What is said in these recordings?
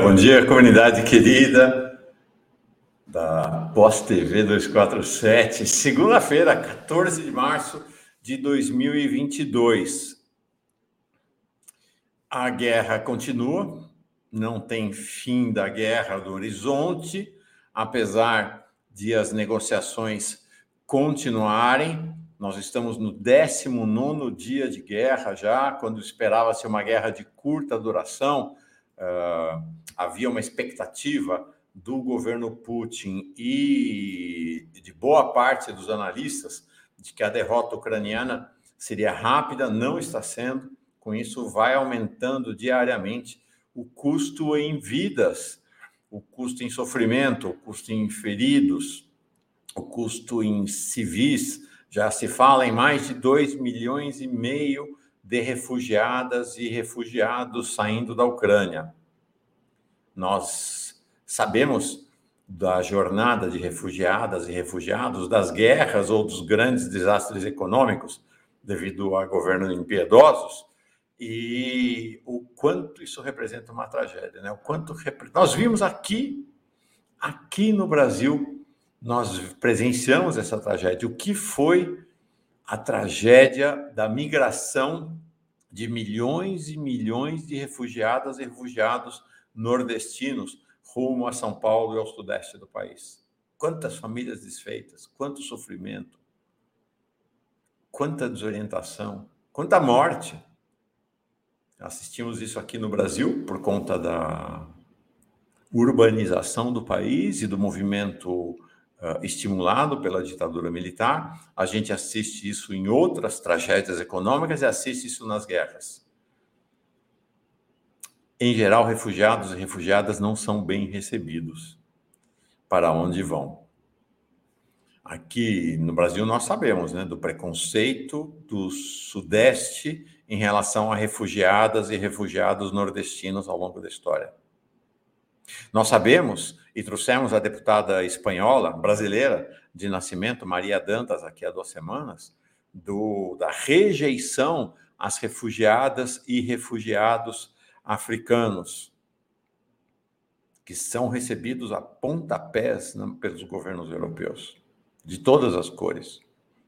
bom dia, comunidade querida da Pós-TV 247, segunda-feira, 14 de março de 2022. A guerra continua, não tem fim da guerra do horizonte, apesar de as negociações continuarem. Nós estamos no 19º dia de guerra já, quando esperava-se uma guerra de curta duração. Havia uma expectativa do governo Putin e de boa parte dos analistas de que a derrota ucraniana seria rápida, não está sendo. Com isso, vai aumentando diariamente o custo em vidas, o custo em sofrimento, o custo em feridos, o custo em civis. Já se fala em mais de 2,5 milhões de refugiadas e refugiados saindo da Ucrânia. Nós sabemos da jornada de refugiadas e refugiados, das guerras ou dos grandes desastres econômicos devido a governos impiedosos e o quanto isso representa uma tragédia, né? O quanto nós vimos aqui no Brasil, nós presenciamos essa tragédia. O que foi a tragédia da migração de milhões e milhões de refugiadas e refugiados nordestinos rumo a São Paulo e ao sudeste do país. Quantas famílias desfeitas, quanto sofrimento, quanta desorientação, quanta morte. Assistimos isso aqui no Brasil por conta da urbanização do país e do movimento estimulado pela ditadura militar. A gente assiste isso em outras tragédias econômicas e assiste isso nas guerras. Em geral, refugiados e refugiadas não são bem recebidos. Para onde vão? Aqui no Brasil nós sabemos, né, do preconceito do Sudeste em relação a refugiadas e refugiados nordestinos ao longo da história. Nós sabemos e trouxemos a deputada espanhola, brasileira de nascimento, Maria Dantas, aqui há 2 semanas, da rejeição às refugiadas e refugiados africanos, que são recebidos a pontapés pelos governos europeus, de todas as cores,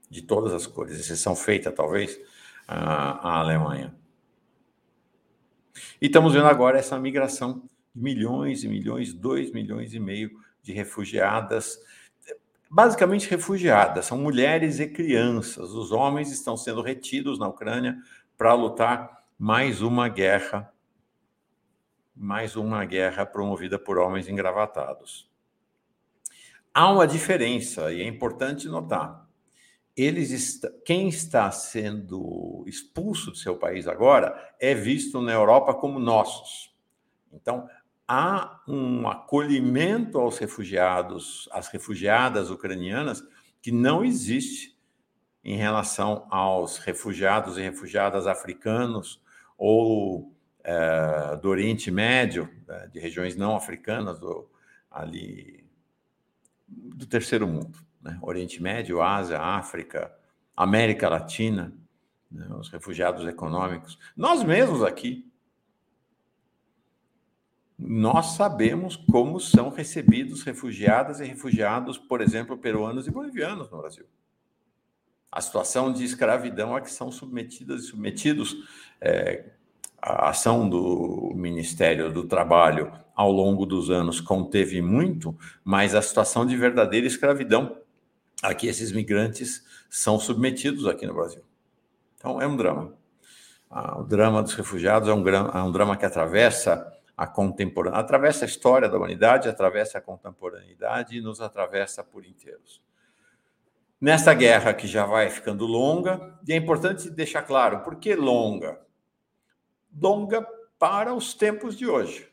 de todas as cores, exceção feita, talvez, à Alemanha. E estamos vendo agora essa migração, milhões e milhões, 2,5 milhões de refugiadas, basicamente refugiadas, são mulheres e crianças. Os homens estão sendo retidos na Ucrânia para lutar mais uma guerra promovida por homens engravatados. Há uma diferença, e é importante notar, quem está sendo expulso do seu país agora é visto na Europa como nossos. Então, há um acolhimento aos refugiados, às refugiadas ucranianas, que não existe em relação aos refugiados e refugiadas africanos ou do Oriente Médio, de regiões não africanas, ali do Terceiro Mundo, né? Oriente Médio, Ásia, África, América Latina, né? Os refugiados econômicos. Nós mesmos aqui, nós sabemos como são recebidos refugiadas e refugiados, por exemplo, peruanos e bolivianos no Brasil. A situação de escravidão a que são submetidas e submetidos a ação do Ministério do Trabalho ao longo dos anos conteve muito, mas a situação de verdadeira escravidão a que esses migrantes são submetidos aqui no Brasil. Então, é um drama. O drama dos refugiados é um drama que atravessa atravessa a história da humanidade, atravessa a contemporaneidade e nos atravessa por inteiros. Nesta guerra que já vai ficando longa, e é importante deixar claro, por que longa? Longa para os tempos de hoje.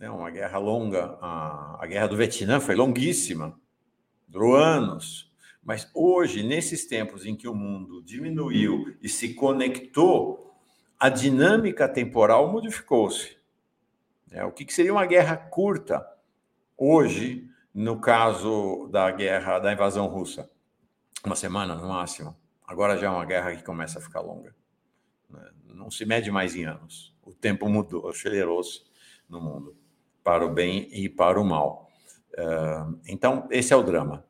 É uma guerra longa, a guerra do Vietnã foi longuíssima, durou anos, mas hoje, nesses tempos em que o mundo diminuiu e se conectou, a dinâmica temporal modificou-se. O que seria uma guerra curta hoje, no caso da guerra, da invasão russa? 1 semana, no máximo. Agora já é uma guerra que começa a ficar longa. Não se mede mais em anos. O tempo mudou, acelerou-se. no mundo, para o bem e para o mal. Então, esse é o drama.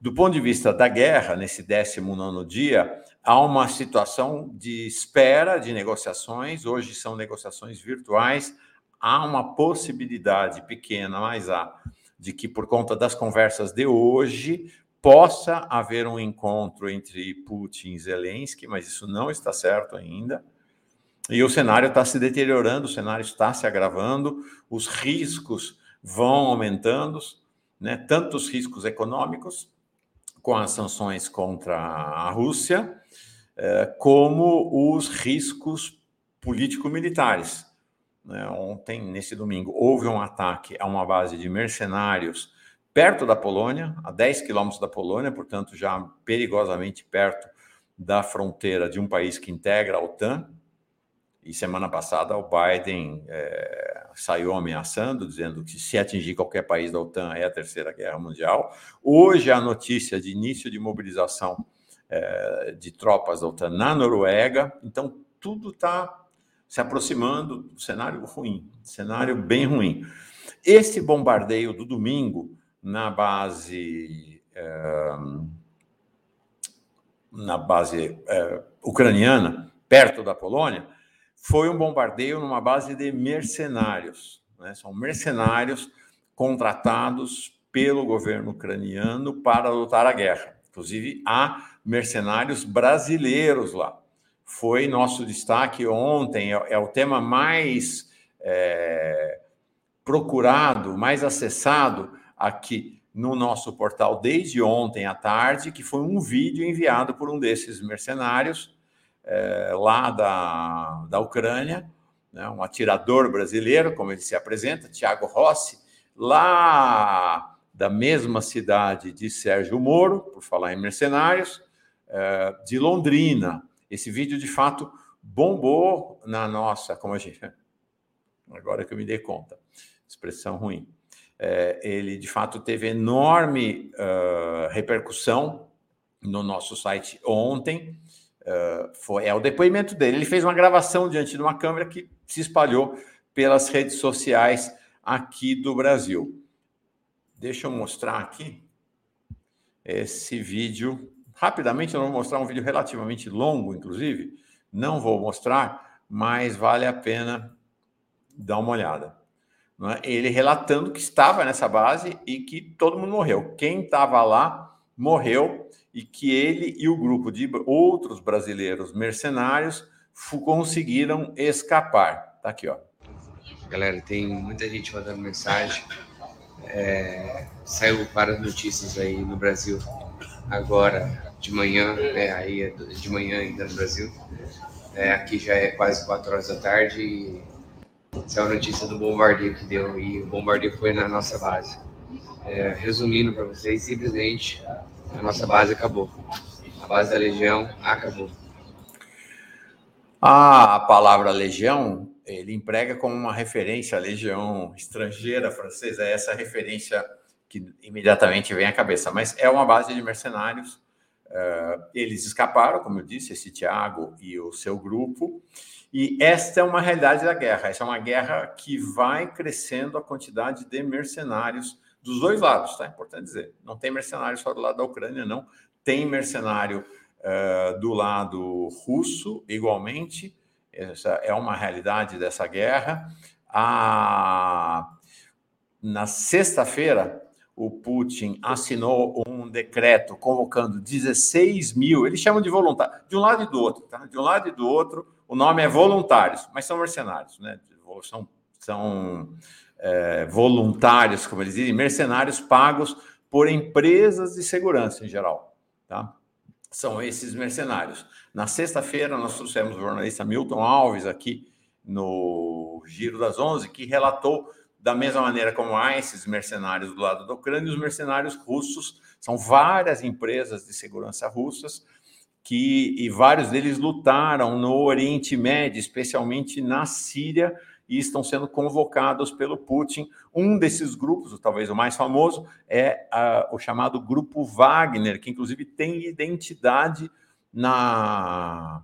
Do ponto de vista da guerra, nesse 19º dia, há uma situação de espera de negociações, hoje são negociações virtuais, há uma possibilidade pequena, mas há, de que por conta das conversas de hoje possa haver um encontro entre Putin e Zelensky, mas isso não está certo ainda, e o cenário está se deteriorando, o cenário está se agravando, os riscos vão aumentando, né? Tanto os riscos econômicos, com as sanções contra a Rússia, como os riscos político-militares. Ontem, nesse domingo, houve um ataque a uma base de mercenários perto da Polônia, a 10 quilômetros da Polônia, portanto, já perigosamente perto da fronteira de um país que integra a OTAN. E semana passada, o Biden saiu ameaçando, dizendo que se atingir qualquer país da OTAN é a Terceira Guerra Mundial. Hoje, a notícia de início de mobilização de tropas da OTAN na Noruega. Então, tudo está se aproximando do cenário ruim, cenário bem ruim. Esse bombardeio do domingo na base ucraniana, perto da Polônia, foi um bombardeio numa base de mercenários, né? São mercenários contratados pelo governo ucraniano para lutar a guerra. Inclusive, há mercenários brasileiros lá. Foi nosso destaque ontem, é o tema mais procurado, mais acessado aqui no nosso portal desde ontem à tarde, que foi um vídeo enviado por um desses mercenários, lá da Ucrânia, né, um atirador brasileiro, como ele se apresenta, Thiago Rossi, lá da mesma cidade de Sérgio Moro, por falar em mercenários, de Londrina. Esse vídeo, de fato, bombou na nossa... Como a gente... Agora que eu me dei conta, expressão ruim. Ele, de fato, teve enorme repercussão no nosso site ontem. O depoimento dele. Ele fez uma gravação diante de uma câmera que se espalhou pelas redes sociais aqui do Brasil. Deixa eu mostrar aqui esse vídeo. Rapidamente, eu vou mostrar um vídeo relativamente longo, inclusive. Não vou mostrar, mas vale a pena dar uma olhada. Ele relatando que estava nessa base e que todo mundo morreu. Quem estava lá morreu, e que ele e o grupo de outros brasileiros mercenários conseguiram escapar. Tá aqui, ó. Galera, tem muita gente mandando mensagem. Saiu várias notícias aí no Brasil agora de manhã, né? Aí é de manhã ainda no Brasil. Aqui já é quase 4 horas da tarde e saiu a notícia do bombardeio que deu, e o bombardeio foi na nossa base. Resumindo para vocês, simplesmente... A nossa base acabou. A base da Legião acabou. A palavra Legião, ele emprega como uma referência à Legião estrangeira francesa, é essa referência que imediatamente vem à cabeça. Mas é uma base de mercenários. Eles escaparam, como eu disse, esse Thiago e o seu grupo. E esta é uma realidade da guerra. Essa é uma guerra que vai crescendo a quantidade de mercenários dos dois lados, tá? É importante dizer. Não tem mercenário só do lado da Ucrânia, não. Tem mercenário do lado russo, igualmente. Essa é uma realidade dessa guerra. Na sexta-feira, o Putin assinou um decreto convocando 16 mil, eles chamam de voluntários, de um lado e do outro, tá? De um lado e do outro, o nome é voluntários, mas são mercenários, né? São voluntários, como eles dizem, mercenários pagos por empresas de segurança em geral, tá? São esses mercenários. Na sexta-feira, nós trouxemos o jornalista Milton Alves aqui no Giro das 11, que relatou da mesma maneira como há esses mercenários do lado da Ucrânia, os mercenários russos, são várias empresas de segurança russas, e vários deles lutaram no Oriente Médio, especialmente na Síria, e estão sendo convocados pelo Putin. Um desses grupos, talvez o mais famoso, é o chamado Grupo Wagner, que inclusive tem identidade na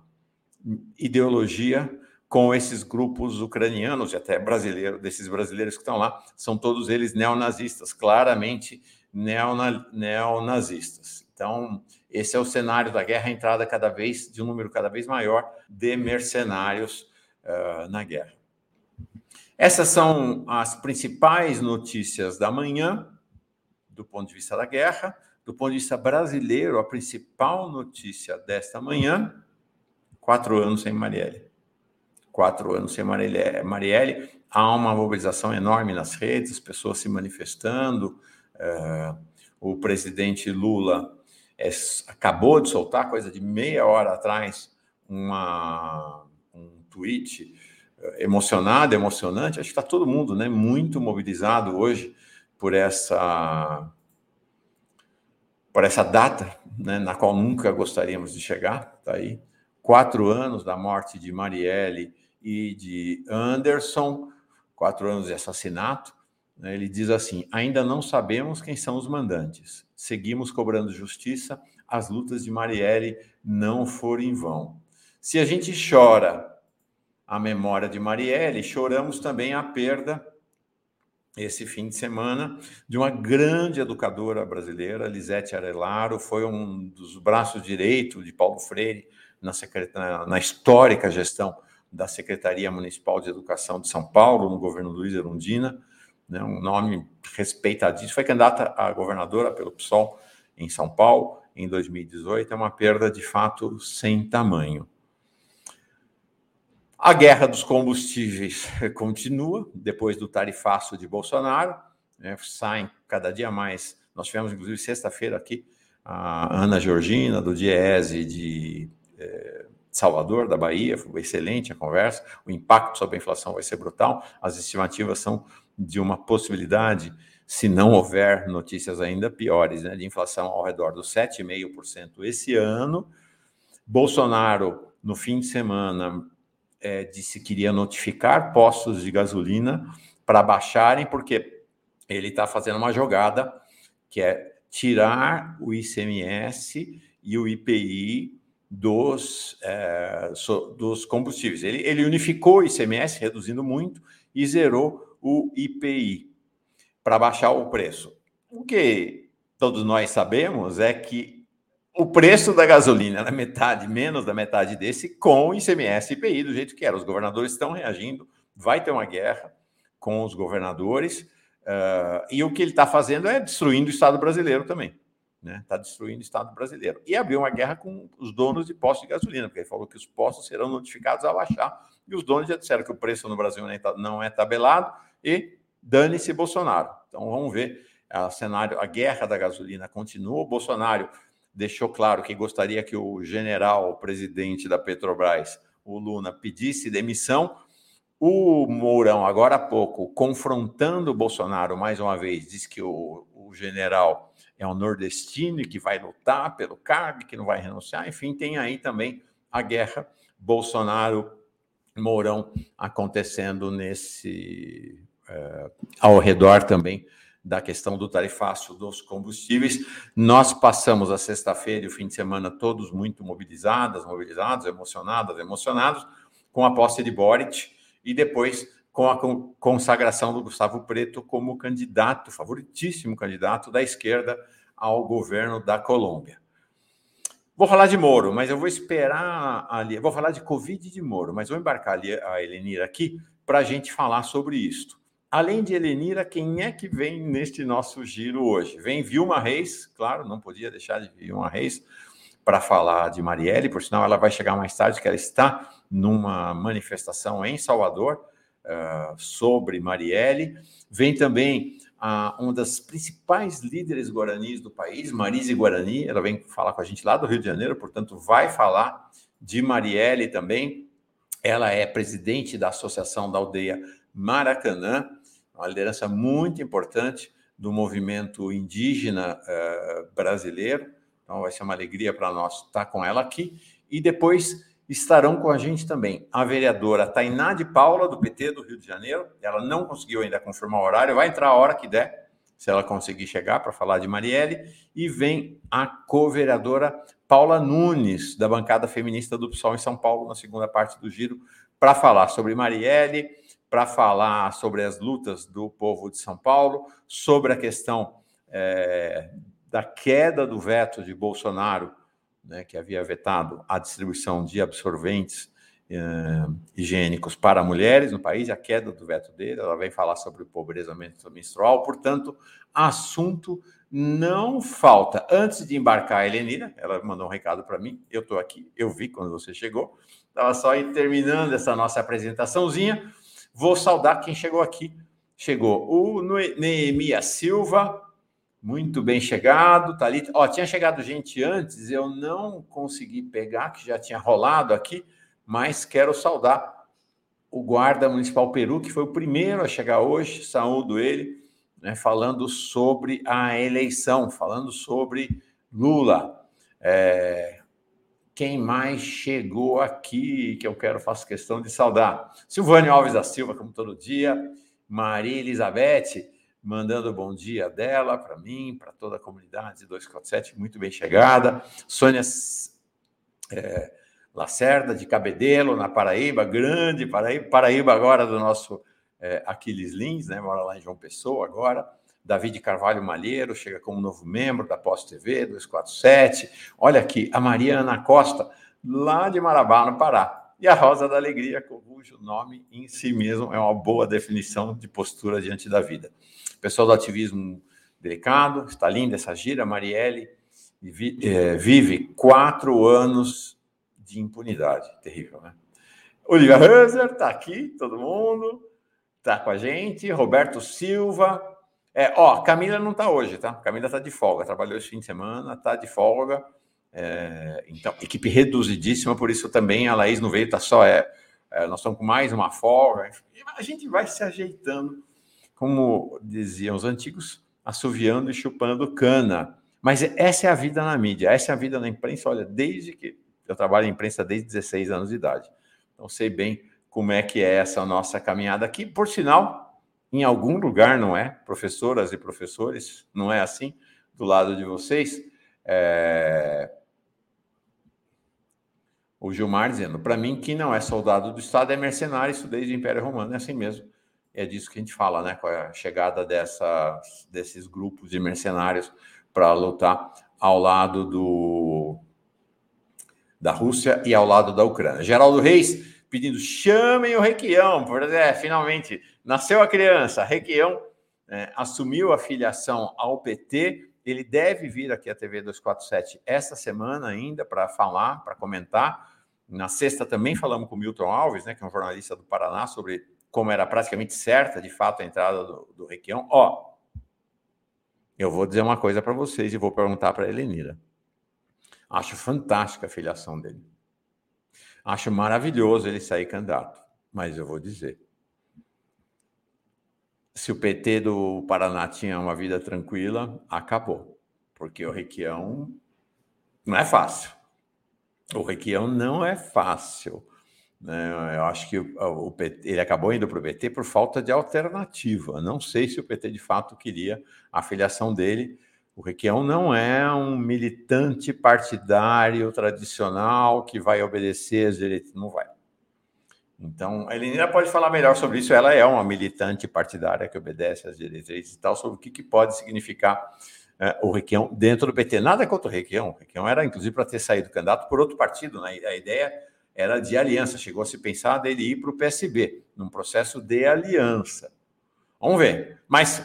ideologia com esses grupos ucranianos e até brasileiros, desses brasileiros que estão lá, são todos eles neonazistas, claramente neonazistas. Então, esse é o cenário da guerra, a entrada cada vez de um número cada vez maior de mercenários na guerra. Essas são as principais notícias da manhã, do ponto de vista da guerra. Do ponto de vista brasileiro, a principal notícia desta manhã, 4 anos sem Marielle. 4 anos sem Marielle, há uma mobilização enorme nas redes, pessoas se manifestando. O presidente Lula acabou de soltar, coisa de meia hora atrás, um tweet emocionado, emocionante. Acho que está todo mundo, né, muito mobilizado hoje por essa data, né, na qual nunca gostaríamos de chegar. Está aí, 4 anos da morte de Marielle e de Anderson, 4 anos de assassinato. Ele diz assim: ainda não sabemos quem são os mandantes. Seguimos cobrando justiça, as lutas de Marielle não foram em vão. Se a gente chora a memória de Marielle, choramos também a perda, esse fim de semana, de uma grande educadora brasileira, Lisete Arelaro. Foi um dos braços direitos de Paulo Freire na histórica gestão da Secretaria Municipal de Educação de São Paulo, no governo Luiz Erundina, né, um nome respeitadíssimo. Foi candidata a governadora pelo PSOL em São Paulo em 2018. É uma perda, de fato, sem tamanho. A guerra dos combustíveis continua, depois do tarifaço de Bolsonaro, né, saem cada dia mais. Nós tivemos, inclusive, sexta-feira aqui, a Ana Georgina, do DIEESE de Salvador, da Bahia. Foi excelente a conversa. O impacto sobre a inflação vai ser brutal. As estimativas são de uma possibilidade, se não houver notícias ainda piores, né, de inflação ao redor dos 7,5% esse ano. Bolsonaro, no fim de semana, disse que iria notificar postos de gasolina para baixarem, porque ele está fazendo uma jogada que é tirar o ICMS e o IPI dos combustíveis. Ele unificou o ICMS, reduzindo muito, e zerou o IPI para baixar o preço. O que todos nós sabemos é que o preço da gasolina era metade, menos da metade desse, com ICMS e IPI, do jeito que era. Os governadores estão reagindo, vai ter uma guerra com os governadores, e o que ele está fazendo é destruindo o Estado brasileiro também, né? Está destruindo o Estado brasileiro. E abriu uma guerra com os donos de postos de gasolina, porque ele falou que os postos serão notificados a baixar, e os donos já disseram que o preço no Brasil não é tabelado, e dane-se Bolsonaro. Então vamos ver, a guerra da gasolina continua. O Bolsonaro deixou claro que gostaria que o general, o presidente da Petrobras, o Lula, pedisse demissão. O Mourão, agora há pouco, confrontando o Bolsonaro mais uma vez, disse que o general é um nordestino e que vai lutar pelo cargo, que não vai renunciar. Enfim, tem aí também a guerra Bolsonaro-Mourão acontecendo ao redor também da questão do tarifaço dos combustíveis. Nós passamos a sexta-feira e o fim de semana todos muito mobilizados, emocionados, com a posse de Boric e depois com a consagração do Gustavo Preto como candidato, favoritíssimo candidato da esquerda ao governo da Colômbia. Vou falar de Moro, mas eu vou esperar ali. Vou falar de Covid e de Moro, mas vou embarcar ali a Helenira aqui para a gente falar sobre isto. Além de Helenira, quem é que vem neste nosso giro hoje? Vem Vilma Reis, claro, não podia deixar de Vilma Reis para falar de Marielle. Por sinal, ela vai chegar mais tarde, que ela está numa manifestação em Salvador sobre Marielle. Vem também uma das principais líderes guaranis do país, Marise Guarani. Ela vem falar com a gente lá do Rio de Janeiro, portanto, vai falar de Marielle também. Ela é presidente da Associação da Aldeia Maracanã, uma liderança muito importante do movimento indígena brasileiro. Então vai ser uma alegria para nós estar com ela aqui. E depois estarão com a gente também a vereadora Tainá de Paula, do PT do Rio de Janeiro. Ela não conseguiu ainda confirmar o horário, vai entrar a hora que der, se ela conseguir chegar, para falar de Marielle. E vem a co-vereadora Paula Nunes, da bancada feminista do PSOL em São Paulo, na segunda parte do giro, para falar sobre Marielle, para falar sobre as lutas do povo de São Paulo, sobre a questão da queda do veto de Bolsonaro, né, que havia vetado a distribuição de absorventes higiênicos para mulheres no país, a queda do veto dele. Ela vem falar sobre pobreza menstrual, portanto, assunto não falta. Antes de embarcar a Helenira, ela mandou um recado para mim, eu estou aqui, eu vi quando você chegou, estava só aí terminando essa nossa apresentaçãozinha. Vou saudar quem chegou aqui. Chegou o Neemia Silva, muito bem chegado, Thalita. Ó, tinha chegado gente antes, eu não consegui pegar, que já tinha rolado aqui, mas quero saudar o guarda municipal Peru, que foi o primeiro a chegar hoje, saúdo ele, né, falando sobre a eleição, falando sobre Lula. Quem mais chegou aqui, que eu faço questão de saudar? Silvânio Alves da Silva, como todo dia, Maria Elizabeth, mandando bom dia dela para mim, para toda a comunidade 247, muito bem chegada. Sônia Lacerda, de Cabedelo, na Paraíba, grande Paraíba, Paraíba agora do nosso Aquiles Lins, né? Mora lá em João Pessoa agora. David Carvalho Malheiro chega como novo membro da Pós-TV 247. Olha aqui, a Maria Ana Costa, lá de Marabá, no Pará. E a Rosa da Alegria, cujo nome em si mesmo é uma boa definição de postura diante da vida. Pessoal do ativismo delicado, está linda essa gira. Marielle vive 4 anos... de impunidade, terrível, né? Olivia Hanser está aqui, todo mundo está com a gente. Roberto Silva, Camila não está hoje, tá? Camila está de folga, trabalhou esse fim de semana, está de folga. Então, equipe reduzidíssima, por isso também a Laís não veio, tá só nós estamos com mais uma folga. A gente vai se ajeitando, como diziam os antigos, assoviando e chupando cana. Mas essa é a vida na mídia, essa é a vida na imprensa. Olha, desde que eu trabalho em imprensa desde 16 anos de idade. Então, sei bem como é que é essa nossa caminhada aqui. Por sinal, em algum lugar, não é? Professoras e professores, não é assim? Do lado de vocês. O Gilmar dizendo, para mim, quem não é soldado do Estado é mercenário, isso desde o Império Romano. É assim mesmo. É disso que a gente fala, né? Com a chegada desses grupos de mercenários para lutar ao lado da Rússia e ao lado da Ucrânia. Geraldo Reis pedindo, chamem o Requião, porque finalmente nasceu a criança. Requião assumiu a filiação ao PT, ele deve vir aqui à TV 247 essa semana ainda para falar, para comentar. Na sexta também falamos com o Milton Alves, né, que é um jornalista do Paraná, sobre como era praticamente certa, de fato, a entrada do Requião. Ó, eu vou dizer uma coisa para vocês e vou perguntar para a Helenira. Acho fantástica a filiação dele. Acho maravilhoso ele sair candidato. Mas eu vou dizer, se o PT do Paraná tinha uma vida tranquila, acabou. Porque o Requião não é fácil. O Requião não é fácil. Eu acho que o PT, ele acabou indo para o PT por falta de alternativa. Não sei se o PT de fato queria a filiação dele. O Requião não é um militante partidário tradicional que vai obedecer às direitas. Não vai. Então, a Helenira pode falar melhor sobre isso. Ela é uma militante partidária que obedece às diretrizes e tal, sobre o que pode significar o Requião dentro do PT. Nada contra o Requião. O Requião era, inclusive, para ter saído candidato por outro partido, né? A ideia era de aliança. Chegou a se pensar dele ir para o PSB, num processo de aliança. Vamos ver. Mas...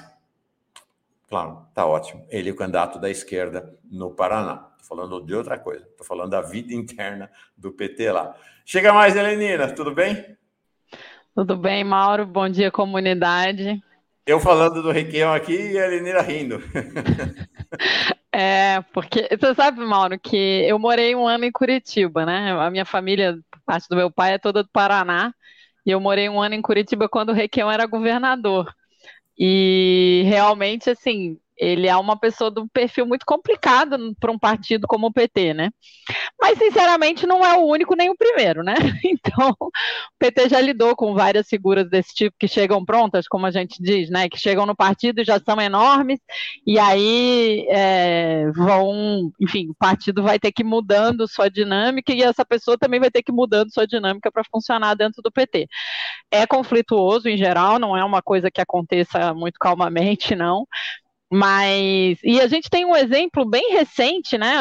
claro, tá ótimo. Ele é o candidato da esquerda no Paraná. Estou falando de outra coisa. Estou falando da vida interna do PT lá. Chega mais, Helenira. Tudo bem? Tudo bem, Mauro. Bom dia, comunidade. Eu falando do Requião aqui e a Helenira rindo. Porque você sabe, Mauro, que eu morei 1 ano em Curitiba, né? A minha família, parte do meu pai, é toda do Paraná. E eu morei 1 ano em Curitiba quando o Requião era governador. E realmente, assim, Ele é uma pessoa de um perfil muito complicado para um partido como o PT, né? Mas, sinceramente, não é o único nem o primeiro, né? Então, o PT já lidou com várias figuras desse tipo que chegam prontas, como a gente diz, né? Que chegam no partido e já são enormes, e aí vão... Enfim, o partido vai ter que ir mudando sua dinâmica e essa pessoa também vai ter que ir mudando sua dinâmica para funcionar dentro do PT. É conflituoso, em geral, não é uma coisa que aconteça muito calmamente, não. Mas, e a gente tem um exemplo bem recente, né,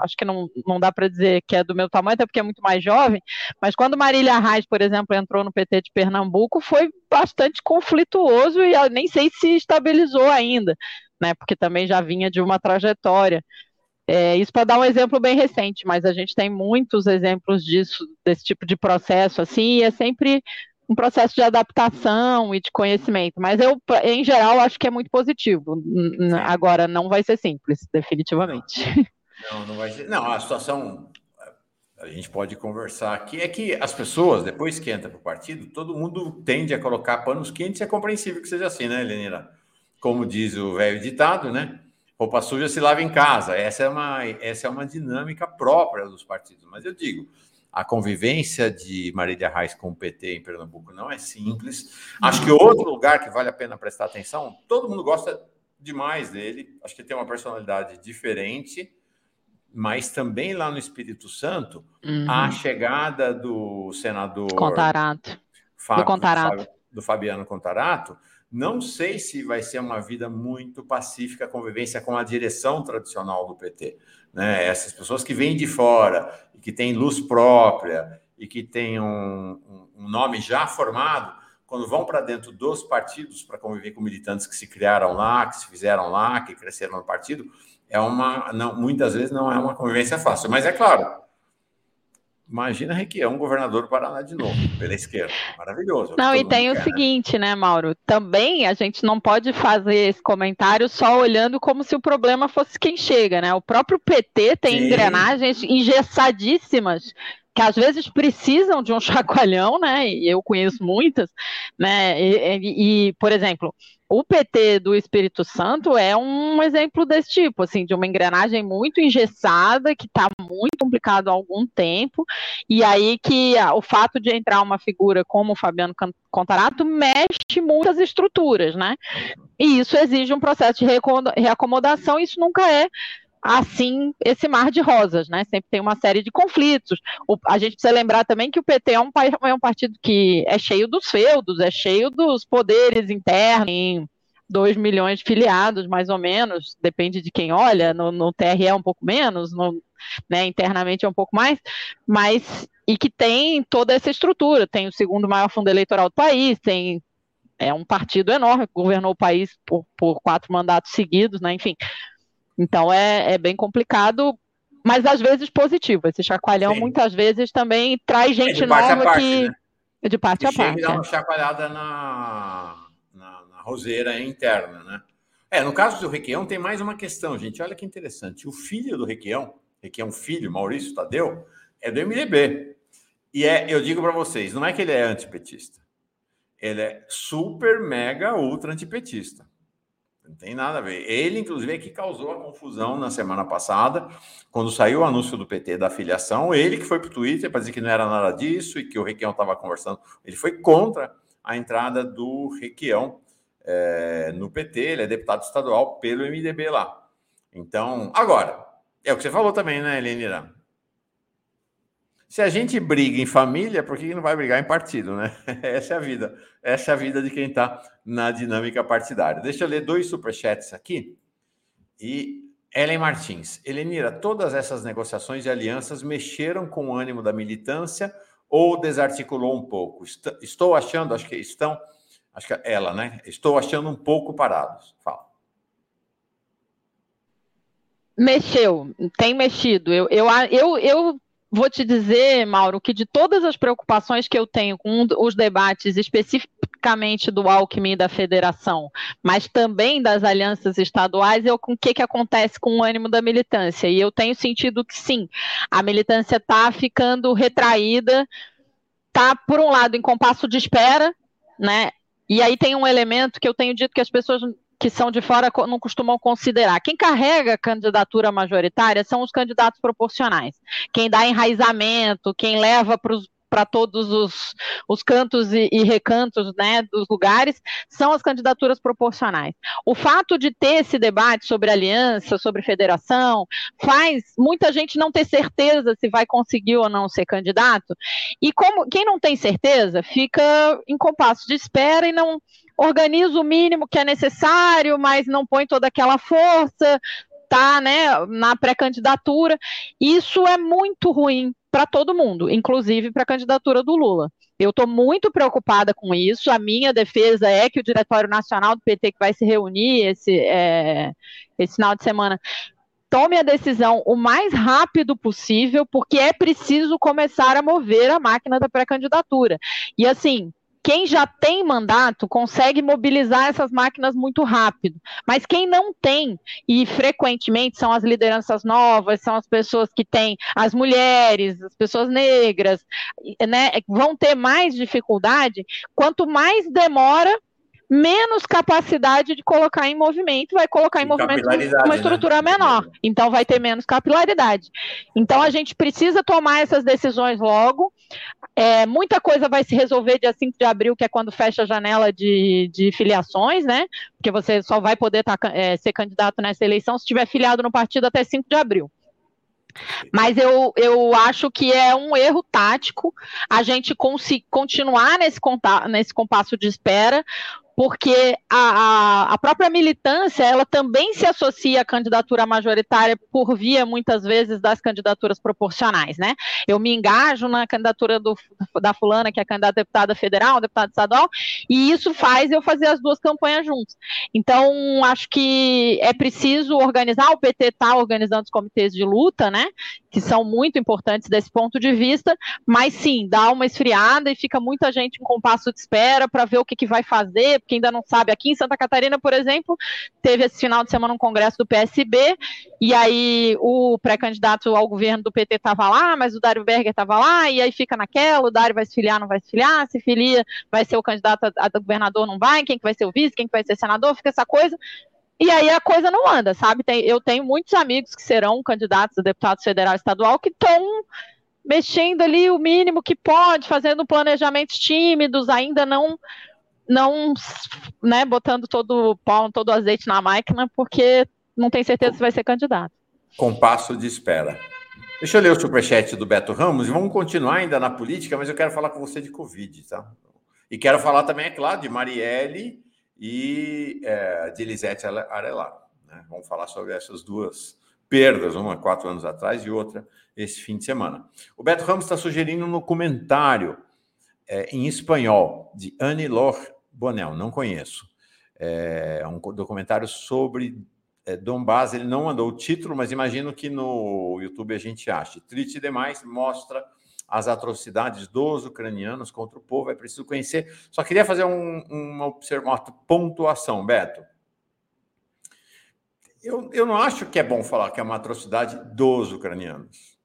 acho que não dá para dizer que é do meu tamanho, até porque é muito mais jovem, mas quando Marília Arraes, por exemplo, entrou no PT de Pernambuco, foi bastante conflituoso e eu nem sei se estabilizou ainda, né, porque também já vinha de uma trajetória. Isso para dar um exemplo bem recente, mas a gente tem muitos exemplos disso, desse tipo de processo, assim, e é sempre... um processo de adaptação e de conhecimento, mas eu, em geral, acho que é muito positivo. Agora, não vai ser simples, definitivamente. Não vai ser. Não, a situação, a gente pode conversar aqui, é que as pessoas, depois que entra para o partido, todo mundo tende a colocar panos quentes, é compreensível que seja assim, né, Lenira? Como diz o velho ditado, né? Roupa suja se lava em casa. Essa é uma dinâmica própria dos partidos, mas eu digo... A convivência de Marília Arraes com o PT em Pernambuco não é simples. Acho que outro lugar que vale a pena prestar atenção, todo mundo gosta demais dele, acho que tem uma personalidade diferente, mas também lá no Espírito Santo, a chegada do senador... Contarato. Do Fabiano Contarato, não sei se vai ser uma vida muito pacífica, a convivência com a direção tradicional do PT. Né? Essas pessoas que vêm de fora, que têm luz própria e que têm um nome já formado, quando vão para dentro dos partidos para conviver com militantes que se criaram lá, que se fizeram lá, que cresceram no partido, muitas vezes não é uma convivência fácil. Mas é claro, imagina Requião, governador do Paraná de novo, pela esquerda. Maravilhoso. Não, e tem o seguinte, né, Mauro? Também a gente não pode fazer esse comentário só olhando como se o problema fosse quem chega, né? O próprio PT tem engrenagens engessadíssimas, que às vezes precisam de um chacoalhão, né? E eu conheço muitas, né? E por exemplo... O PT do Espírito Santo é um exemplo desse tipo, assim, de uma engrenagem muito engessada, que está muito complicado há algum tempo, e aí que o fato de entrar uma figura como o Fabiano Contarato mexe muitas estruturas, né? E isso exige um processo de reacomodação, e isso nunca é assim, esse mar de rosas, né? Sempre tem uma série de conflitos. A gente precisa lembrar também que o PT é um partido que é cheio dos feudos, é cheio dos poderes internos, em 2 milhões de filiados, mais ou menos, depende de quem olha, no TRE é um pouco menos, né, internamente é um pouco mais, mas e que tem toda essa estrutura, tem o segundo maior fundo eleitoral do país, tem um partido enorme que governou o país por 4 mandatos seguidos, né, enfim... Então, é bem complicado, mas às vezes positivo. Esse chacoalhão, muitas vezes, também traz gente nova que... De parte a parte. Chega e dá uma chacoalhada na roseira interna, né? No caso do Requião, tem mais uma questão, gente. Olha que interessante. O filho do Requião filho, Maurício Tadeu, é do MDB. E eu digo para vocês, não é que ele é antipetista. Ele é super, mega, ultra antipetista. Não tem nada a ver. Ele, inclusive, é que causou a confusão na semana passada, quando saiu o anúncio do PT da filiação. Ele que foi para o Twitter para dizer que não era nada disso e que o Requião estava conversando. Ele foi contra a entrada do Requião no PT. Ele é deputado estadual pelo MDB lá. Então, agora, é o que você falou também, né, Elenira? Se a gente briga em família, por que não vai brigar em partido, né? Essa é a vida. Essa é a vida de quem está na dinâmica partidária. Deixa eu ler 2 superchats aqui. E Ellen Martins. Elenira, todas essas negociações de alianças mexeram com o ânimo da militância ou desarticulou um pouco? Estou achando, estou achando um pouco parados. Fala. Mexeu, tem mexido. Eu vou te dizer, Mauro, que de todas as preocupações que eu tenho com os debates especificamente do Alckmin e da federação, mas também das alianças estaduais, o que acontece com o ânimo da militância? E eu tenho sentido que sim, a militância está ficando retraída, está, por um lado, em compasso de espera, né? E aí tem um elemento que eu tenho dito que as pessoas... que são de fora não costumam considerar. Quem carrega a candidatura majoritária são os candidatos proporcionais. Quem dá enraizamento, quem leva para todos os cantos e recantos, né, dos lugares, são as candidaturas proporcionais. O fato de ter esse debate sobre aliança, sobre federação, faz muita gente não ter certeza se vai conseguir ou não ser candidato, e como quem não tem certeza fica em compasso de espera e não organiza o mínimo que é necessário, mas não põe toda aquela força, tá, né, na pré-candidatura. Isso é muito ruim para todo mundo, inclusive para a candidatura do Lula. Eu estou muito preocupada com isso. A minha defesa é que o Diretório Nacional do PT, que vai se reunir esse final de semana, tome a decisão o mais rápido possível, porque é preciso começar a mover a máquina da pré-candidatura. E assim, quem já tem mandato consegue mobilizar essas máquinas muito rápido, mas quem não tem, e frequentemente são as lideranças novas, são as pessoas que têm, as mulheres, as pessoas negras, né, vão ter mais dificuldade. Quanto mais demora, menos capacidade de colocar em movimento, vai colocar em movimento uma estrutura, né, menor, então vai ter menos capilaridade. Então a gente precisa tomar essas decisões logo. Muita coisa vai se resolver dia 5 de abril, que é quando fecha a janela de filiações, né? Porque você só vai poder ser candidato nessa eleição se tiver filiado no partido até 5 de abril. Mas eu acho que é um erro tático a gente continuar nesse compasso de espera, porque a própria militância, ela também se associa à candidatura majoritária por via, muitas vezes, das candidaturas proporcionais, né? Eu me engajo na candidatura da fulana, que é candidata a deputada federal, deputada estadual, e isso faz eu fazer as duas campanhas juntas. Então, acho que é preciso organizar. O PT está organizando os comitês de luta, né, que são muito importantes desse ponto de vista, mas sim, dá uma esfriada e fica muita gente em compasso de espera para ver o que vai fazer, porque ainda não sabe. Aqui em Santa Catarina, por exemplo, teve esse final de semana um congresso do PSB, e aí o pré-candidato ao governo do PT estava lá, mas o Dário Berger estava lá, e aí fica naquela: o Dário vai se filiar, não vai se filiar, se filia, vai ser o candidato a governador, não vai, quem que vai ser o vice, quem que vai ser senador, fica essa coisa. E aí a coisa não anda, sabe? Eu tenho muitos amigos que serão candidatos a deputado federal e estadual que estão mexendo ali o mínimo que pode, fazendo planejamentos tímidos, ainda não, né, botando todo o azeite na máquina, porque não tem certeza se vai ser candidato. Compasso de espera. Deixa eu ler o superchat do Beto Ramos, e vamos continuar ainda na política, mas eu quero falar com você de Covid, tá? E quero falar também, é claro, de Marielle e de Lisete Arelaro, né? Vamos falar sobre essas duas perdas, uma 4 anos atrás e outra esse fim de semana. O Beto Ramos está sugerindo um documentário em espanhol, de Anne-Laure Bonel, não conheço. É um documentário sobre Donbass. Ele não mandou o título, mas imagino que no YouTube a gente ache. Triste demais, mostra as atrocidades dos ucranianos contra o povo, é preciso conhecer. Só queria fazer uma pontuação, Beto. Eu não acho que é bom falar que é uma atrocidade dos ucranianos,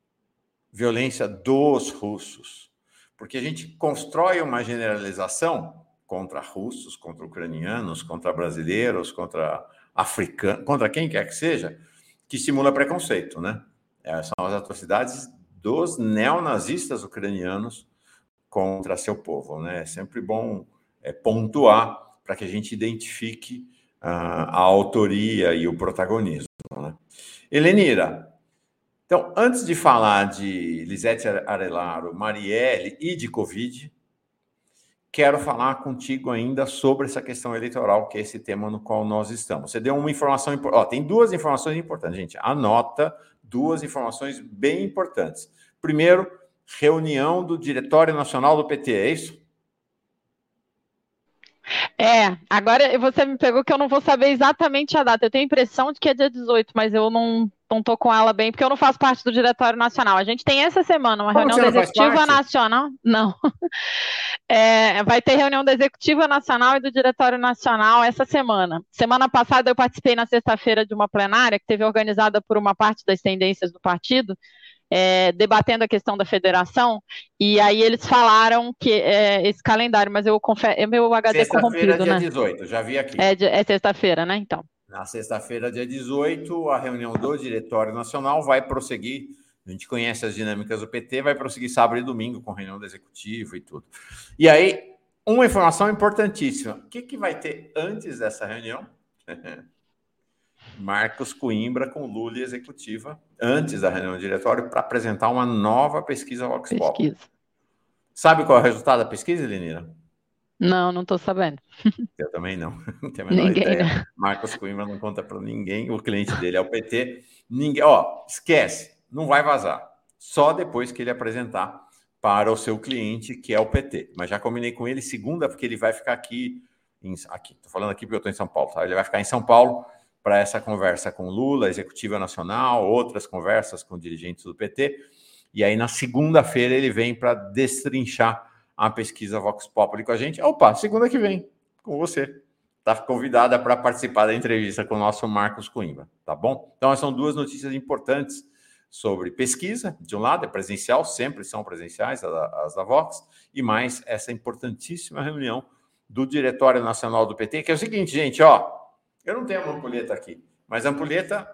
violência dos russos, porque a gente constrói uma generalização contra russos, contra ucranianos, contra brasileiros, contra africanos, contra quem quer que seja, que estimula preconceito, né? São as atrocidades dos neonazistas ucranianos contra seu povo, né? É sempre bom pontuar para que a gente identifique a autoria e o protagonismo, né? Helenira, então, antes de falar de Lisete Arelaro, Marielle e de Covid, quero falar contigo ainda sobre essa questão eleitoral, que é esse tema no qual nós estamos. Você deu uma informação importante. Tem duas informações importantes, gente. Anota duas informações bem importantes. Primeiro, reunião do Diretório Nacional do PT, é isso? Agora você me pegou que eu não vou saber exatamente a data. Eu tenho a impressão de que é dia 18, mas eu não estou com ela bem, porque eu não faço parte do Diretório Nacional. A gente tem essa semana uma reunião da Executiva Nacional. Não. Vai ter reunião da Executiva Nacional e do Diretório Nacional essa semana. Semana passada eu participei na sexta-feira de uma plenária que teve organizada por uma parte das tendências do partido, debatendo a questão da federação, e aí eles falaram que esse calendário, mas eu confesso, meu HD é corrompido, né? Sexta-feira, dia 18, já vi aqui. É sexta-feira, né, então. Na sexta-feira, dia 18, a reunião do Diretório Nacional vai prosseguir, a gente conhece as dinâmicas do PT, vai prosseguir sábado e domingo com reunião do Executivo e tudo. E aí, uma informação importantíssima, o que vai ter antes dessa reunião? Marcos Coimbra com Lula e Executiva, antes da reunião do Diretório, para apresentar uma nova pesquisa Vox Populi. Sabe qual é o resultado da pesquisa, Lenira? Não, não estou sabendo. Eu também não. Não tenho a menor ideia. Não. Marcos Coimbra não conta para ninguém. O cliente dele é o PT. Ninguém, esquece. Não vai vazar. Só depois que ele apresentar para o seu cliente, que é o PT. Mas já combinei com ele segunda, porque ele vai ficar aqui. Estou falando aqui porque eu estou em São Paulo. Tá? Ele vai ficar em São Paulo para essa conversa com Lula, Executiva Nacional, outras conversas com dirigentes do PT. E aí, na segunda-feira, ele vem para destrinchar a pesquisa Vox Populi com a gente. Opa, segunda que vem, com você. Está convidada para participar da entrevista com o nosso Marcos Coimbra, tá bom? Então, essas são duas notícias importantes sobre pesquisa. De um lado, é presencial, sempre são presenciais as da Vox, e mais essa importantíssima reunião do Diretório Nacional do PT, que é o seguinte, gente, eu não tenho ampulheta aqui, mas a ampulheta,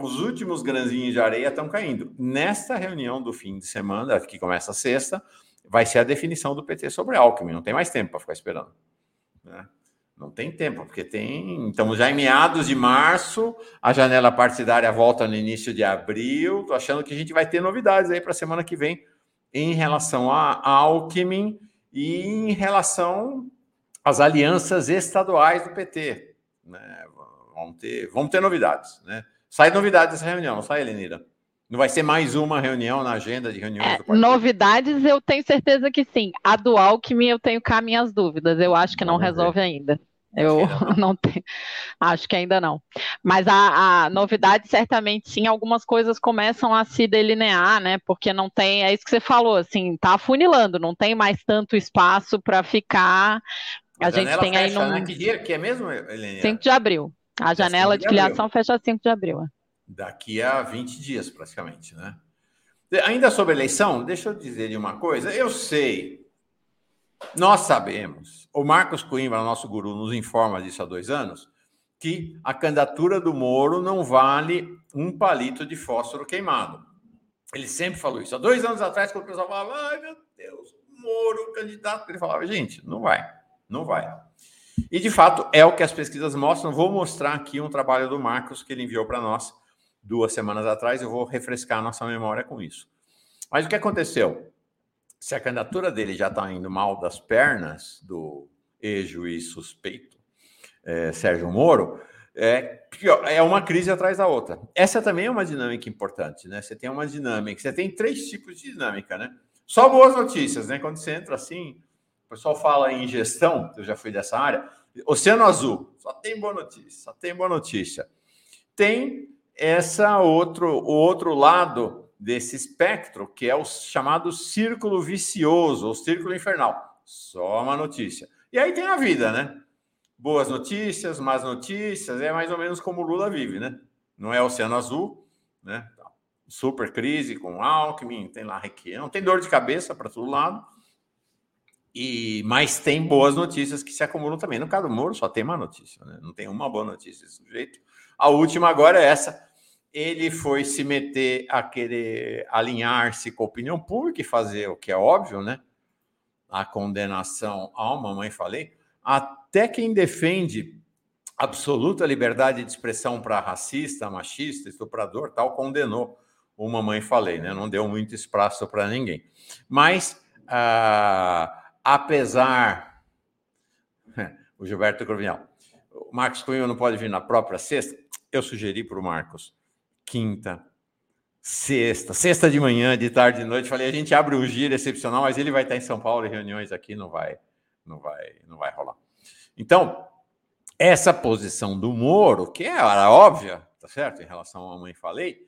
os últimos grãozinhos de areia estão caindo. Nesta reunião do fim de semana, que começa sexta, vai ser a definição do PT sobre Alckmin. Não tem mais tempo para ficar esperando. Né? Não tem tempo, porque estamos já em meados de março, a janela partidária volta no início de abril. Estou achando que a gente vai ter novidades aí para a semana que vem em relação a Alckmin e em relação às alianças estaduais do PT. Né? Vamos ter novidades. Né? Sai novidades dessa reunião, não sai, Lenira? Não vai ser mais uma reunião na agenda de reuniões do partido? Novidades eu tenho certeza que sim. A do Alckmin eu tenho cá minhas dúvidas. Eu acho que não resolve ainda. Eu não tenho. Acho que ainda não. Mas a novidade certamente sim. Algumas coisas começam a se delinear, né? Porque não tem. É isso que você falou, assim, tá afunilando. Não tem mais tanto espaço para ficar. A gente tem aí no. Que dia que é mesmo, Helena? 5 de abril. A janela de filiação fecha 5 de abril. Daqui a 20 dias, praticamente, né? Ainda sobre eleição, deixa eu dizer uma coisa. Eu sei, nós sabemos, o Marcos Coimbra, nosso guru, nos informa disso há 2 anos, que a candidatura do Moro não vale um palito de fósforo queimado. Ele sempre falou isso. Há 2 anos atrás, quando o pessoal falava, ai, meu Deus, Moro, candidato, ele falava, gente, não vai. E, de fato, é o que as pesquisas mostram. Vou mostrar aqui um trabalho do Marcos que ele enviou para nós 2 semanas atrás, eu vou refrescar a nossa memória com isso. Mas o que aconteceu? Se a candidatura dele já está indo mal das pernas do ex-juiz suspeito, Sérgio Moro, é uma crise atrás da outra. Essa também é uma dinâmica importante, né? Você tem 3 tipos de dinâmica, né? Só boas notícias, né? Quando você entra assim, o pessoal fala em gestão, eu já fui dessa área, Oceano Azul, só tem boa notícia. Tem o outro lado desse espectro, que é o chamado círculo vicioso, o círculo infernal. Só uma notícia. E aí tem a vida, né? Boas notícias, más notícias, é mais ou menos como o Lula vive, né? Não é Oceano Azul, né? Super crise com Alckmin, tem lá Requião, tem dor de cabeça para todo lado, mas tem boas notícias que se acumulam também. No caso do Moro só tem má notícia, né? Não tem uma boa notícia desse jeito. A última agora é essa. Ele foi se meter a querer alinhar-se com a opinião pública e fazer o que é óbvio, né? A condenação ao Mamãe Falei. Até quem defende absoluta liberdade de expressão para racista, machista, estuprador, tal, condenou o Mamãe Falei, né? Não deu muito espaço para ninguém. Mas, apesar... O Gilberto Corvinhal. O Marcos Coimbra não pode vir na própria sexta. Eu sugeri para o Marcos quinta, sexta de manhã, de tarde, de noite. Falei, a gente abre um giro excepcional, mas ele vai estar em São Paulo e reuniões aqui não vai rolar. Então, essa posição do Moro, que era óbvia, tá certo? Em relação à Mamãe Falei,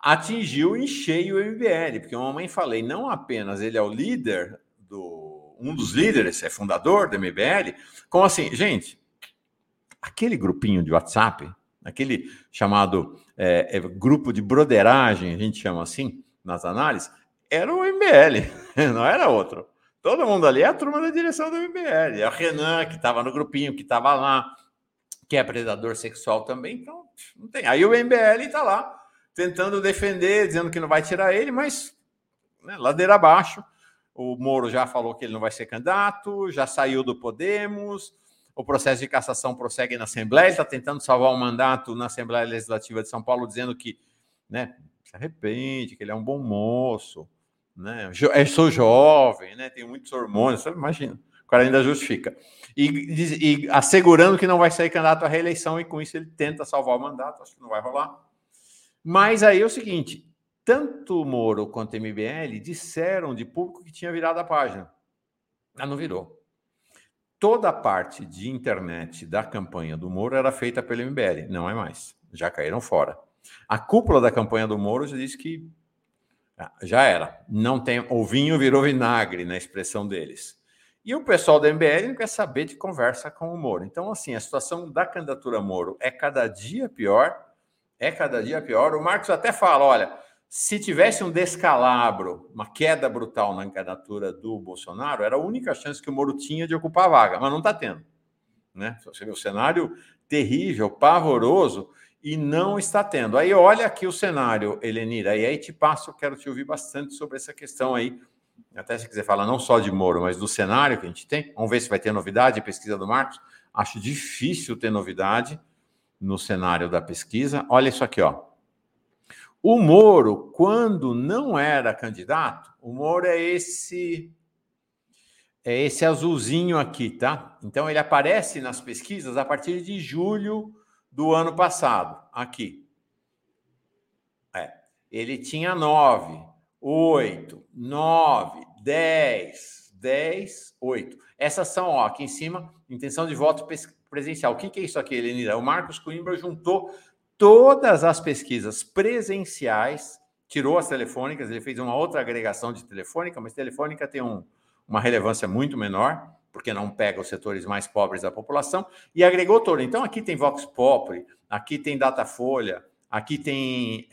atingiu em cheio o MBL, porque o Mamãe Falei não apenas ele é o líder um dos líderes, é fundador do MBL, como assim, gente, aquele grupinho de WhatsApp, aquele chamado grupo de broderagem, a gente chama assim, nas análises, era o MBL, não era outro. Todo mundo ali é a turma da direção do MBL. É o Renan, que estava no grupinho, que estava lá, que é predador sexual também, então não tem. Aí o MBL está lá, tentando defender, dizendo que não vai tirar ele, mas né, ladeira abaixo. O Moro já falou que ele não vai ser candidato, já saiu do Podemos, o processo de cassação prossegue na Assembleia, está tentando salvar o mandato na Assembleia Legislativa de São Paulo, dizendo que né, se arrepende, que ele é um bom moço, né, eu sou jovem, né, tenho muitos hormônios, sabe? Imagina, o cara ainda justifica. E assegurando que não vai sair candidato à reeleição, e com isso ele tenta salvar o mandato, acho que não vai rolar. Mas aí é o seguinte, tanto Moro quanto MBL disseram de público que tinha virado a página. Ah, não virou. Toda a parte de internet da campanha do Moro era feita pelo MBL. Não é mais. Já caíram fora. A cúpula da campanha do Moro já disse que já era. Não tem, o vinho virou vinagre na expressão deles. E o pessoal do MBL não quer saber de conversa com o Moro. Então, assim, a situação da candidatura Moro é cada dia pior. É cada dia pior. O Marcos até fala, olha, se tivesse um descalabro, uma queda brutal na candidatura do Bolsonaro, era a única chance que o Moro tinha de ocupar a vaga, mas não está tendo. Né? Você vê o cenário terrível, pavoroso, e não está tendo. Aí olha aqui o cenário, Helenira, e aí te passo, eu quero te ouvir bastante sobre essa questão aí, até se quiser falar não só de Moro, mas do cenário que a gente tem. Vamos ver se vai ter novidade, pesquisa do Marcos. Acho difícil ter novidade no cenário da pesquisa. Olha isso aqui, ó. O Moro, quando não era candidato, o Moro é esse azulzinho aqui, tá? Então, ele aparece nas pesquisas a partir de julho do ano passado, aqui. Ele tinha 9, 8, 9, 10, 10, 8. Essas são, ó, aqui em cima, intenção de voto presencial. O que é isso aqui, Helenira? O Marcos Coimbra juntou todas as pesquisas presenciais, tirou as telefônicas, ele fez uma outra agregação de telefônica, mas telefônica tem uma relevância muito menor, porque não pega os setores mais pobres da população, e agregou todo. Então, aqui tem Vox Populi, aqui tem Datafolha, aqui tem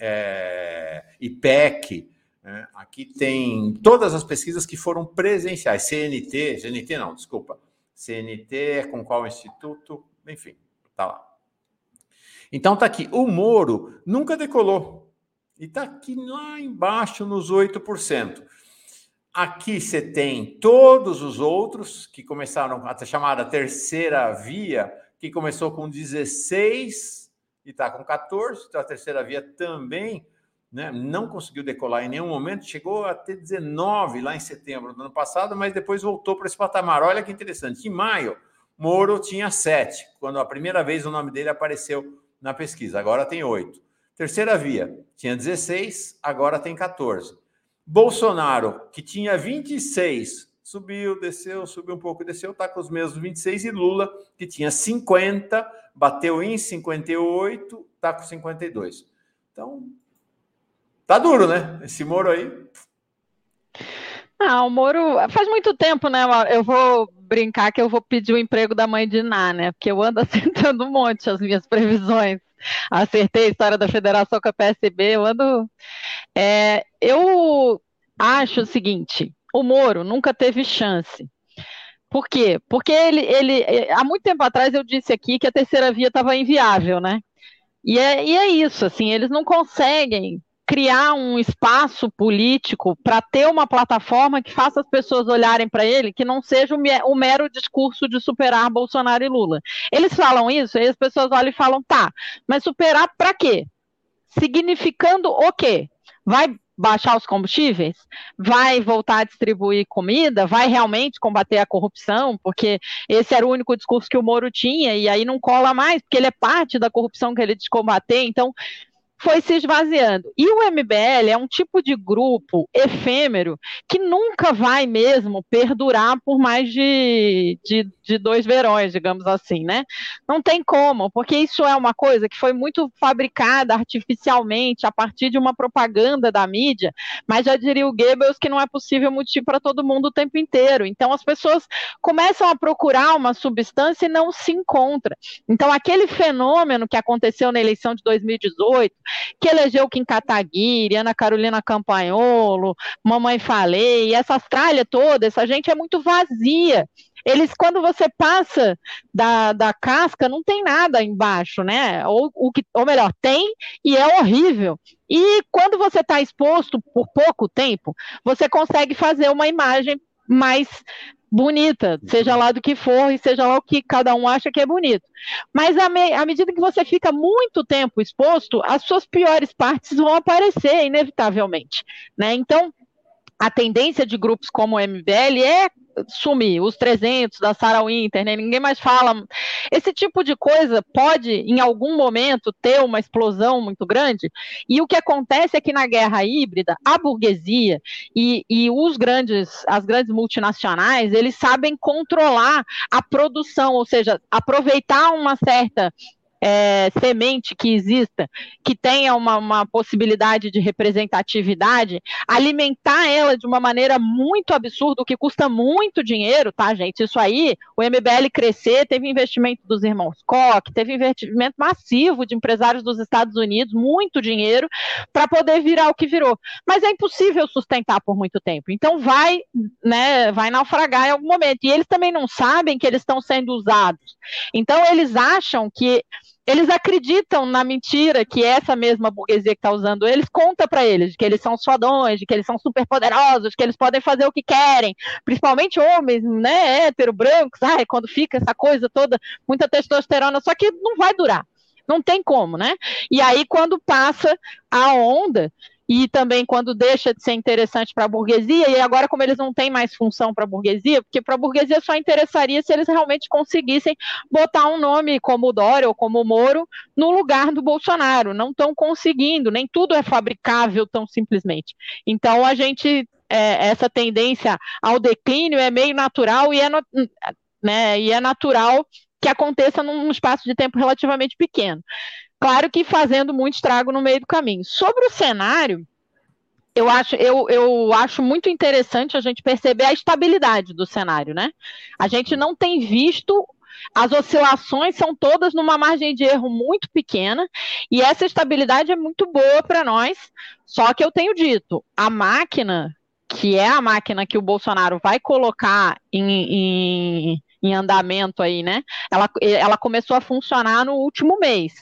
IPEC, né? Aqui tem todas as pesquisas que foram presenciais. CNT é com qual instituto? Enfim, tá lá. Então tá aqui, o Moro nunca decolou. E tá aqui lá embaixo nos 8%. Aqui você tem todos os outros que começaram a chamada terceira via, que começou com 16 e tá com 14. Então a terceira via também, né, não conseguiu decolar em nenhum momento. Chegou a ter 19 lá em setembro do ano passado, mas depois voltou para esse patamar. Olha que interessante. Em maio, Moro tinha 7, quando a primeira vez o nome dele apareceu na pesquisa, agora tem 8. Terceira via, tinha 16, agora tem 14. Bolsonaro, que tinha 26, subiu um pouco, desceu, está com os mesmos 26. E Lula, que tinha 50, bateu em 58, está com 52. Então, tá duro, né? Esse Moro aí. Ah, o Moro... Faz muito tempo, né? Eu vou brincar que eu vou pedir o emprego da mãe de Iná, né? Porque eu ando acertando um monte as minhas previsões. Acertei a história da federação com a PSB, eu ando... eu acho o seguinte, o Moro nunca teve chance. Por quê? Porque ele há muito tempo atrás eu disse aqui que a terceira via estava inviável, né? E é isso, assim, eles não conseguem criar um espaço político para ter uma plataforma que faça as pessoas olharem para ele, que não seja o mero discurso de superar Bolsonaro e Lula. Eles falam isso, aí as pessoas olham e falam, tá, mas superar para quê? Significando o quê? Vai baixar os combustíveis? Vai voltar a distribuir comida? Vai realmente combater a corrupção? Porque esse era o único discurso que o Moro tinha, e aí não cola mais, porque ele é parte da corrupção que ele diz combater, então... foi se esvaziando. E o MBL é um tipo de grupo efêmero que nunca vai mesmo perdurar por mais de 2 verões, digamos assim, né? Não tem como, porque isso é uma coisa que foi muito fabricada artificialmente a partir de uma propaganda da mídia, mas já diria o Goebbels que não é possível mentir para todo mundo o tempo inteiro. Então as pessoas começam a procurar uma substância e não se encontram. Então aquele fenômeno que aconteceu na eleição de 2018, que elegeu Kim Kataguiri, Ana Carolina Campagnolo, Mamãe Falei, essa tralha toda, essa gente é muito vazia. Eles, quando você passa da casca, não tem nada embaixo, né? Ou melhor, tem e é horrível. E quando você está exposto por pouco tempo, você consegue fazer uma imagem mais bonita, seja lá do que for e seja lá o que cada um acha que é bonito. Mas à medida que você fica muito tempo exposto, as suas piores partes vão aparecer inevitavelmente, né? Então, a tendência de grupos como o MBL é sumir, os 300 da Sarah Winter, né? Ninguém mais fala. Esse tipo de coisa pode, em algum momento, ter uma explosão muito grande, e o que acontece é que na guerra híbrida, a burguesia e as grandes multinacionais, eles sabem controlar a produção, ou seja, aproveitar uma certa semente que exista, que tenha uma possibilidade de representatividade, alimentar ela de uma maneira muito absurda, o que custa muito dinheiro, tá, gente? Isso aí, o MBL crescer, teve investimento dos irmãos Koch, teve investimento massivo de empresários dos Estados Unidos, muito dinheiro, para poder virar o que virou. Mas é impossível sustentar por muito tempo, então vai, né, vai naufragar em algum momento. E eles também não sabem que eles estão sendo usados. Então eles acham que eles acreditam na mentira que essa mesma burguesia que está usando eles conta para eles, de que eles são fodões, de que eles são superpoderosos, que eles podem fazer o que querem, principalmente homens, né, hétero, brancos, ai, quando fica essa coisa toda, muita testosterona, só que não vai durar, não tem como, né? E aí quando passa a onda, e também quando deixa de ser interessante para a burguesia, e agora como eles não têm mais função para a burguesia, porque para a burguesia só interessaria se eles realmente conseguissem botar um nome como o Dória ou como o Moro no lugar do Bolsonaro, não estão conseguindo, nem tudo é fabricável tão simplesmente. Então a gente, essa tendência ao declínio é meio natural e é natural que aconteça num espaço de tempo relativamente pequeno. Claro que fazendo muito estrago no meio do caminho. Sobre o cenário, eu acho muito interessante a gente perceber a estabilidade do cenário, né? A gente não tem visto, as oscilações são todas numa margem de erro muito pequena, e essa estabilidade é muito boa para nós, só que eu tenho dito, a máquina, que é a máquina que o Bolsonaro vai colocar em andamento aí, né? Ela começou a funcionar no último mês.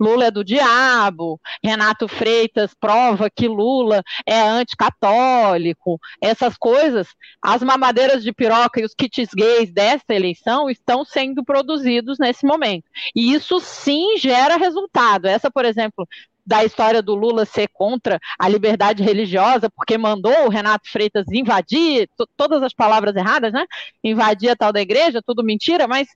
Lula é do diabo, Renato Freitas prova que Lula é anticatólico, essas coisas, as mamadeiras de piroca e os kits gays dessa eleição estão sendo produzidos nesse momento. E isso sim gera resultado. Essa, por exemplo, da história do Lula ser contra a liberdade religiosa, porque mandou o Renato Freitas invadir, todas as palavras erradas, né? Invadir a tal da igreja, tudo mentira, mas...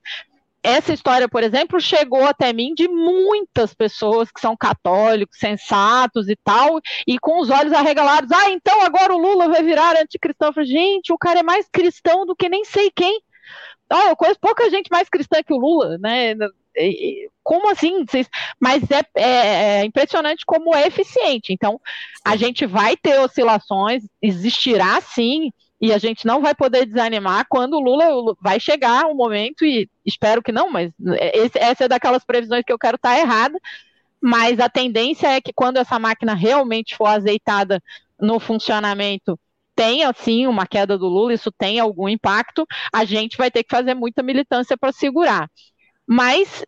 Essa história, por exemplo, chegou até mim de muitas pessoas que são católicos, sensatos e tal, e com os olhos arregalados. Ah, então agora o Lula vai virar anticristão. Eu falei, gente, o cara é mais cristão do que nem sei quem. Ah, eu conheço pouca gente mais cristã que o Lula, né? Como assim? Mas é impressionante como é eficiente. Então, a gente vai ter oscilações, existirá sim, e a gente não vai poder desanimar quando o Lula vai chegar um momento, e espero que não, mas essa é daquelas previsões que eu quero estar errada, mas a tendência é que quando essa máquina realmente for azeitada no funcionamento, tenha sim uma queda do Lula, isso tem algum impacto, a gente vai ter que fazer muita militância para segurar. Mas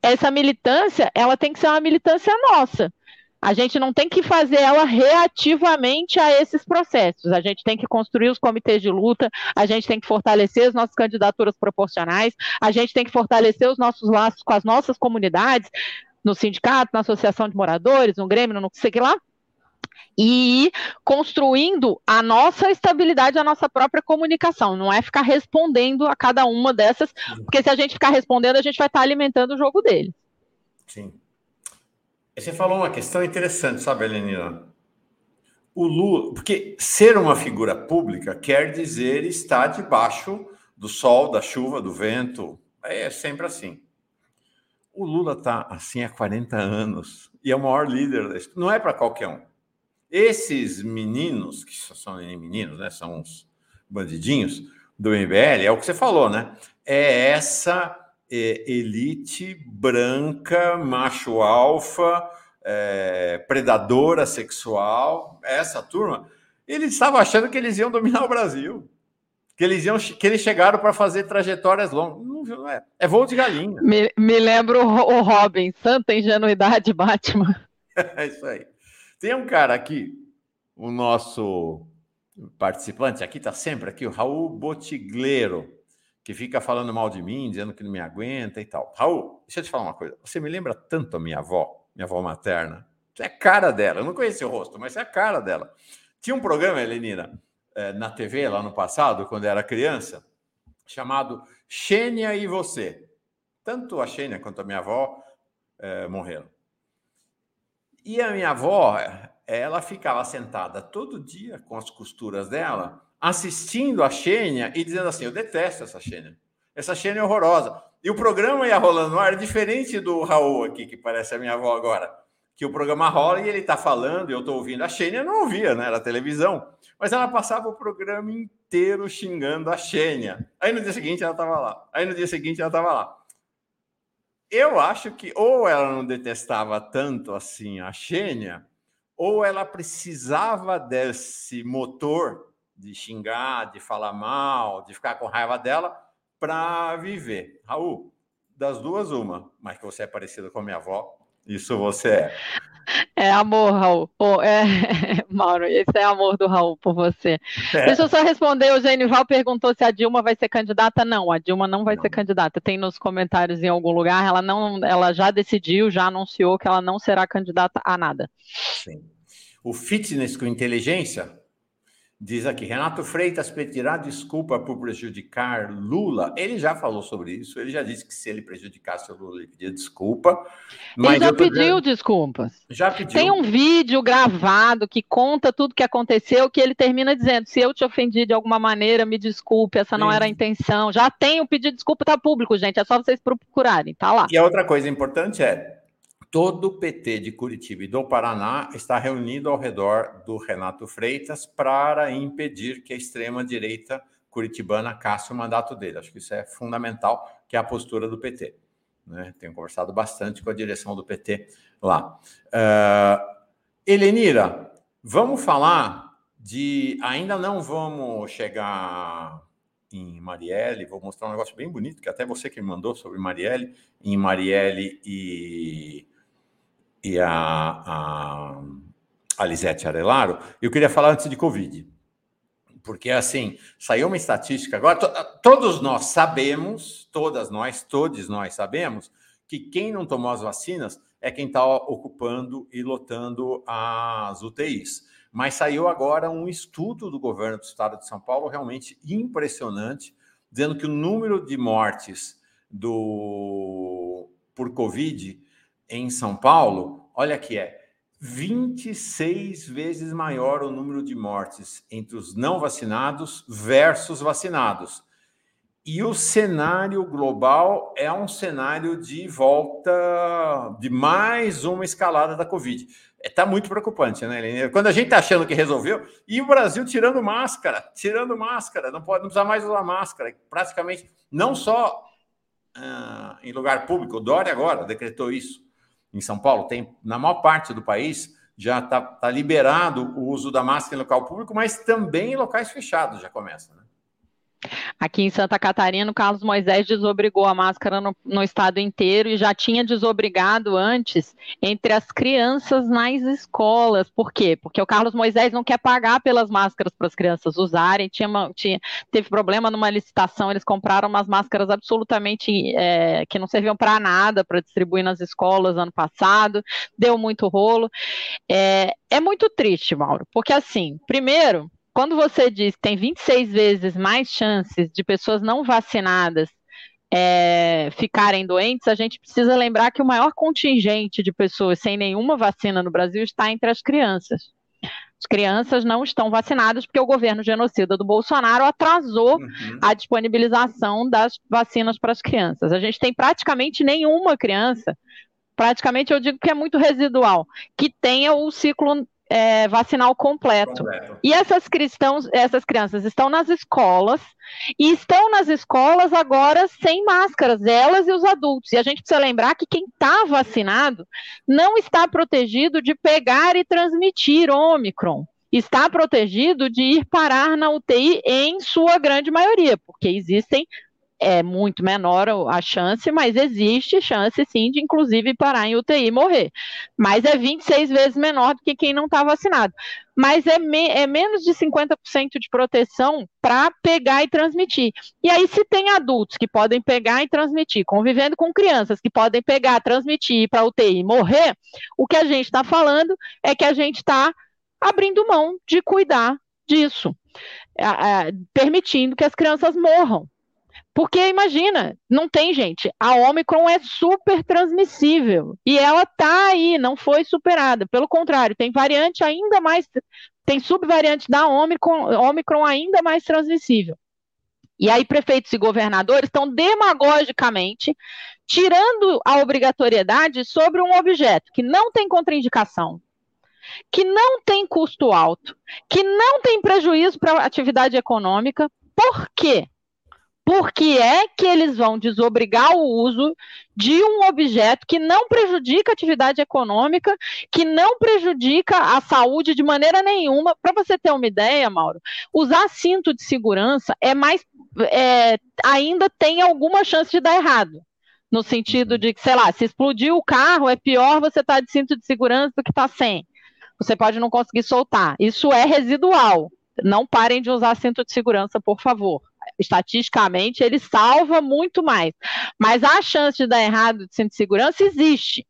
essa militância, ela tem que ser uma militância nossa. A gente não tem que fazer ela reativamente a esses processos, a gente tem que construir os comitês de luta, a gente tem que fortalecer as nossas candidaturas proporcionais, a gente tem que fortalecer os nossos laços com as nossas comunidades, no sindicato, na associação de moradores, no grêmio, no sei que lá, e construindo a nossa estabilidade, a nossa própria comunicação, não é ficar respondendo a cada uma dessas, porque se a gente ficar respondendo, a gente vai estar alimentando o jogo dele. Sim. Você falou uma questão interessante, sabe, Helenina? O Lula, porque ser uma figura pública quer dizer estar debaixo do sol, da chuva, do vento, é sempre assim. O Lula está assim há 40 anos e é o maior líder da história, não é para qualquer um. Esses meninos, que são meninos, né, são uns bandidinhos do MBL, é o que você falou, né? É essa elite branca, macho alfa, predadora sexual, essa turma, eles estavam achando que eles iam dominar o Brasil, que eles chegaram para fazer trajetórias longas. Não é, é voo de galinha. Me lembro o Robin, santa ingenuidade, Batman. É isso aí. Tem um cara aqui, o nosso participante, aqui está sempre aqui, o Raul Botigleiro, que fica falando mal de mim, dizendo que não me aguenta e tal. Raul, deixa eu te falar uma coisa. Você me lembra tanto a minha avó materna. Você é a cara dela. Eu não conheci o rosto, mas você é a cara dela. Tinha um programa, Helenina, na TV lá no passado, quando eu era criança, chamado Xênia e Você. Tanto a Xênia quanto a minha avó morreram. E a minha avó, ela ficava sentada todo dia com as costuras dela, assistindo a Xênia e dizendo assim, eu detesto essa Xênia. Essa Xênia é horrorosa. E o programa ia rolando no ar, diferente do Raul aqui, que parece a minha avó agora, que o programa rola e ele está falando e eu estou ouvindo. A Xênia não ouvia, né? Era televisão. Mas ela passava o programa inteiro xingando a Xênia. Aí no dia seguinte ela estava lá. Eu acho que ou ela não detestava tanto assim a Xênia, ou ela precisava desse motor de xingar, de falar mal, de ficar com raiva dela, para viver. Raul, das duas, uma. Mas que você é parecido com a minha avó, isso você é. É amor, Raul. Pô, Mauro, esse é amor do Raul por você. É. Deixa eu só responder, o Genival perguntou se a Dilma vai ser candidata. Não, a Dilma não vai ser candidata. Tem nos comentários em algum lugar, ela já decidiu, já anunciou que ela não será candidata a nada. Sim. O fitness com inteligência... Diz aqui, Renato Freitas pedirá desculpa por prejudicar Lula. Ele já falou sobre isso, ele já disse que se ele prejudicasse o Lula, ele pedia desculpa. Mas ele já pediu desculpas. Já pediu. Tem um vídeo gravado que conta tudo que aconteceu, que ele termina dizendo, se eu te ofendi de alguma maneira, me desculpe, essa não era a intenção. Já tem o pedido de desculpa, está público, gente, é só vocês procurarem, tá lá. E a outra coisa importante é, todo o PT de Curitiba e do Paraná está reunido ao redor do Renato Freitas para impedir que a extrema-direita curitibana casse o mandato dele. Acho que isso é fundamental, que é a postura do PT. Né? Tenho conversado bastante com a direção do PT lá. Helenira, vamos falar de... Ainda não vamos chegar em Marielle, vou mostrar um negócio bem bonito, que até você que me mandou sobre Marielle, em Marielle e a Lisete Arelaro, eu queria falar antes de Covid. Porque, assim, saiu uma estatística agora, todos nós sabemos que quem não tomou as vacinas é quem está ocupando e lotando as UTIs. Mas saiu agora um estudo do governo do estado de São Paulo realmente impressionante, dizendo que o número de mortes por Covid em São Paulo, olha aqui, 26 vezes maior o número de mortes entre os não vacinados versus vacinados. E o cenário global é um cenário de volta de mais uma escalada da Covid. Está muito preocupante, né, Helena? Quando a gente está achando que resolveu, e o Brasil tirando máscara, não precisa mais usar máscara, praticamente, não só em lugar público, o Dória agora decretou isso em São Paulo, na maior parte do país já está liberado o uso da máscara em local público, mas também em locais fechados já começa, né? Aqui em Santa Catarina, o Carlos Moisés desobrigou a máscara no estado inteiro e já tinha desobrigado antes entre as crianças nas escolas. Por quê? Porque o Carlos Moisés não quer pagar pelas máscaras para as crianças usarem. Teve problema numa licitação, eles compraram umas máscaras absolutamente que não serviam para nada para distribuir nas escolas ano passado. Deu muito rolo. É muito triste, Mauro, porque assim, primeiro... Quando você diz que tem 26 vezes mais chances de pessoas não vacinadas ficarem doentes, a gente precisa lembrar que o maior contingente de pessoas sem nenhuma vacina no Brasil está entre as crianças. As crianças não estão vacinadas porque o governo genocida do Bolsonaro atrasou a disponibilização das vacinas para as crianças. A gente tem praticamente nenhuma criança, eu digo que é muito residual, que tenha o ciclo vacinal completo. E essas crianças estão nas escolas, e estão nas escolas agora sem máscaras, elas e os adultos. E a gente precisa lembrar que quem está vacinado não está protegido de pegar e transmitir Ômicron. Está protegido de ir parar na UTI em sua grande maioria, porque existem... É muito menor a chance, mas existe chance, sim, de inclusive parar em UTI e morrer. Mas é 26 vezes menor do que quem não está vacinado. Mas é menos de 50% de proteção para pegar e transmitir. E aí, se tem adultos que podem pegar e transmitir, convivendo com crianças que podem pegar, transmitir, ir para UTI e morrer, o que a gente está falando é que a gente está abrindo mão de cuidar disso, permitindo que as crianças morram. Porque, imagina, não tem, gente, a Ômicron é super transmissível, e ela está aí, não foi superada, pelo contrário, tem variante ainda mais, tem subvariante da Ômicron ainda mais transmissível. E aí prefeitos e governadores estão demagogicamente tirando a obrigatoriedade sobre um objeto que não tem contraindicação, que não tem custo alto, que não tem prejuízo para a atividade econômica. Por quê? Porque é que eles vão desobrigar o uso de um objeto que não prejudica a atividade econômica, que não prejudica a saúde de maneira nenhuma. Para você ter uma ideia, Mauro, usar cinto de segurança ainda tem alguma chance de dar errado. No sentido de que, sei lá, se explodir o carro, é pior você estar de cinto de segurança do que estar sem. Você pode não conseguir soltar. Isso é residual. Não parem de usar cinto de segurança, por favor. Estatisticamente, ele salva muito mais. Mas a chance de dar errado de cinto de segurança existe.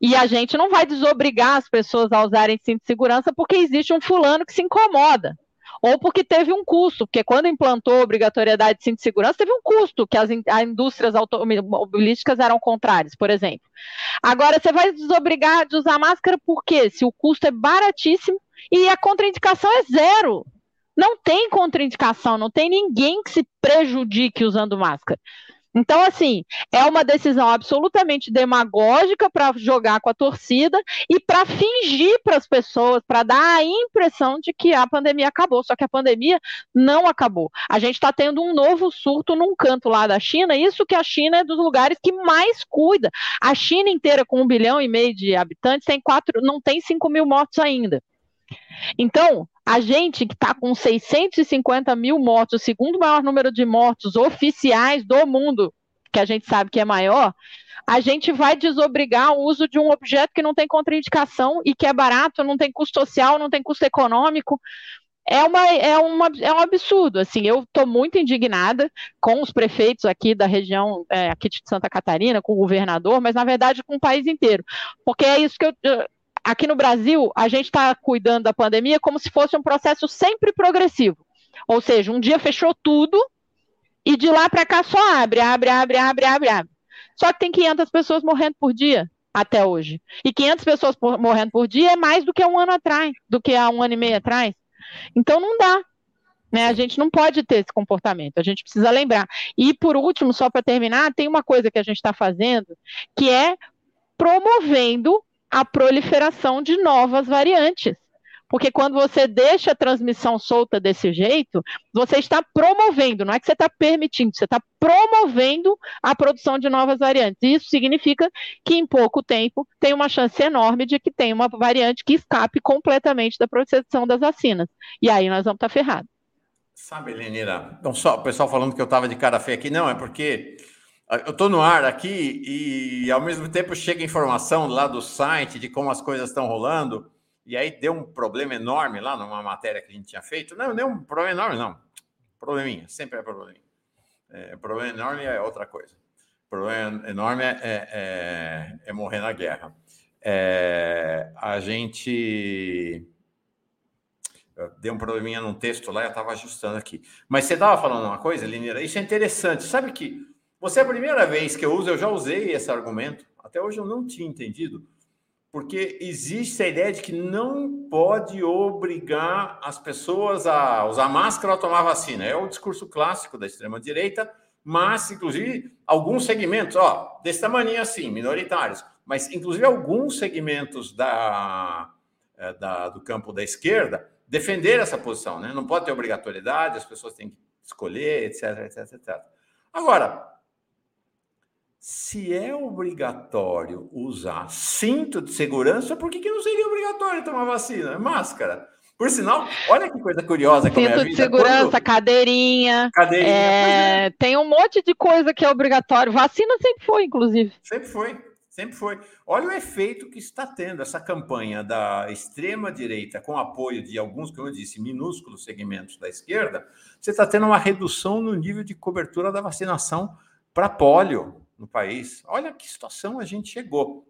E a gente não vai desobrigar as pessoas a usarem cinto de segurança porque existe um fulano que se incomoda. Ou porque teve um custo, porque quando implantou a obrigatoriedade de cinto de segurança, teve um custo, que as indústrias automobilísticas eram contrárias, por exemplo. Agora, você vai desobrigar de usar máscara por quê? Se o custo é baratíssimo e a contraindicação é zero. Não tem contraindicação, não tem ninguém que se prejudique usando máscara. Então, assim, é uma decisão absolutamente demagógica para jogar com a torcida e para fingir para as pessoas, para dar a impressão de que a pandemia acabou. Só que a pandemia não acabou. A gente está tendo um novo surto num canto lá da China, isso que a China é dos lugares que mais cuida. A China inteira, com 1,5 bilhão de habitantes, não tem 5 mil mortos ainda. Então, a gente que está com 650 mil mortos, o segundo maior número de mortos oficiais do mundo, que a gente sabe que é maior, a gente vai desobrigar o uso de um objeto que não tem contraindicação e que é barato, não tem custo social, não tem custo econômico. É um absurdo, assim. Eu estou muito indignada com os prefeitos aqui da região, aqui de Santa Catarina, com o governador, mas, na verdade, com o país inteiro. Porque é isso que eu... Aqui no Brasil, a gente está cuidando da pandemia como se fosse um processo sempre progressivo. Ou seja, um dia fechou tudo e de lá para cá só abre. Só que tem 500 pessoas morrendo por dia até hoje. E 500 pessoas morrendo por dia é mais do que um ano atrás, do que há um ano e meio atrás. Então não dá. Né? A gente não pode ter esse comportamento. A gente precisa lembrar. E por último, só para terminar, tem uma coisa que a gente está fazendo que é promovendo a proliferação de novas variantes. Porque quando você deixa a transmissão solta desse jeito, você está promovendo, não é que você está permitindo, você está promovendo a produção de novas variantes. E isso significa que em pouco tempo tem uma chance enorme de que tenha uma variante que escape completamente da proteção das vacinas. E aí nós vamos estar ferrados. Sabe, Lenira, então, só o pessoal falando que eu estava de cara feia aqui, não, é porque... Eu estou no ar aqui e, ao mesmo tempo, chega informação lá do site de como as coisas estão rolando. E aí deu um problema enorme lá numa matéria que a gente tinha feito. Não, deu um problema enorme, não. Probleminha, sempre é probleminha. Problema enorme é outra coisa. Problema enorme é morrer na guerra. A gente... Deu um probleminha num texto lá e eu estava ajustando aqui. Mas você estava falando uma coisa, Lenira? Isso é interessante. Sabe que... Você é a primeira vez que eu uso, eu já usei esse argumento, até hoje eu não tinha entendido, porque existe a ideia de que não pode obrigar as pessoas a usar máscara ou a tomar vacina. É o discurso clássico da extrema-direita, mas, inclusive, alguns segmentos, desse tamanho assim, minoritários, mas, inclusive, alguns segmentos da, do campo da esquerda, defender essa posição, né? Não pode ter obrigatoriedade, as pessoas têm que escolher, etc, etc, etc. Agora, se é obrigatório usar cinto de segurança, por que não seria obrigatório tomar vacina? Máscara. Por sinal, olha que coisa curiosa. Cinto de segurança, quando... cadeirinha. É... Tem um monte de coisa que é obrigatório. Vacina sempre foi, inclusive. Sempre foi. Olha o efeito que está tendo essa campanha da extrema-direita com apoio de alguns, como eu disse, minúsculos segmentos da esquerda. Você está tendo uma redução no nível de cobertura da vacinação para pólio no país. Olha que situação a gente chegou.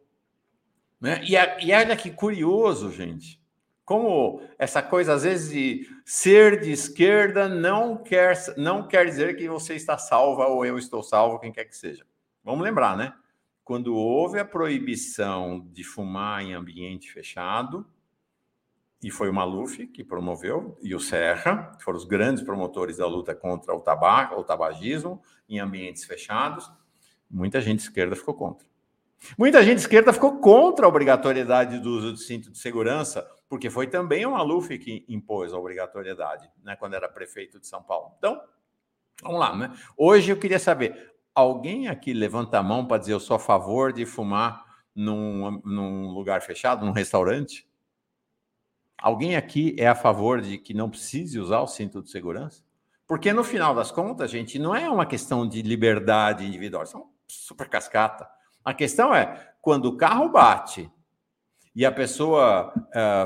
Né? E olha que curioso, gente. Como essa coisa, às vezes, de ser de esquerda não quer dizer que você está salva ou eu estou salvo, quem quer que seja. Vamos lembrar, né? Quando houve a proibição de fumar em ambiente fechado, e foi o Maluf que promoveu, e o Serra, que foram os grandes promotores da luta contra o tabaco, o tabagismo, em ambientes fechados, muita gente de esquerda ficou contra. Muita gente de esquerda ficou contra a obrigatoriedade do uso de cinto de segurança, porque foi também o Maluf que impôs a obrigatoriedade, né, quando era prefeito de São Paulo. Então, vamos lá, né? Hoje eu queria saber... Alguém aqui levanta a mão para dizer eu sou a favor de fumar num lugar fechado, num restaurante? Alguém aqui é a favor de que não precise usar o cinto de segurança? Porque no final das contas, gente, não é uma questão de liberdade individual, isso é uma super cascata. A questão é, quando o carro bate e a pessoa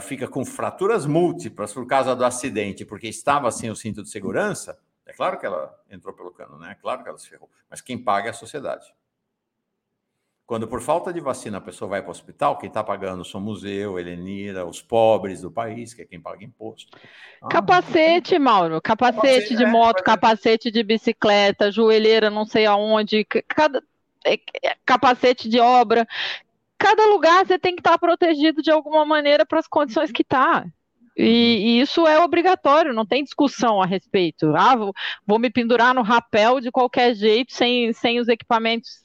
fica com fraturas múltiplas por causa do acidente, porque estava sem o cinto de segurança... É claro que ela entrou pelo cano, né? É claro que ela se ferrou. Mas quem paga é a sociedade. Quando por falta de vacina a pessoa vai para o hospital, quem está pagando somos eu, Helenira, os pobres do país, que é quem paga imposto. Capacete, Mauro. Capacete de moto, capacete de bicicleta, joelheira não sei aonde, capacete de obra. Cada lugar você tem que estar protegido de alguma maneira para as condições que está. E isso é obrigatório, não tem discussão a respeito. Ah, vou me pendurar no rapel de qualquer jeito, sem os equipamentos.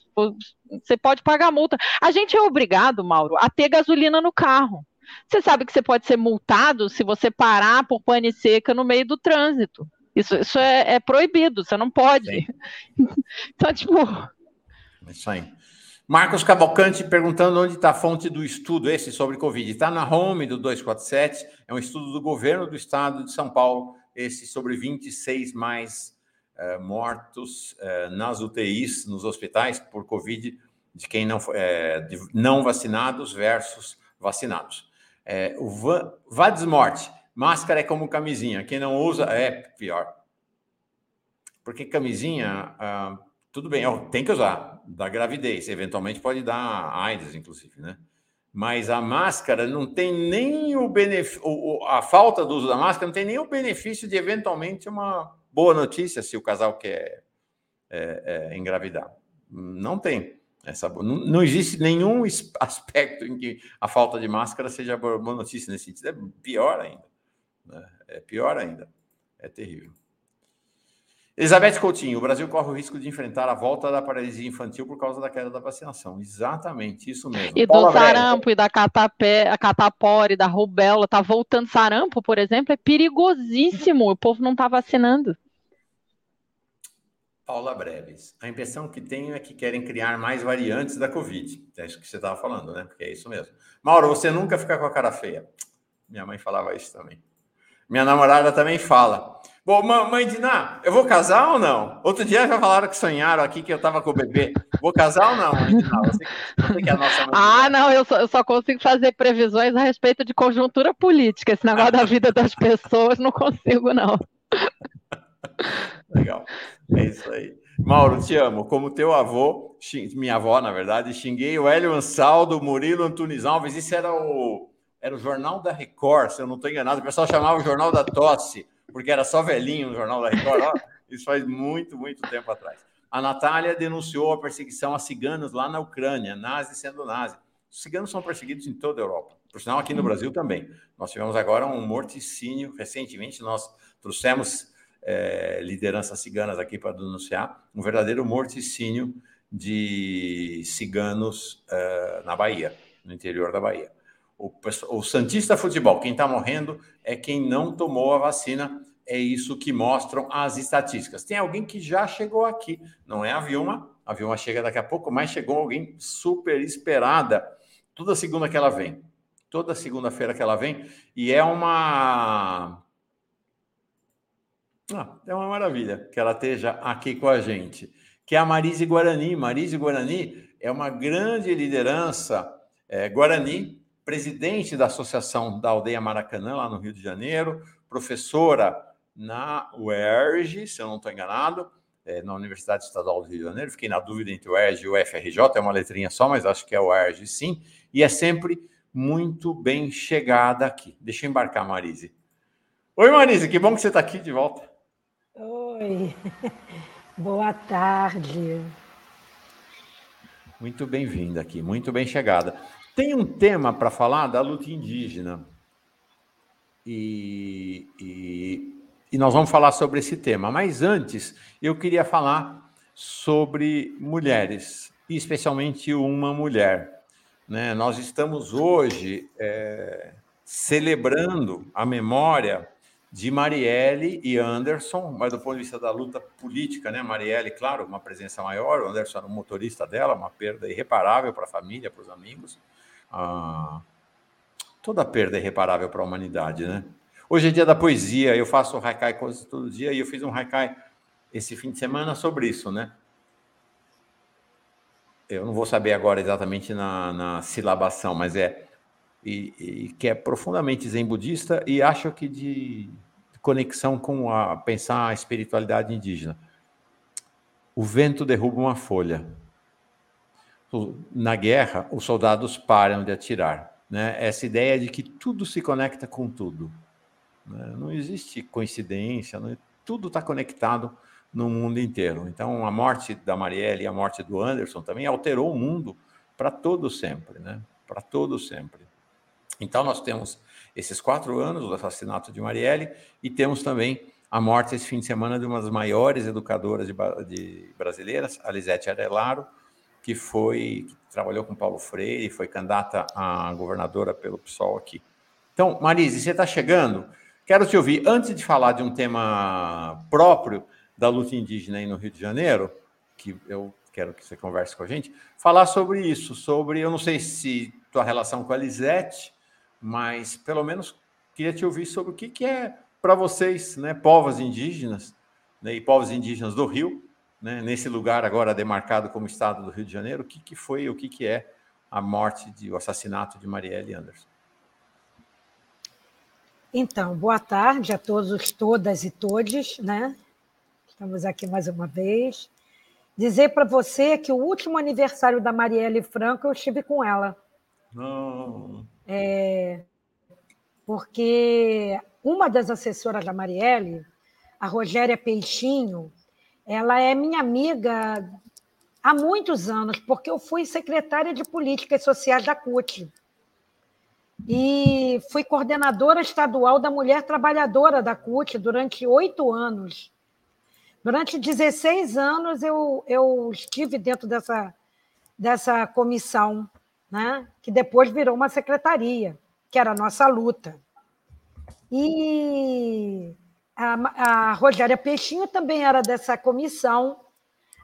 Você pode pagar multa. A gente é obrigado, Mauro, a ter gasolina no carro. Você sabe que você pode ser multado se você parar por pane seca no meio do trânsito. Isso é proibido, você não pode. Então, tipo... É isso aí. Marcos Cavalcante perguntando onde está a fonte do estudo esse sobre Covid. Está na home do 247, é um estudo do governo do estado de São Paulo, esse sobre 26 mais mortos nas UTIs, nos hospitais, por Covid, de quem de não vacinados versus vacinados. Vadesmorte, máscara é como camisinha, quem não usa é pior. Porque camisinha... Tudo bem, tem que usar, da gravidez, eventualmente pode dar AIDS, inclusive, né? Mas a máscara não tem nem o benefício, a falta do uso da máscara não tem nem o benefício de eventualmente uma boa notícia se o casal quer engravidar. Não tem, não existe nenhum aspecto em que a falta de máscara seja boa notícia nesse sentido, é pior ainda, é terrível. Elizabeth Coutinho, o Brasil corre o risco de enfrentar a volta da paralisia infantil por causa da queda da vacinação. Exatamente, isso mesmo. E Paula do sarampo, e da catapora, e da rubéola, tá voltando. Sarampo, por exemplo, é perigosíssimo, o povo não tá vacinando. Paula Breves, a impressão que tenho é que querem criar mais variantes da Covid. É isso que você estava falando, né? Porque é isso mesmo. Mauro, você nunca fica com a cara feia. Minha mãe falava isso também. Minha namorada também fala. Bom, mãe Diná, eu vou casar ou não? Outro dia já falaram que sonharam aqui que eu estava com o bebê. Vou casar ou não, mãe Diná? Você que é a nossa mãe. Ah, não, eu só consigo fazer previsões a respeito de conjuntura política. Esse negócio da vida das pessoas, não consigo, não. Legal, é isso aí. Mauro, te amo. Como teu avô, minha avó, na verdade, xinguei o Hélio Ansaldo, o Murilo Antunes Alves. Isso era o Jornal da Record, se eu não estou enganado. O pessoal chamava o Jornal da Tosse, porque era só velhinho no Jornal da Record. Ó, isso faz muito, muito tempo atrás. A Natália denunciou a perseguição a ciganos lá na Ucrânia, nazi sendo nazi. Os ciganos são perseguidos em toda a Europa. Por sinal, aqui no Brasil também. Nós tivemos agora um morticínio. Recentemente, nós trouxemos lideranças ciganas aqui para denunciar um verdadeiro morticínio de ciganos na Bahia, no interior da Bahia. O Santista Futebol, quem está morrendo é quem não tomou a vacina. É isso que mostram as estatísticas. Tem alguém que já chegou aqui, não é a Vilma chega daqui a pouco, mas chegou alguém super esperada. Toda segunda que ela vem, toda segunda-feira que ela vem, e é uma... Ah, é uma maravilha que ela esteja aqui com a gente, que é a Marise Guarani. Marise Guarani é uma grande liderança Guarani, presidente da Associação da Aldeia Maracanã, lá no Rio de Janeiro, professora na UERJ, se eu não estou enganado, na Universidade Estadual do Rio de Janeiro. Fiquei na dúvida entre o UERJ e o UFRJ, é uma letrinha só, mas acho que é o UERJ sim, e é sempre muito bem chegada aqui. Deixa eu embarcar, Marise. Oi, Marise, que bom que você está aqui de volta. Oi, boa tarde. Muito bem-vinda aqui, muito bem chegada. Tem um tema para falar da luta indígena e nós vamos falar sobre esse tema, mas antes eu queria falar sobre mulheres, e especialmente uma mulher, né? Nós estamos hoje celebrando a memória de Marielle e Anderson, mas do ponto de vista da luta política, né? Marielle, claro, uma presença maior, o Anderson era o motorista dela, uma perda irreparável para a família, para os amigos. Toda perda é irreparável para a humanidade, né? Hoje é dia da poesia, eu faço haikai quase todo dia, e eu fiz um haikai esse fim de semana sobre isso, né? Eu não vou saber agora exatamente na silabação, mas que é profundamente zen budista e acho que de conexão com pensar a espiritualidade indígena. O vento derruba uma folha. Na guerra, os soldados param de atirar, né? Essa ideia de que tudo se conecta com tudo, né? Não existe coincidência, não, tudo está conectado no mundo inteiro. Então, a morte da Marielle e a morte do Anderson também alterou o mundo para todo sempre, né? Para todo sempre. Então, nós temos esses 4 anos do assassinato de Marielle e temos também a morte esse fim de semana de uma das maiores educadoras de brasileiras, a Lisete Arelaro, que trabalhou com Paulo Freire e foi candidata a governadora pelo PSOL aqui. Então, Marise, você está chegando? Quero te ouvir. Antes de falar de um tema próprio da luta indígena aí no Rio de Janeiro, que eu quero que você converse com a gente, falar sobre isso, eu não sei se tua relação com a Lisete, mas pelo menos queria te ouvir sobre o que é para vocês, né, povos indígenas, né, e povos indígenas do Rio, nesse lugar agora demarcado como Estado do Rio de Janeiro, o que foi e o que é a morte, o assassinato de Marielle Anderson? Então, boa tarde a todos, todas e todes, né? Estamos aqui mais uma vez. Dizer para você que o último aniversário da Marielle Franco eu estive com ela. Não. Porque uma das assessoras da Marielle, a Rogéria Peixinho, ela é minha amiga há muitos anos, porque eu fui secretária de Políticas Sociais da CUT e fui coordenadora estadual da Mulher Trabalhadora da CUT durante 8 anos. Durante 16 anos eu estive dentro dessa comissão, né, que depois virou uma secretaria, que era a nossa luta. E... A Rogéria Peixinho também era dessa comissão.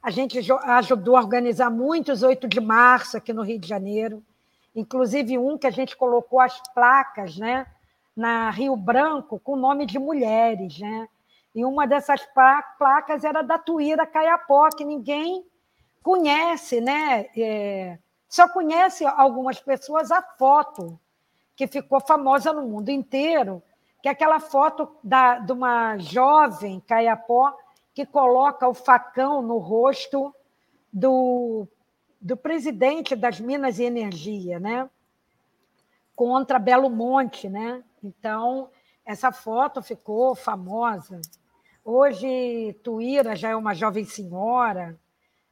A gente ajudou a organizar muitos 8 de março aqui no Rio de Janeiro, inclusive um que a gente colocou as placas, né, na Rio Branco com o nome de mulheres, né? E uma dessas placas era da Tuíra Caiapó, que ninguém conhece, né? Só conhece algumas pessoas a foto, que ficou famosa no mundo inteiro, que é aquela foto de uma jovem caiapó que coloca o facão no rosto do presidente das Minas e Energia, né? Contra Belo Monte, né? Então, essa foto ficou famosa. Hoje, Tuíra já é uma jovem senhora,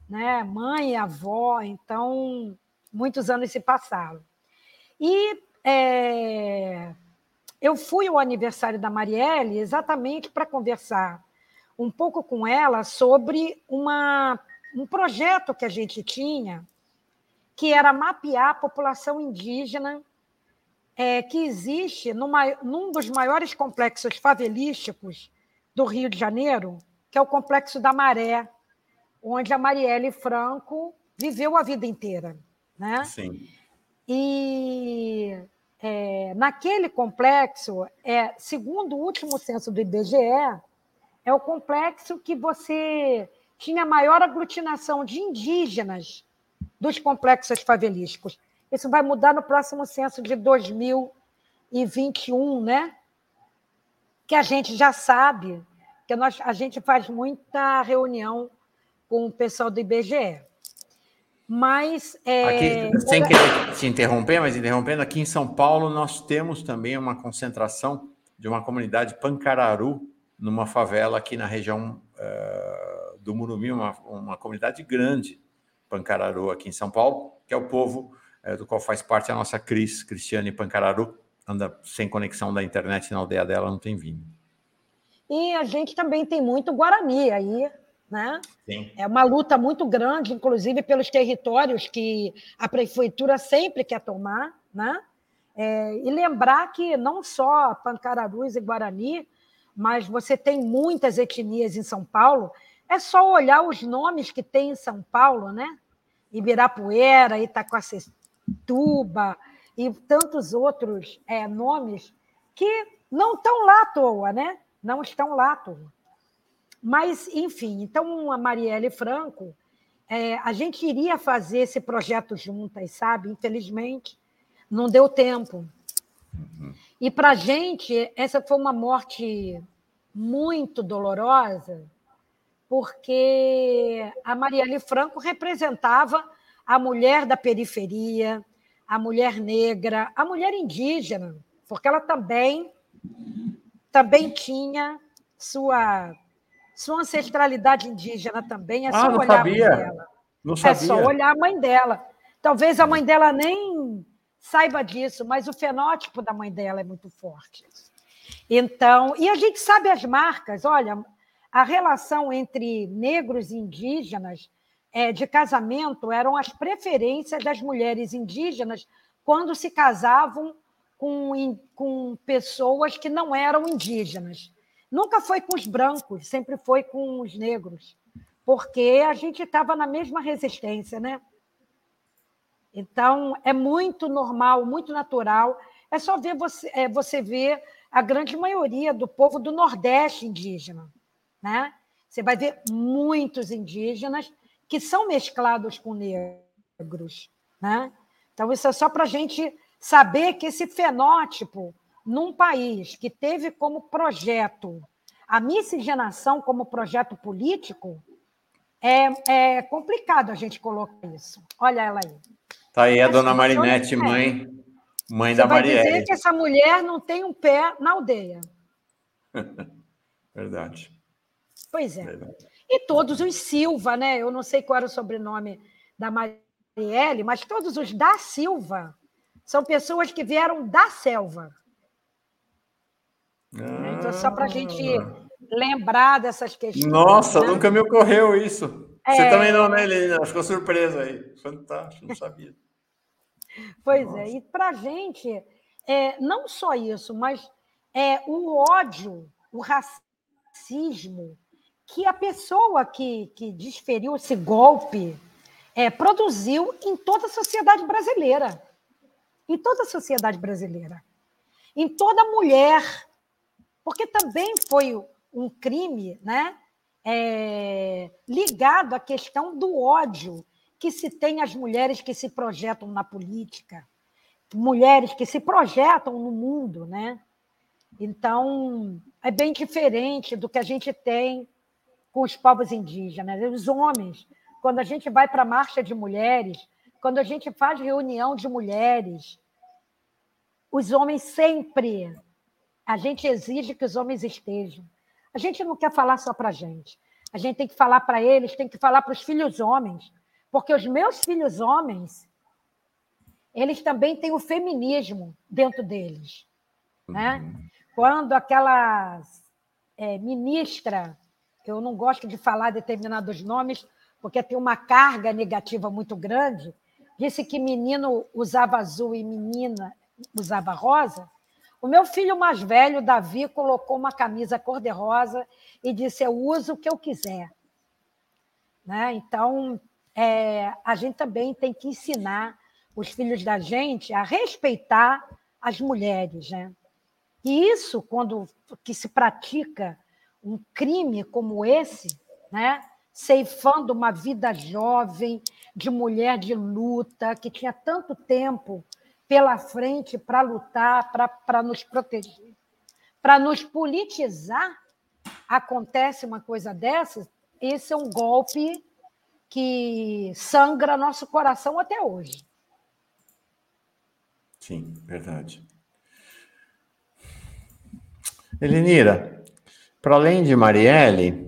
né? Mãe e avó, então, muitos anos se passaram. E... eu fui ao aniversário da Marielle exatamente para conversar um pouco com ela sobre um projeto que a gente tinha, que era mapear a população indígena que existe num dos maiores complexos favelísticos do Rio de Janeiro, que é o Complexo da Maré, onde a Marielle Franco viveu a vida inteira, né? Sim. E naquele complexo, segundo o último censo do IBGE, é o complexo que você tinha a maior aglutinação de indígenas dos complexos favelísticos. Isso vai mudar no próximo censo de 2021, né? Que a gente já sabe, que a gente faz muita reunião com o pessoal do IBGE. Mas... Aqui, sem querer te interromper, mas interrompendo, aqui em São Paulo nós temos também uma concentração de uma comunidade pancararu numa favela aqui na região do Murumbi, uma comunidade grande, pancararu, aqui em São Paulo, que é o povo do qual faz parte a nossa Cris, Cristiane Pancararu, anda sem conexão da internet na aldeia dela, não tem vinho. E a gente também tem muito Guarani aí, né? Sim. É uma luta muito grande, inclusive pelos territórios que a prefeitura sempre quer tomar, né? E lembrar que não só pancararus e Guarani, mas você tem muitas etnias em São Paulo. É só olhar os nomes que tem em São Paulo, né? Ibirapuera, Itacoacetuba e tantos outros nomes que não estão lá à toa, né? Não estão lá à toa. Mas, enfim, então a Marielle Franco, a gente iria fazer esse projeto juntas, sabe? Infelizmente, não deu tempo. Uhum. E, para a gente, essa foi uma morte muito dolorosa, porque a Marielle Franco representava a mulher da periferia, a mulher negra, a mulher indígena, porque ela também tinha sua ancestralidade indígena também. É só olhar a mãe dela. Não sabia. É só olhar a mãe dela. Talvez a mãe dela nem saiba disso, mas o fenótipo da mãe dela é muito forte. Então, e a gente sabe as marcas. Olha, a relação entre negros e indígenas de casamento eram as preferências das mulheres indígenas quando se casavam com pessoas que não eram indígenas. Nunca foi com os brancos, sempre foi com os negros, porque a gente estava na mesma resistência, né? Então, é muito normal, muito natural. É só ver você vê a grande maioria do povo do Nordeste indígena, né? Você vai ver muitos indígenas que são mesclados com negros, né? Então, isso é só para a gente saber que esse fenótipo, num país que teve como projeto a miscigenação como projeto político, é complicado a gente colocar isso. Olha ela aí. Está aí a dona Marinete, mãe da Marielle. Você vai dizer que essa mulher não tem um pé na aldeia. Verdade. Pois é. Verdade. E todos os Silva, né? Eu não sei qual era o sobrenome da Marielle, mas todos os da Silva são pessoas que vieram da selva. Então, só para a gente lembrar dessas questões. Nossa, né? Nunca me ocorreu isso. Você também não, né, Helena? Ficou surpresa aí. Fantástico, não sabia. Pois Nossa. É, e para a gente, não só isso, mas o ódio, o racismo, que a pessoa que desferiu esse golpe produziu em toda a sociedade brasileira. Em toda a sociedade brasileira. Em toda mulher, porque também foi um crime, né, ligado à questão do ódio que se tem às mulheres que se projetam na política, mulheres que se projetam no mundo, né? Então, é bem diferente do que a gente tem com os povos indígenas. Os homens, quando a gente vai para a marcha de mulheres, quando a gente faz reunião de mulheres, os homens sempre... A gente exige que os homens estejam. A gente não quer falar só para a gente. A gente tem que falar para eles, tem que falar para os filhos homens, porque os meus filhos homens, eles também têm o feminismo dentro deles, né? Quando aquela ministra, eu não gosto de falar determinados nomes, porque tem uma carga negativa muito grande, disse que menino usava azul e menina usava rosa, o meu filho mais velho, Davi, colocou uma camisa cor-de-rosa e disse, eu uso o que eu quiser. Né? Então, a gente também tem que ensinar os filhos da gente a respeitar as mulheres. Né? E isso, quando que se pratica um crime como esse, né? Ceifando uma vida jovem, de mulher de luta, que tinha tanto tempo pela frente para lutar, para nos proteger, para nos politizar, acontece uma coisa dessas, esse é um golpe que sangra nosso coração até hoje. Sim, verdade. Elenira, para além de Marielle,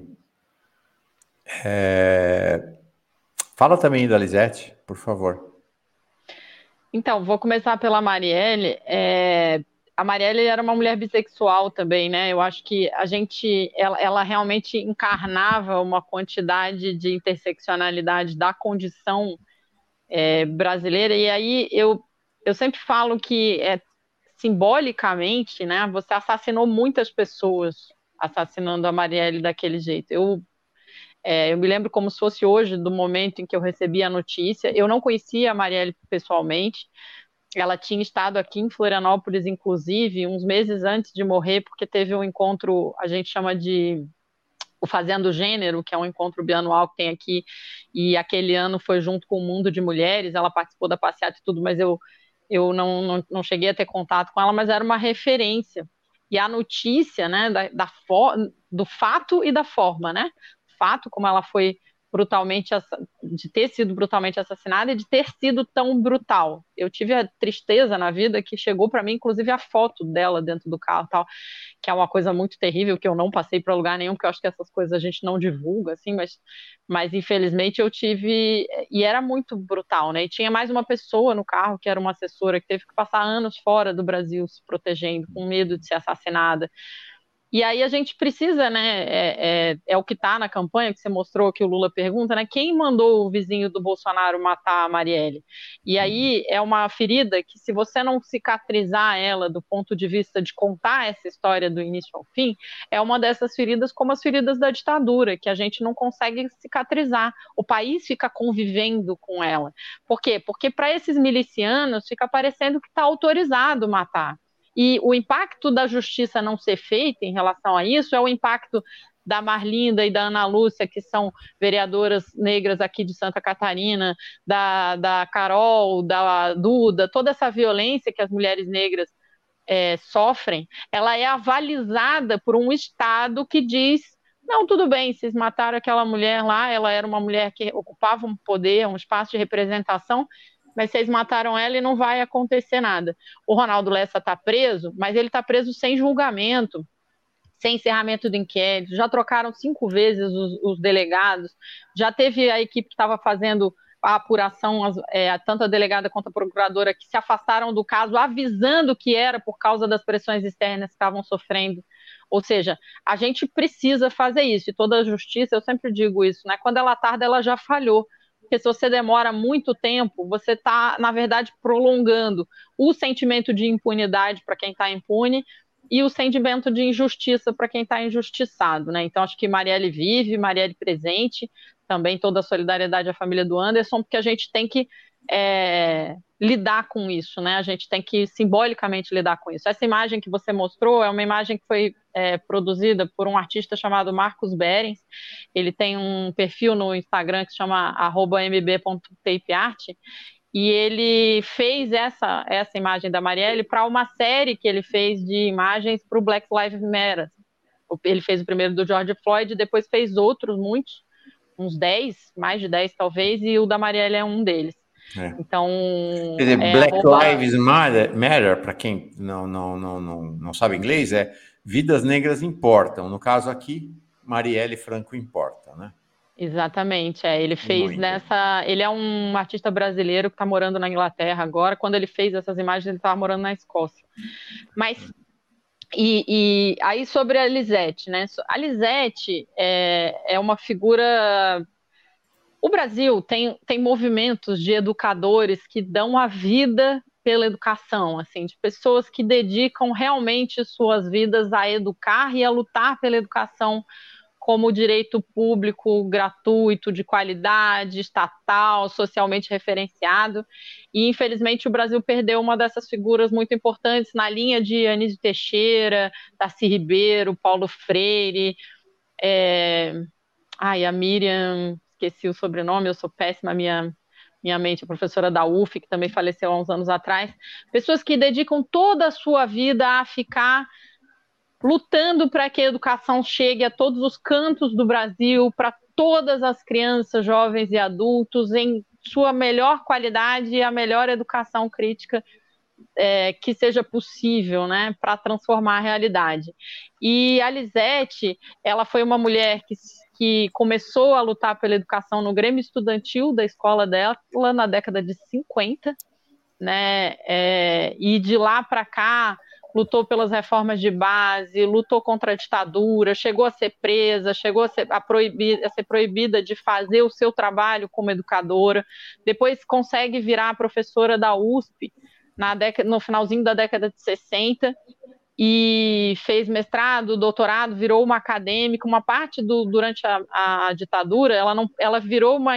fala também da Lisete, por favor. Então, vou começar pela Marielle. A Marielle era uma mulher bissexual também, né? Eu acho que ela realmente encarnava uma quantidade de interseccionalidade da condição brasileira. E aí eu sempre falo que simbolicamente, né? Você assassinou muitas pessoas assassinando a Marielle daquele jeito. Eu me lembro como se fosse hoje, do momento em que eu recebi a notícia. Eu não conhecia a Marielle pessoalmente. Ela tinha estado aqui em Florianópolis, inclusive, uns meses antes de morrer, porque teve um encontro, a gente chama de o Fazendo Gênero, que é um encontro bianual que tem aqui, e aquele ano foi junto com o Mundo de Mulheres. Ela participou da passeata e tudo, mas eu não cheguei a ter contato com ela, mas era uma referência. E a notícia, né, do fato e da forma, né? Fato, como ela foi de ter sido brutalmente assassinada e de ter sido tão brutal. Eu tive a tristeza na vida que chegou para mim, inclusive, a foto dela dentro do carro, tal, que é uma coisa muito terrível, que eu não passei para lugar nenhum, porque eu acho que essas coisas a gente não divulga, assim, mas infelizmente eu tive, e era muito brutal, né? E tinha mais uma pessoa no carro, que era uma assessora, que teve que passar anos fora do Brasil se protegendo, com medo de ser assassinada. E aí a gente precisa, né, é o que está na campanha, que você mostrou, que o Lula pergunta, né, quem mandou o vizinho do Bolsonaro matar a Marielle? E aí é uma ferida que, se você não cicatrizar ela do ponto de vista de contar essa história do início ao fim, é uma dessas feridas como as feridas da ditadura, que a gente não consegue cicatrizar. O país fica convivendo com ela. Por quê? Porque para esses milicianos fica parecendo que está autorizado matar. E o impacto da justiça não ser feita em relação a isso é o impacto da Marlinda e da Ana Lúcia, que são vereadoras negras aqui de Santa Catarina, da Carol, da Duda, toda essa violência que as mulheres negras sofrem, ela é avalizada por um Estado que diz, não, tudo bem, vocês mataram aquela mulher lá, ela era uma mulher que ocupava um poder, um espaço de representação, mas vocês mataram ela e não vai acontecer nada. O Ronaldo Lessa está preso, mas ele está preso sem julgamento, sem encerramento do inquérito, já trocaram 5 vezes os delegados, já teve a equipe que estava fazendo a apuração, tanto a delegada quanto a procuradora, que se afastaram do caso, avisando que era por causa das pressões externas que estavam sofrendo. Ou seja, a gente precisa fazer isso, e toda a justiça, eu sempre digo isso, né? Quando ela tarda, ela já falhou. Porque se você demora muito tempo, você está, na verdade, prolongando o sentimento de impunidade para quem está impune e o sentimento de injustiça para quem está injustiçado, né? Então, acho que Marielle vive, Marielle presente, também toda a solidariedade à família do Anderson, porque a gente tem que lidar com isso, né? A gente tem que simbolicamente lidar com isso. Essa imagem que você mostrou é uma imagem que foi produzida por um artista chamado Marcos Berens. Ele tem um perfil no Instagram que se chama @mb.tapeart e ele fez essa imagem da Marielle para uma série que ele fez de imagens para o Black Lives Matter. Ele fez o primeiro do George Floyd, depois fez outros muitos, uns 10, mais de 10 talvez, e o da Marielle é um deles. Então, quer dizer, Black Lives Matter, para quem não sabe inglês, é vidas negras importam. No caso aqui, Marielle Franco importa, né? Exatamente. Ele fez muito. Ele é um artista brasileiro que está morando na Inglaterra agora. Quando ele fez essas imagens, ele estava morando na Escócia. Mas e aí sobre a Lisete, né? A Lisete é uma figura. O Brasil tem movimentos de educadores que dão a vida pela educação, assim, de pessoas que dedicam realmente suas vidas a educar e a lutar pela educação como direito público, gratuito, de qualidade, estatal, socialmente referenciado. E, infelizmente, o Brasil perdeu uma dessas figuras muito importantes na linha de Anísio Teixeira, Tarcy Ribeiro, Paulo Freire, a Miriam, esqueci o sobrenome, eu sou péssima, minha mente, a professora da UF, que também faleceu há uns anos atrás, pessoas que dedicam toda a sua vida a ficar lutando para que a educação chegue a todos os cantos do Brasil, para todas as crianças, jovens e adultos, em sua melhor qualidade e a melhor educação crítica que seja possível, né, para transformar a realidade. E a Lisete, ela foi uma mulher que começou a lutar pela educação no Grêmio Estudantil da escola dela na década de 50, né? E de lá para cá lutou pelas reformas de base, lutou contra a ditadura, chegou a ser presa, chegou a ser proibida de fazer o seu trabalho como educadora, depois consegue virar professora da USP no finalzinho da década de 60, e fez mestrado, doutorado, virou uma acadêmica, uma parte durante a ditadura, ela virou uma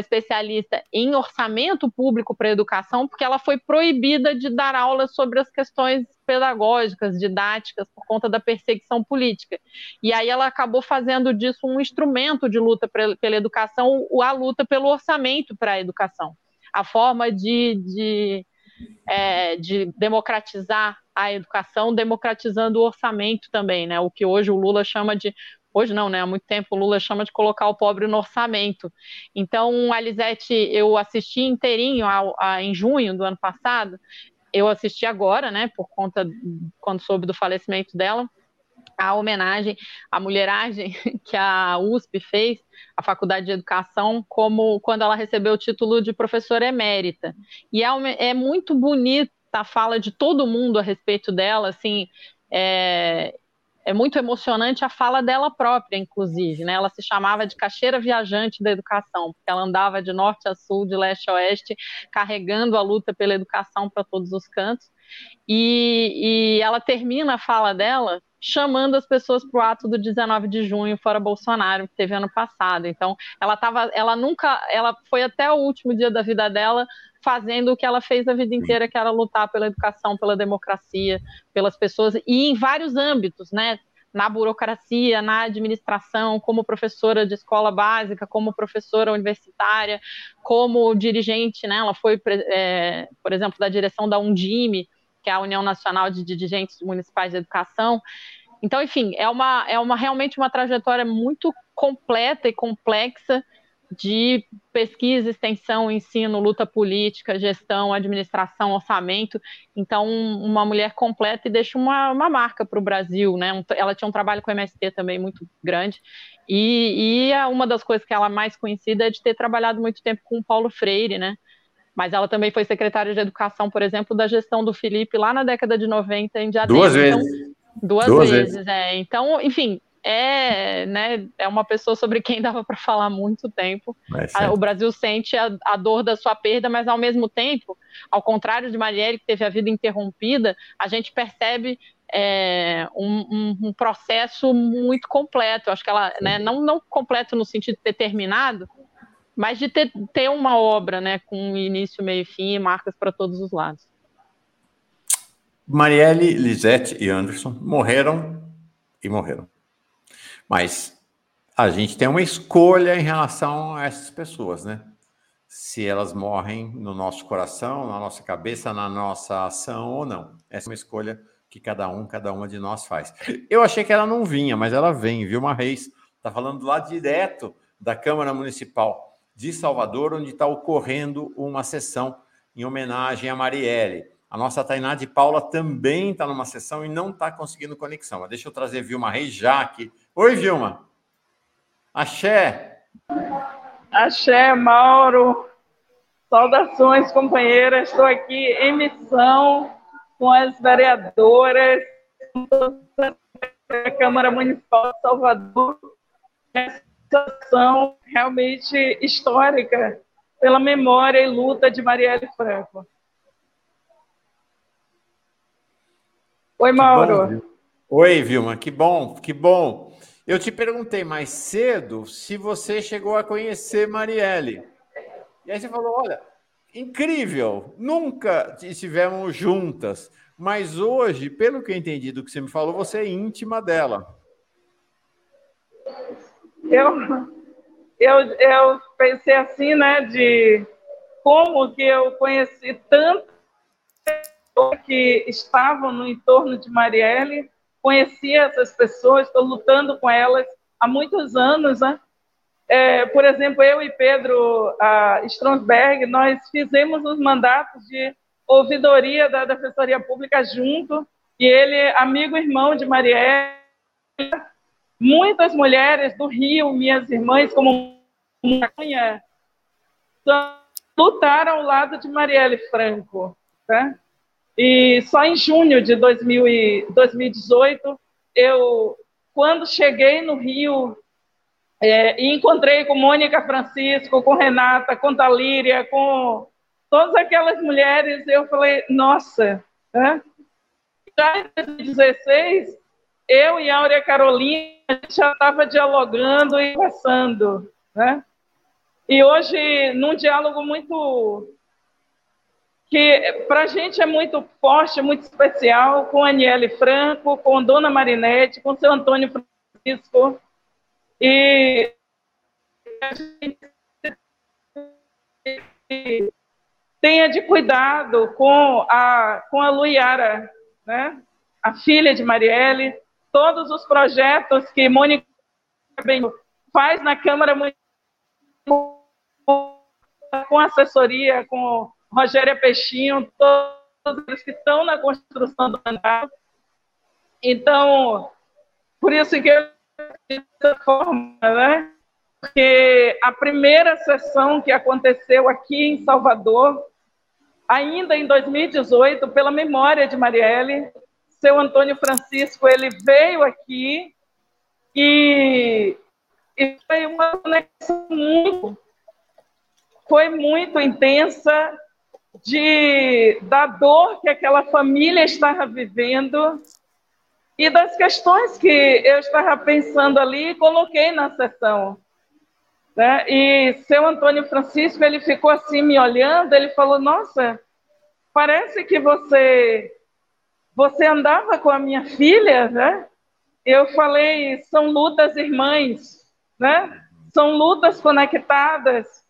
especialista em orçamento público para a educação, porque ela foi proibida de dar aulas sobre as questões pedagógicas, didáticas, por conta da perseguição política. E aí ela acabou fazendo disso um instrumento de luta pela educação, a luta pelo orçamento para a educação, a forma de democratizar a educação, democratizando o orçamento também, né? O que hoje o Lula chama de... Hoje não, né? Há muito tempo o Lula chama de colocar o pobre no orçamento. Então, a Lisete, eu assisti inteirinho em junho do ano passado, eu assisti agora, né? Por conta, quando soube do falecimento dela, a homenagem, a mulheragem que a USP fez, a Faculdade de Educação, como quando ela recebeu o título de professora emérita. E é muito bonito a fala de todo mundo a respeito dela, assim, é muito emocionante a fala dela própria, inclusive, né? Ela se chamava de caixeira viajante da educação, porque ela andava de norte a sul, de leste a oeste, carregando a luta pela educação para todos os cantos, e ela termina a fala dela chamando as pessoas para o ato do 19 de junho, fora Bolsonaro, que teve ano passado. Então, ela foi até o último dia da vida dela fazendo o que ela fez a vida inteira, que era lutar pela educação, pela democracia, pelas pessoas, e em vários âmbitos, né? Na burocracia, na administração, como professora de escola básica, como professora universitária, como dirigente, né? Ela foi, por exemplo, da direção da Undime, que é a União Nacional de Dirigentes Municipais de Educação. Então, enfim, realmente uma trajetória muito completa e complexa de pesquisa, extensão, ensino, luta política, gestão, administração, orçamento. Então, uma mulher completa e deixa uma marca para o Brasil, né? Ela tinha um trabalho com o MST também muito grande, e uma das coisas que ela é mais conhecida é de ter trabalhado muito tempo com o Paulo Freire, né? Mas ela também foi secretária de Educação, por exemplo, da gestão do Felipe lá na década de 90, em Diadema. Duas vezes. Então, enfim, né, é uma pessoa sobre quem dava para falar há muito tempo. O Brasil sente a dor da sua perda, mas, ao mesmo tempo, ao contrário de Marielle, que teve a vida interrompida, a gente percebe um processo muito completo. Eu acho que ela, né, não completo no sentido de ter terminado, mas de ter uma obra, né, com início, meio e fim e marcas para todos os lados. Marielle, Lisete e Anderson morreram. Mas a gente tem uma escolha em relação a essas pessoas, né? Se elas morrem no nosso coração, na nossa cabeça, na nossa ação ou não. Essa é uma escolha que cada uma de nós faz. Eu achei que ela não vinha, mas ela vem, Vilma Reis. Está falando lá direto da Câmara Municipal de Salvador, onde está ocorrendo uma sessão em homenagem a Marielle. A nossa Tainá de Paula também está numa sessão e não está conseguindo conexão. Mas deixa eu trazer Vilma Reis já aqui. Oi, Vilma. Axé. Axé, Mauro. Saudações, companheiras. Estou aqui em missão com as vereadoras da Câmara Municipal de Salvador. Situação realmente histórica pela memória e luta de Marielle Franco. Oi, Mauro. Oi, Vilma. Que bom, que bom. Eu te perguntei mais cedo se você chegou a conhecer Marielle. E aí você falou, olha, incrível, nunca estivemos juntas, mas hoje, pelo que eu entendi do que você me falou, você é íntima dela. Eu pensei assim, né, de como que eu conheci tantas pessoas que estavam no entorno de Marielle, conhecia essas pessoas, estou lutando com elas há muitos anos, né? Por exemplo, eu e Pedro Stromberg, nós fizemos os mandatos de ouvidoria da Defensoria Pública junto, e ele, amigo e irmão de Marielle, muitas mulheres do Rio, minhas irmãs, como Cunha, lutaram ao lado de Marielle Franco, né? E só em junho de 2018, quando cheguei no Rio, e encontrei com Mônica Francisco, com Renata, com Talíria, com todas aquelas mulheres, eu falei, nossa, né? Já em 2016, eu e Áurea Carolina, a gente já estava dialogando e conversando, né? E hoje, num diálogo muito... que para a gente é muito forte, muito especial, com a Aniele Franco, com Dona Marinete, com o seu Antônio Francisco, e a gente tenha de cuidado com a Luiara, né? A filha de Marielle, todos os projetos que Mônica faz na Câmara Municipal, com assessoria, com Rogéria Peixinho, todos os que estão na construção do mandato. Então, por isso que eu dessa forma, né? Porque a primeira sessão que aconteceu aqui em Salvador, ainda em 2018, pela memória de Marielle, seu Antônio Francisco, ele veio aqui e foi uma conexão muito, foi muito intensa da dor que aquela família estava vivendo e das questões que eu estava pensando ali e coloquei na sessão, né? E seu Antônio Francisco, ele ficou assim me olhando, ele falou, nossa, parece que você andava com a minha filha, né? Eu falei, são lutas irmãs, né? São lutas conectadas.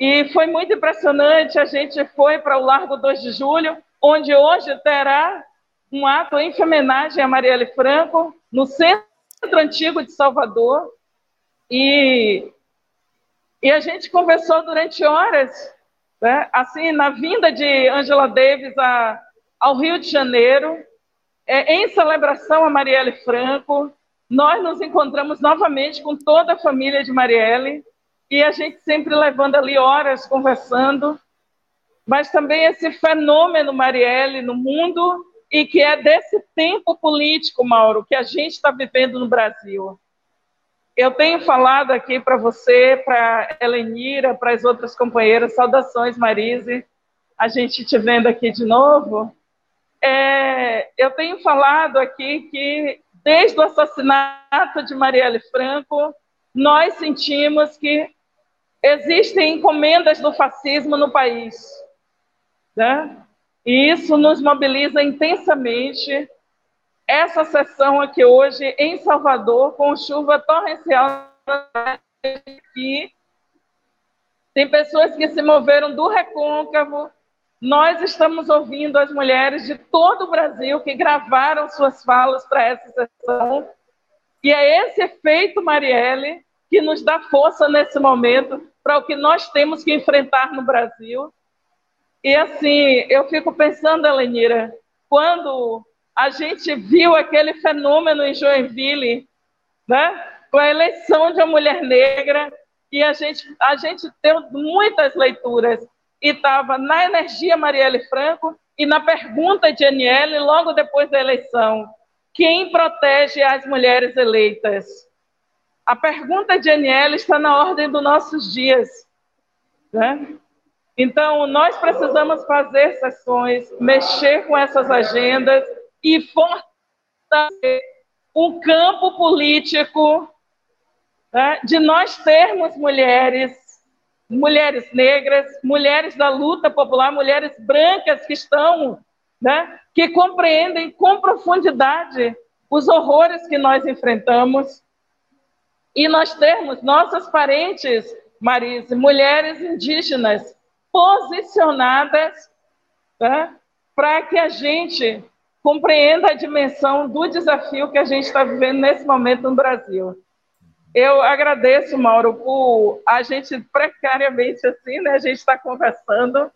E foi muito impressionante, a gente foi para o Largo 2 de Julho, onde hoje terá um ato em homenagem a Marielle Franco, no Centro Antigo de Salvador, e a gente conversou durante horas, né? Assim, na vinda de Angela Davis ao Rio de Janeiro, em celebração a Marielle Franco, nós nos encontramos novamente com toda a família de Marielle, e a gente sempre levando ali horas conversando, mas também esse fenômeno Marielle no mundo, e que é desse tempo político, Mauro, que a gente está vivendo no Brasil. Eu tenho falado aqui para você, para Helenira, para as outras companheiras, saudações, Marise, a gente te vendo aqui de novo. Eu tenho falado aqui que, desde o assassinato de Marielle Franco, nós sentimos que existem encomendas do fascismo no país, né? E isso nos mobiliza intensamente. Essa sessão aqui hoje em Salvador, com chuva torrencial, aqui, tem pessoas que se moveram do recôncavo. Nós estamos ouvindo as mulheres de todo o Brasil que gravaram suas falas para essa sessão. E é esse efeito, Marielle, que nos dá força nesse momento para o que nós temos que enfrentar no Brasil. E assim, eu fico pensando, Helenira, quando a gente viu aquele fenômeno em Joinville, né, com a eleição de uma mulher negra, e a gente teve muitas leituras, e estava na energia Marielle Franco e na pergunta de Aniele logo depois da eleição. Quem protege as mulheres eleitas? A pergunta de Aniele está na ordem dos nossos dias, né? Então, nós precisamos fazer sessões, mexer com essas agendas, e fortalecer o campo político, né, de nós termos mulheres negras, mulheres da luta popular, mulheres brancas que estão, né, que compreendem com profundidade os horrores que nós enfrentamos, e nós termos nossas parentes, Marise, mulheres indígenas posicionadas, tá, para que a gente compreenda a dimensão do desafio que a gente está vivendo nesse momento no Brasil. Eu agradeço, Mauro, por a gente precariamente assim, né? A gente está conversando,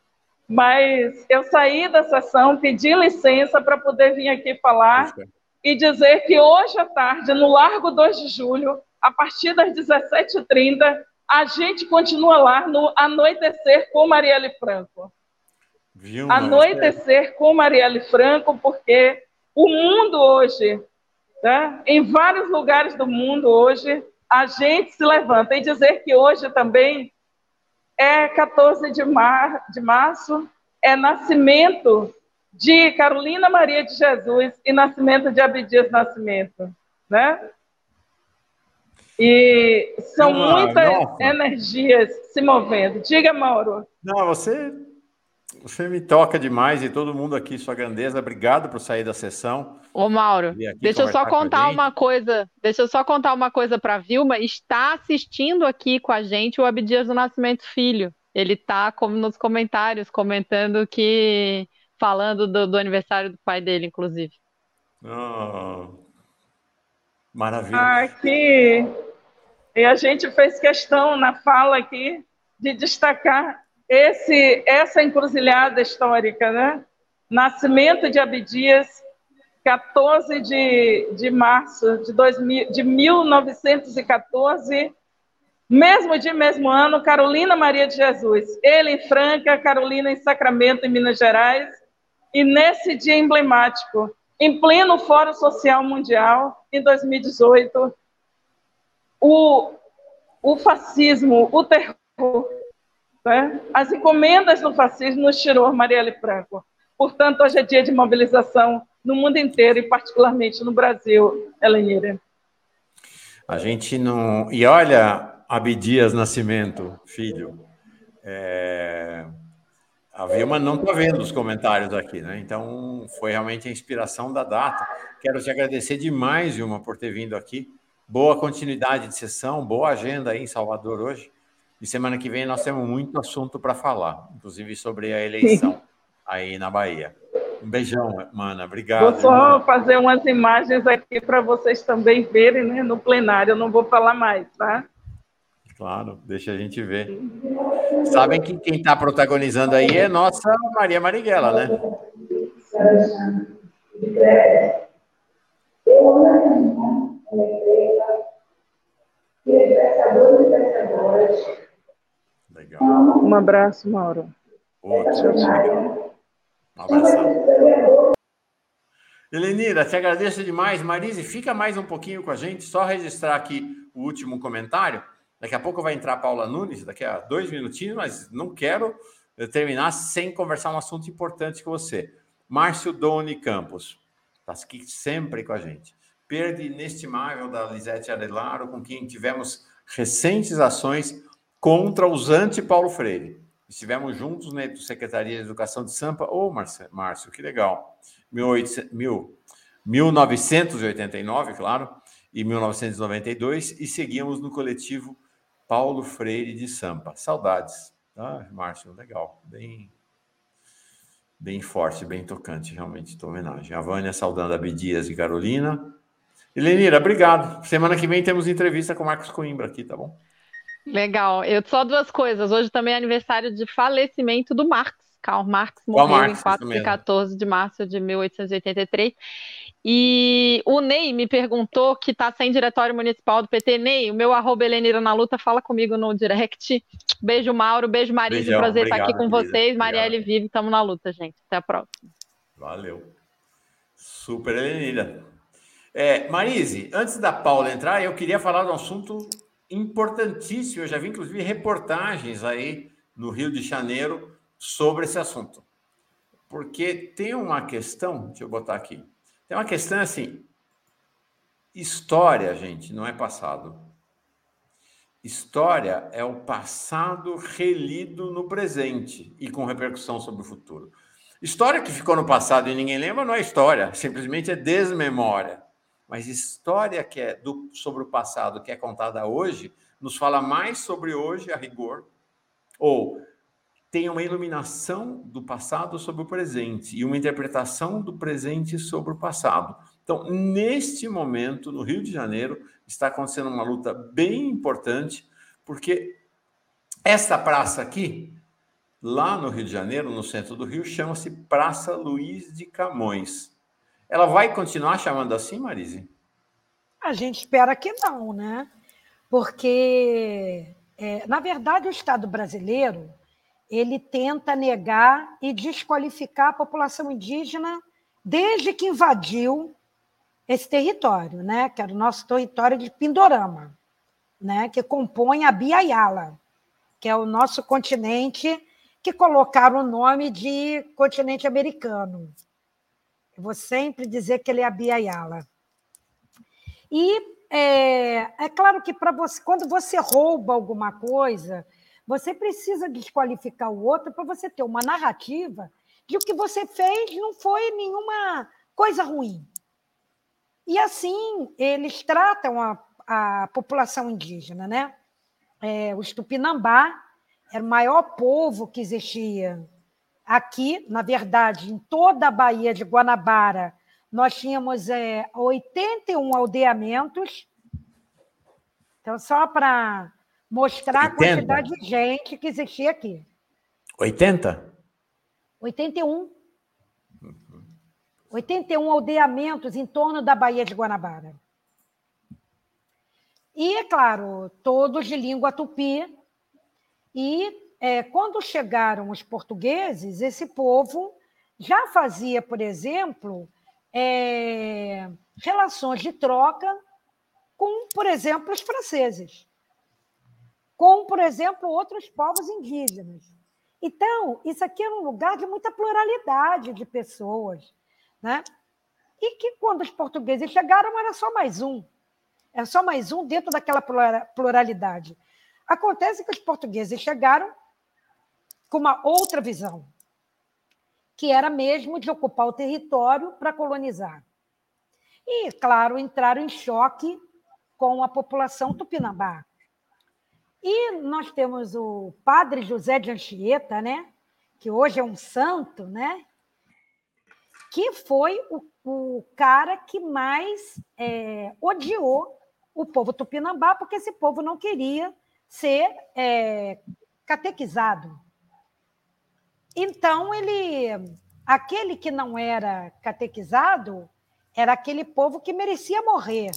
mas eu saí da sessão, pedi licença para poder vir aqui falar e dizer que hoje à tarde, no Largo 2 de Julho, a partir das 17h30, a gente continua lá no Anoitecer com Marielle Franco. Viu, Anoitecer com Marielle Franco, porque o mundo hoje, né, em vários lugares do mundo hoje, a gente se levanta. E dizer que hoje também é 14 de março, é nascimento de Carolina Maria de Jesus e nascimento de Abdias Nascimento, né? E são muitas energias se movendo. Diga, Mauro. Não, você me toca demais, e todo mundo aqui, sua grandeza. Obrigado por sair da sessão. Ô, Mauro, deixa eu só contar uma coisa para a Vilma. Está assistindo aqui com a gente o Abdias do Nascimento Filho. Ele está nos comentários, comentando que... falando do aniversário do pai dele, inclusive. Oh, maravilha. Aqui, e a gente fez questão na fala aqui de destacar essa encruzilhada histórica, né? Nascimento de Abdias, 14 de março de 1914, mesmo ano, Carolina Maria de Jesus. Ele em Franca, Carolina em Sacramento, em Minas Gerais. E nesse dia emblemático, em pleno Fórum Social Mundial, em 2018, o fascismo, o terror, né, as encomendas do fascismo nos tirou Marielle Franco. Portanto, hoje é dia de mobilização no mundo inteiro, e particularmente no Brasil, Helenira. A gente não... E olha, Abdias Nascimento, filho... A Vilma não está vendo os comentários aqui, né? Então, foi realmente a inspiração da data. Quero te agradecer demais, Vilma, por ter vindo aqui. Boa continuidade de sessão, boa agenda aí em Salvador hoje. E semana que vem nós temos muito assunto para falar, inclusive sobre a eleição aí na Bahia. Um beijão, mana. Obrigado. Vou só fazer umas imagens aqui para vocês também verem, né? No plenário, eu não vou falar mais, tá? Claro, deixa a gente ver. Sabem que quem está protagonizando aí é nossa Maria Marighella, né? Legal. Um abraço, Mauro. Outro, legal. Um abraço. Helenira, te agradeço demais. Marise, fica mais um pouquinho com a gente, só registrar aqui o último comentário. Daqui a pouco vai entrar a Paula Nunes, daqui a 2 minutinhos, mas não quero terminar sem conversar um assunto importante com você. Márcio Doni Campos, está aqui sempre com a gente. Perda inestimável da Lisete Arelaro, com quem tivemos recentes ações contra os anti-Paulo Freire. Estivemos juntos na Secretaria de Educação de Sampa. Ô, Márcio, que legal. 1989, claro, e 1992, e seguimos no coletivo Paulo Freire de Sampa. Saudades. Ah, Márcio, legal. Bem forte, bem tocante, realmente, tua homenagem. A Vânia saudando a Abdias e Carolina. Helenira, obrigado. Semana que vem temos entrevista com o Marcos Coimbra aqui, tá bom? Legal. Só duas coisas. Hoje também é aniversário de falecimento do Marx. Karl Marx morreu em 14 de março de 1883. E o Ney me perguntou que está sem diretório municipal do PT. Ney, o meu @ Helenira na Luta, fala comigo no direct. Beijo, Mauro. Beijo, Marise. Prazer estar aqui com vocês. Marielle vive, estamos na luta, gente. Até a próxima. Valeu. Super, Helenira. Marise, antes da Paula entrar, eu queria falar de um assunto importantíssimo. Eu já vi, inclusive, reportagens aí no Rio de Janeiro sobre esse assunto. Porque tem uma questão... Deixa eu botar aqui. Tem uma questão assim, história, gente, não é passado. História é o passado relido no presente e com repercussão sobre o futuro. História que ficou no passado e ninguém lembra não é história, simplesmente é desmemória. Mas história que é sobre o passado, que é contada hoje, nos fala mais sobre hoje, a rigor, ou tem uma iluminação do passado sobre o presente e uma interpretação do presente sobre o passado. Então, neste momento, no Rio de Janeiro, está acontecendo uma luta bem importante, porque essa praça aqui, lá no Rio de Janeiro, no centro do Rio, chama-se Praça Luiz de Camões. Ela vai continuar chamando assim, Marise? A gente espera que não, né? Porque, na verdade, o Estado brasileiro ele tenta negar e desqualificar a população indígena desde que invadiu esse território, né? Que era o nosso território de Pindorama, né? Que compõe a Biaiala, que é o nosso continente que colocaram o nome de continente americano. Eu vou sempre dizer que ele é a Biaiala. E é claro que quando você rouba alguma coisa, você precisa desqualificar o outro para você ter uma narrativa de o que você fez não foi nenhuma coisa ruim. E assim eles tratam a população indígena, né? Os Tupinambá era o maior povo que existia. Aqui, na verdade, em toda a Baía de Guanabara, nós tínhamos 81 aldeamentos. Então, só para mostrar 80. A quantidade de gente que existia aqui. 80? 81. Uhum. 81 aldeamentos em torno da Baía de Guanabara. E, é claro, todos de língua tupi. E... quando chegaram os portugueses, esse povo já fazia, por exemplo, relações de troca com, por exemplo, os franceses, com, por exemplo, outros povos indígenas. Então, isso aqui era um lugar de muita pluralidade de pessoas, né? E que, quando os portugueses chegaram, era só mais um dentro daquela pluralidade. Acontece que os portugueses chegaram com uma outra visão, que era mesmo de ocupar o território para colonizar. E, claro, entraram em choque com a população tupinambá. E nós temos o padre José de Anchieta, né? Que hoje é um santo, né? Que foi o cara que mais odiou o povo tupinambá, porque esse povo não queria ser catequizado. Então, aquele que não era catequizado era aquele povo que merecia morrer.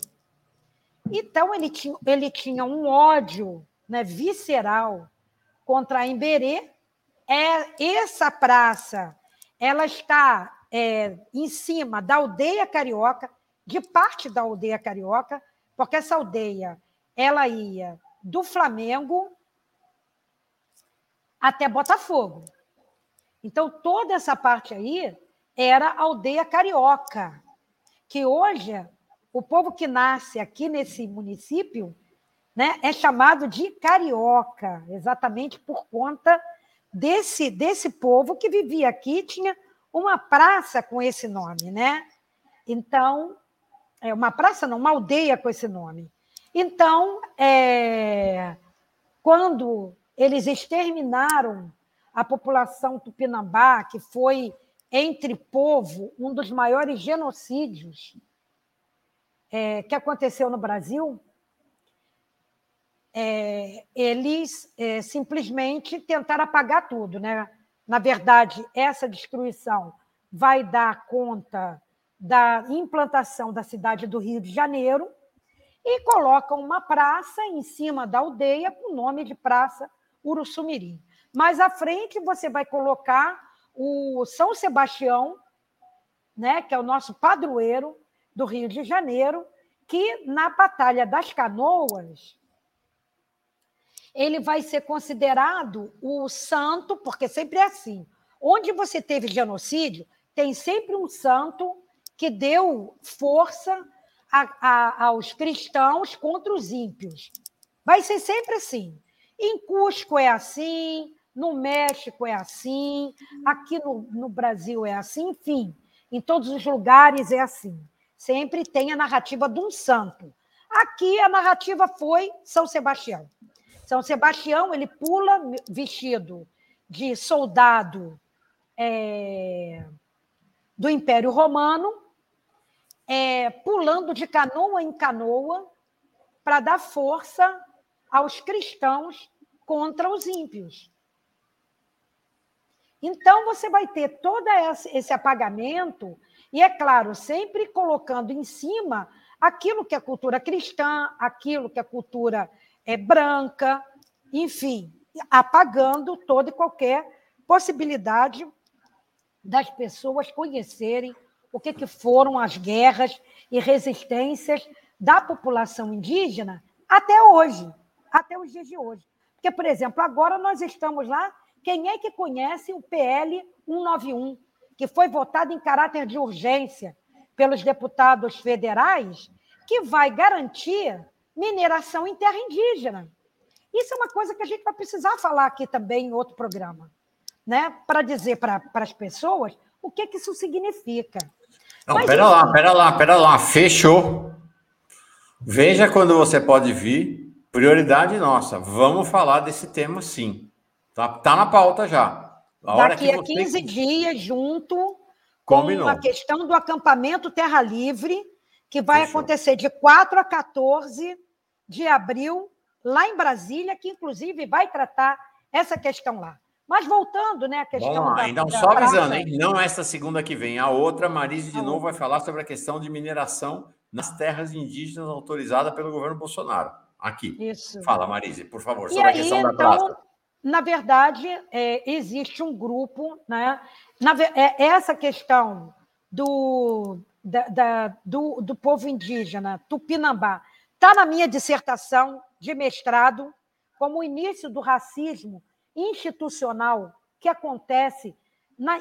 Então, ele tinha um ódio, né, visceral contra a Imberê. Essa praça ela está em cima da aldeia carioca, de parte da aldeia carioca, porque essa aldeia ela ia do Flamengo até Botafogo. Então, toda essa parte aí era aldeia carioca, que hoje o povo que nasce aqui nesse município, né, é chamado de carioca, exatamente por conta desse povo que vivia aqui, tinha uma praça com esse nome, né? Então, uma praça não, uma aldeia com esse nome. Então, quando eles exterminaram a população tupinambá, que foi, entre povo, um dos maiores genocídios que aconteceu no Brasil, eles simplesmente tentaram apagar tudo, né? Na verdade, essa destruição vai dar conta da implantação da cidade do Rio de Janeiro, e colocam uma praça em cima da aldeia com o nome de Praça Uruçumirim. Mais à frente, você vai colocar o São Sebastião, né, que é o nosso padroeiro do Rio de Janeiro, que, na Batalha das Canoas, ele vai ser considerado o santo, porque sempre é assim. Onde você teve genocídio, tem sempre um santo que deu força aos cristãos contra os ímpios. Vai ser sempre assim. Em Cusco é assim, no México é assim, aqui no Brasil é assim, enfim, em todos os lugares é assim. Sempre tem a narrativa de um santo. Aqui a narrativa foi São Sebastião. São Sebastião, ele pula vestido de soldado do Império Romano, pulando de canoa em canoa para dar força aos cristãos contra os ímpios. Então, você vai ter todo esse apagamento, e, é claro, sempre colocando em cima aquilo que é cultura cristã, aquilo que é cultura branca, enfim, apagando toda e qualquer possibilidade das pessoas conhecerem o que foram as guerras e resistências da população indígena até hoje, até os dias de hoje. Porque, por exemplo, agora nós estamos lá. Quem é que conhece o PL 191, que foi votado em caráter de urgência pelos deputados federais, que vai garantir mineração em terra indígena? Isso é uma coisa que a gente vai precisar falar aqui também em outro programa, né? Para dizer para as pessoas o que isso significa. Não, pera lá. Fechou. Veja quando você pode vir. Prioridade nossa. Vamos falar desse tema, sim. Está na pauta já. Daqui a 15 dias, junto com a questão do acampamento Terra Livre, que vai acontecer de 4 a 14 de abril, lá em Brasília, que, inclusive, vai tratar essa questão lá. Mas voltando, né, a questão da... Então, só avisando, hein? Não essa segunda que vem, a outra, Marise de novo vai falar sobre a questão de mineração nas terras indígenas autorizada pelo governo Bolsonaro. Aqui. Isso. Fala, Marise, por favor, sobre a questão da plástica. Na verdade, existe um grupo, né? Essa questão do povo indígena, Tupinambá, está na minha dissertação de mestrado como o início do racismo institucional que acontece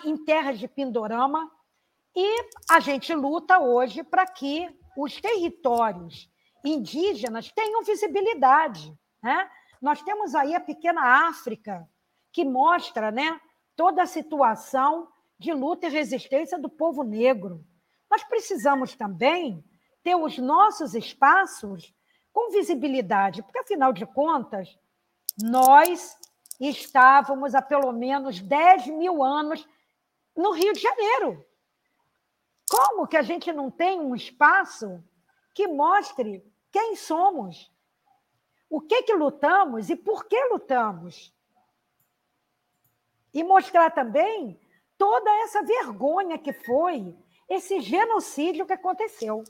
em terras de Pindorama, e a gente luta hoje para que os territórios indígenas tenham visibilidade, né? Nós temos aí a pequena África, que mostra, né, toda a situação de luta e resistência do povo negro. Nós precisamos também ter os nossos espaços com visibilidade, porque, afinal de contas, nós estávamos há pelo menos 10 mil anos no Rio de Janeiro. Como que a gente não tem um espaço que mostre quem somos? O que lutamos e por que lutamos? E mostrar também toda essa vergonha que foi esse genocídio que aconteceu.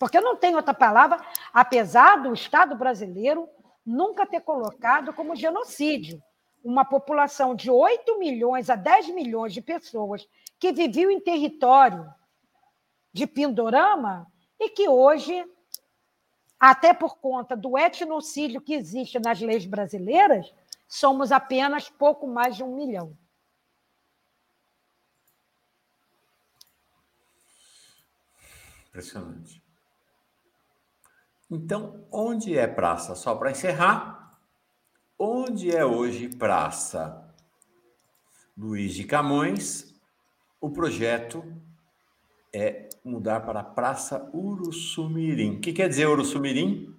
Porque eu não tenho outra palavra, apesar do Estado brasileiro nunca ter colocado como genocídio uma população de 8 milhões a 10 milhões de pessoas que viviam em território de Pindorama e que hoje... Até por conta do etnocídio que existe nas leis brasileiras, somos apenas pouco mais de 1 milhão. Impressionante. Então, onde é praça? Só para encerrar, onde é hoje praça? Luiz de Camões, o projeto é mudar para a Praça Uruçumirim. O que quer dizer Uruçumirim?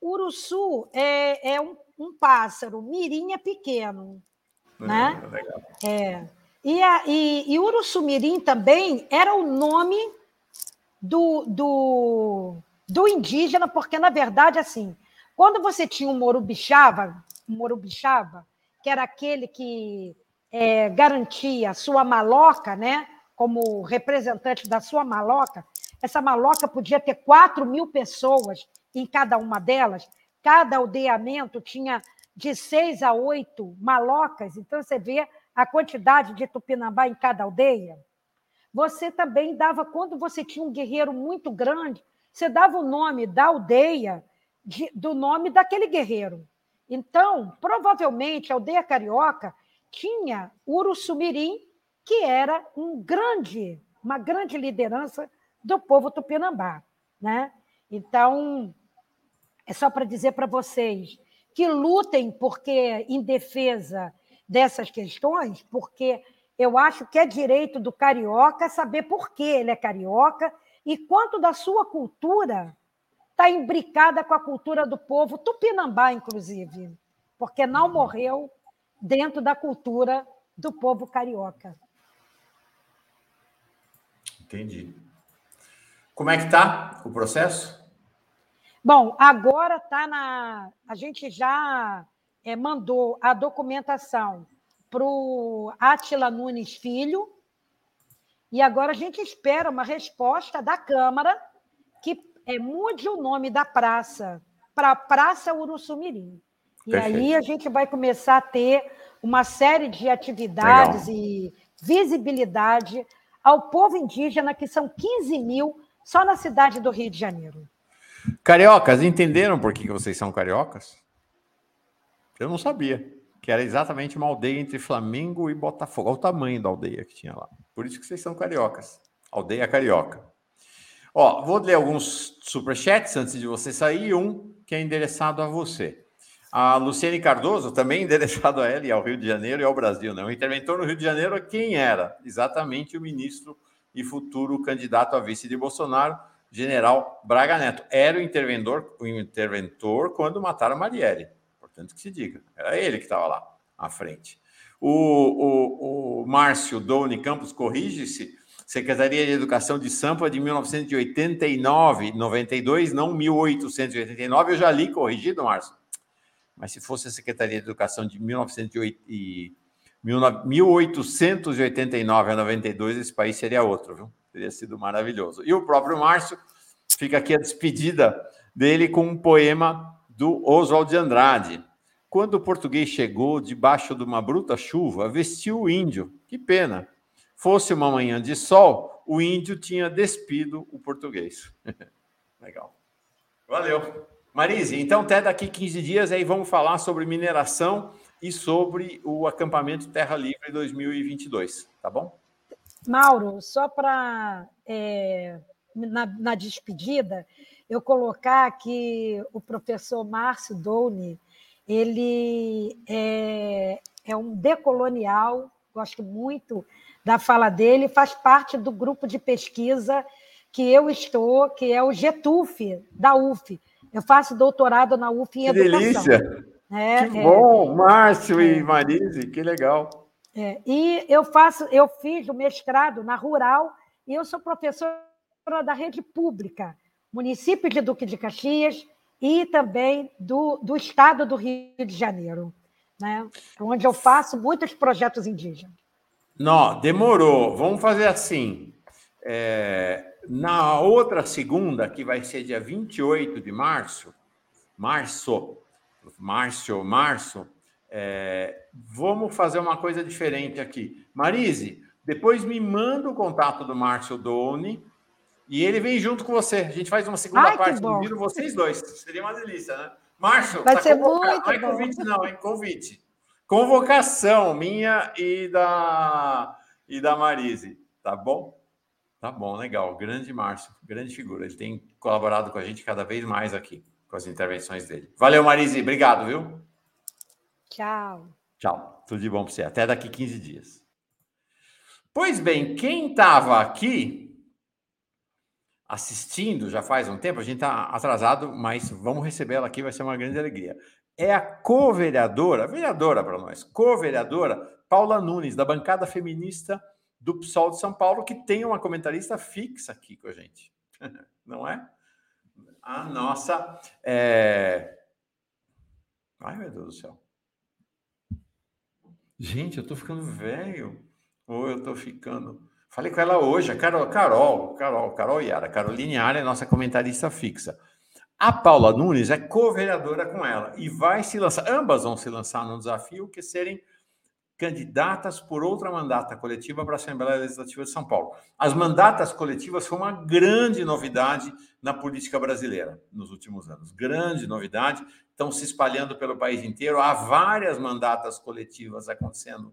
Uruçu é um pássaro, mirim é pequeno. Né? Legal. E Uruçumirim também era o nome do indígena, porque, na verdade, assim, quando você tinha um morubixaba, que era aquele que garantia a sua maloca, né? Como representante da sua maloca, essa maloca podia ter 4 mil pessoas em cada uma delas. Cada aldeamento tinha de 6 a 8 malocas. Então, você vê a quantidade de Tupinambá em cada aldeia. Você também dava, quando você tinha um guerreiro muito grande, você dava o nome da aldeia do nome daquele guerreiro. Então, provavelmente, a aldeia carioca tinha Uruçumirim, que era uma grande liderança do povo tupinambá, né? Então, é só para dizer para vocês que lutem porque em defesa dessas questões, porque eu acho que é direito do carioca saber por que ele é carioca e quanto da sua cultura está imbricada com a cultura do povo tupinambá, inclusive, porque não morreu dentro da cultura do povo carioca. Entendi. Como é que está o processo? Bom, agora está na... A gente já mandou a documentação para o Átila Nunes Filho e agora a gente espera uma resposta da Câmara que mude o nome da praça para Praça Uruçumirim. E perfeito. Aí a gente vai começar a ter uma série de atividades legal. E visibilidade ao povo indígena, que são 15 mil só na cidade do Rio de Janeiro. Cariocas, entenderam por que vocês são cariocas? Eu não sabia, que era exatamente uma aldeia entre Flamengo e Botafogo. Olha o tamanho da aldeia que tinha lá. Por isso que vocês são cariocas. Aldeia carioca. Ó, vou ler alguns superchats antes de você sair. Um que é endereçado a você. A Luciane Cardoso, também endereçado a ela e ao Rio de Janeiro e ao Brasil, né? O interventor no Rio de Janeiro, quem era? Exatamente o ministro e futuro candidato a vice de Bolsonaro, general Braga Neto. Era o interventor quando mataram Marielle. Portanto, que se diga. Era ele que estava lá à frente. O Márcio Doni Campos, corrige-se, Secretaria de Educação de Sampa de 1989, 92, não 1889. Eu já li corrigido, Márcio. Mas se fosse a Secretaria de Educação de 1889 a 92, esse país seria outro, viu? Teria sido maravilhoso. E o próprio Márcio, fica aqui a despedida dele com um poema do Oswald de Andrade. Quando o português chegou debaixo de uma bruta chuva, vestiu o índio. Que pena! Fosse uma manhã de sol, o índio tinha despido o português. Legal. Valeu. Marise, então até daqui 15 dias aí vamos falar sobre mineração e sobre o acampamento Terra Livre 2022, tá bom? Mauro, só para, na despedida, eu colocar que o professor Márcio Douni, ele é um decolonial, gosto muito da fala dele, faz parte do grupo de pesquisa que eu estou, que é o GETUF, da UF. Eu faço doutorado na UF em educação. Delícia! Que bom, Márcio e Marise, que legal. E eu fiz o mestrado na Rural e eu sou professora da rede pública, município de Duque de Caxias e também do estado do Rio de Janeiro, né? Onde eu faço muitos projetos indígenas. Não, demorou. Vamos fazer assim. Na outra segunda, que vai ser dia 28 de março, vamos fazer uma coisa diferente aqui. Marise, depois me manda o contato do Márcio Douni e ele vem junto com você. A gente faz uma segunda parte do vídeo, vocês dois. Seria uma delícia, né? Márcio, vai ser muito bom. Não é convite, não, é convite. Convocação minha e da Marise, tá bom? Tá bom, legal. Grande Márcio, grande figura. Ele tem colaborado com a gente cada vez mais aqui, com as intervenções dele. Valeu, Marise. Obrigado, viu? Tchau. Tchau. Tudo de bom para você. Até daqui 15 dias. Pois bem, quem estava aqui assistindo já faz um tempo, a gente está atrasado, mas vamos receber ela aqui, vai ser uma grande alegria. É a vereadora para nós, co-vereadora Paula Nunes, da bancada feminista do PSOL de São Paulo, que tem uma comentarista fixa aqui com a gente. Não é? A nossa... Ai, meu Deus do céu. Gente, eu tô ficando velho. Ou eu tô ficando... Falei com ela hoje, a Carol Iara. Caroline Iara é nossa comentarista fixa. A Paula Nunes é co-vereadora com ela e vai se lançar... Ambas vão se lançar num desafio que serem candidatas por outra mandata coletiva para a Assembleia Legislativa de São Paulo. As mandatas coletivas foi uma grande novidade na política brasileira nos últimos anos. Grande novidade, estão se espalhando pelo país inteiro. Há várias mandatas coletivas acontecendo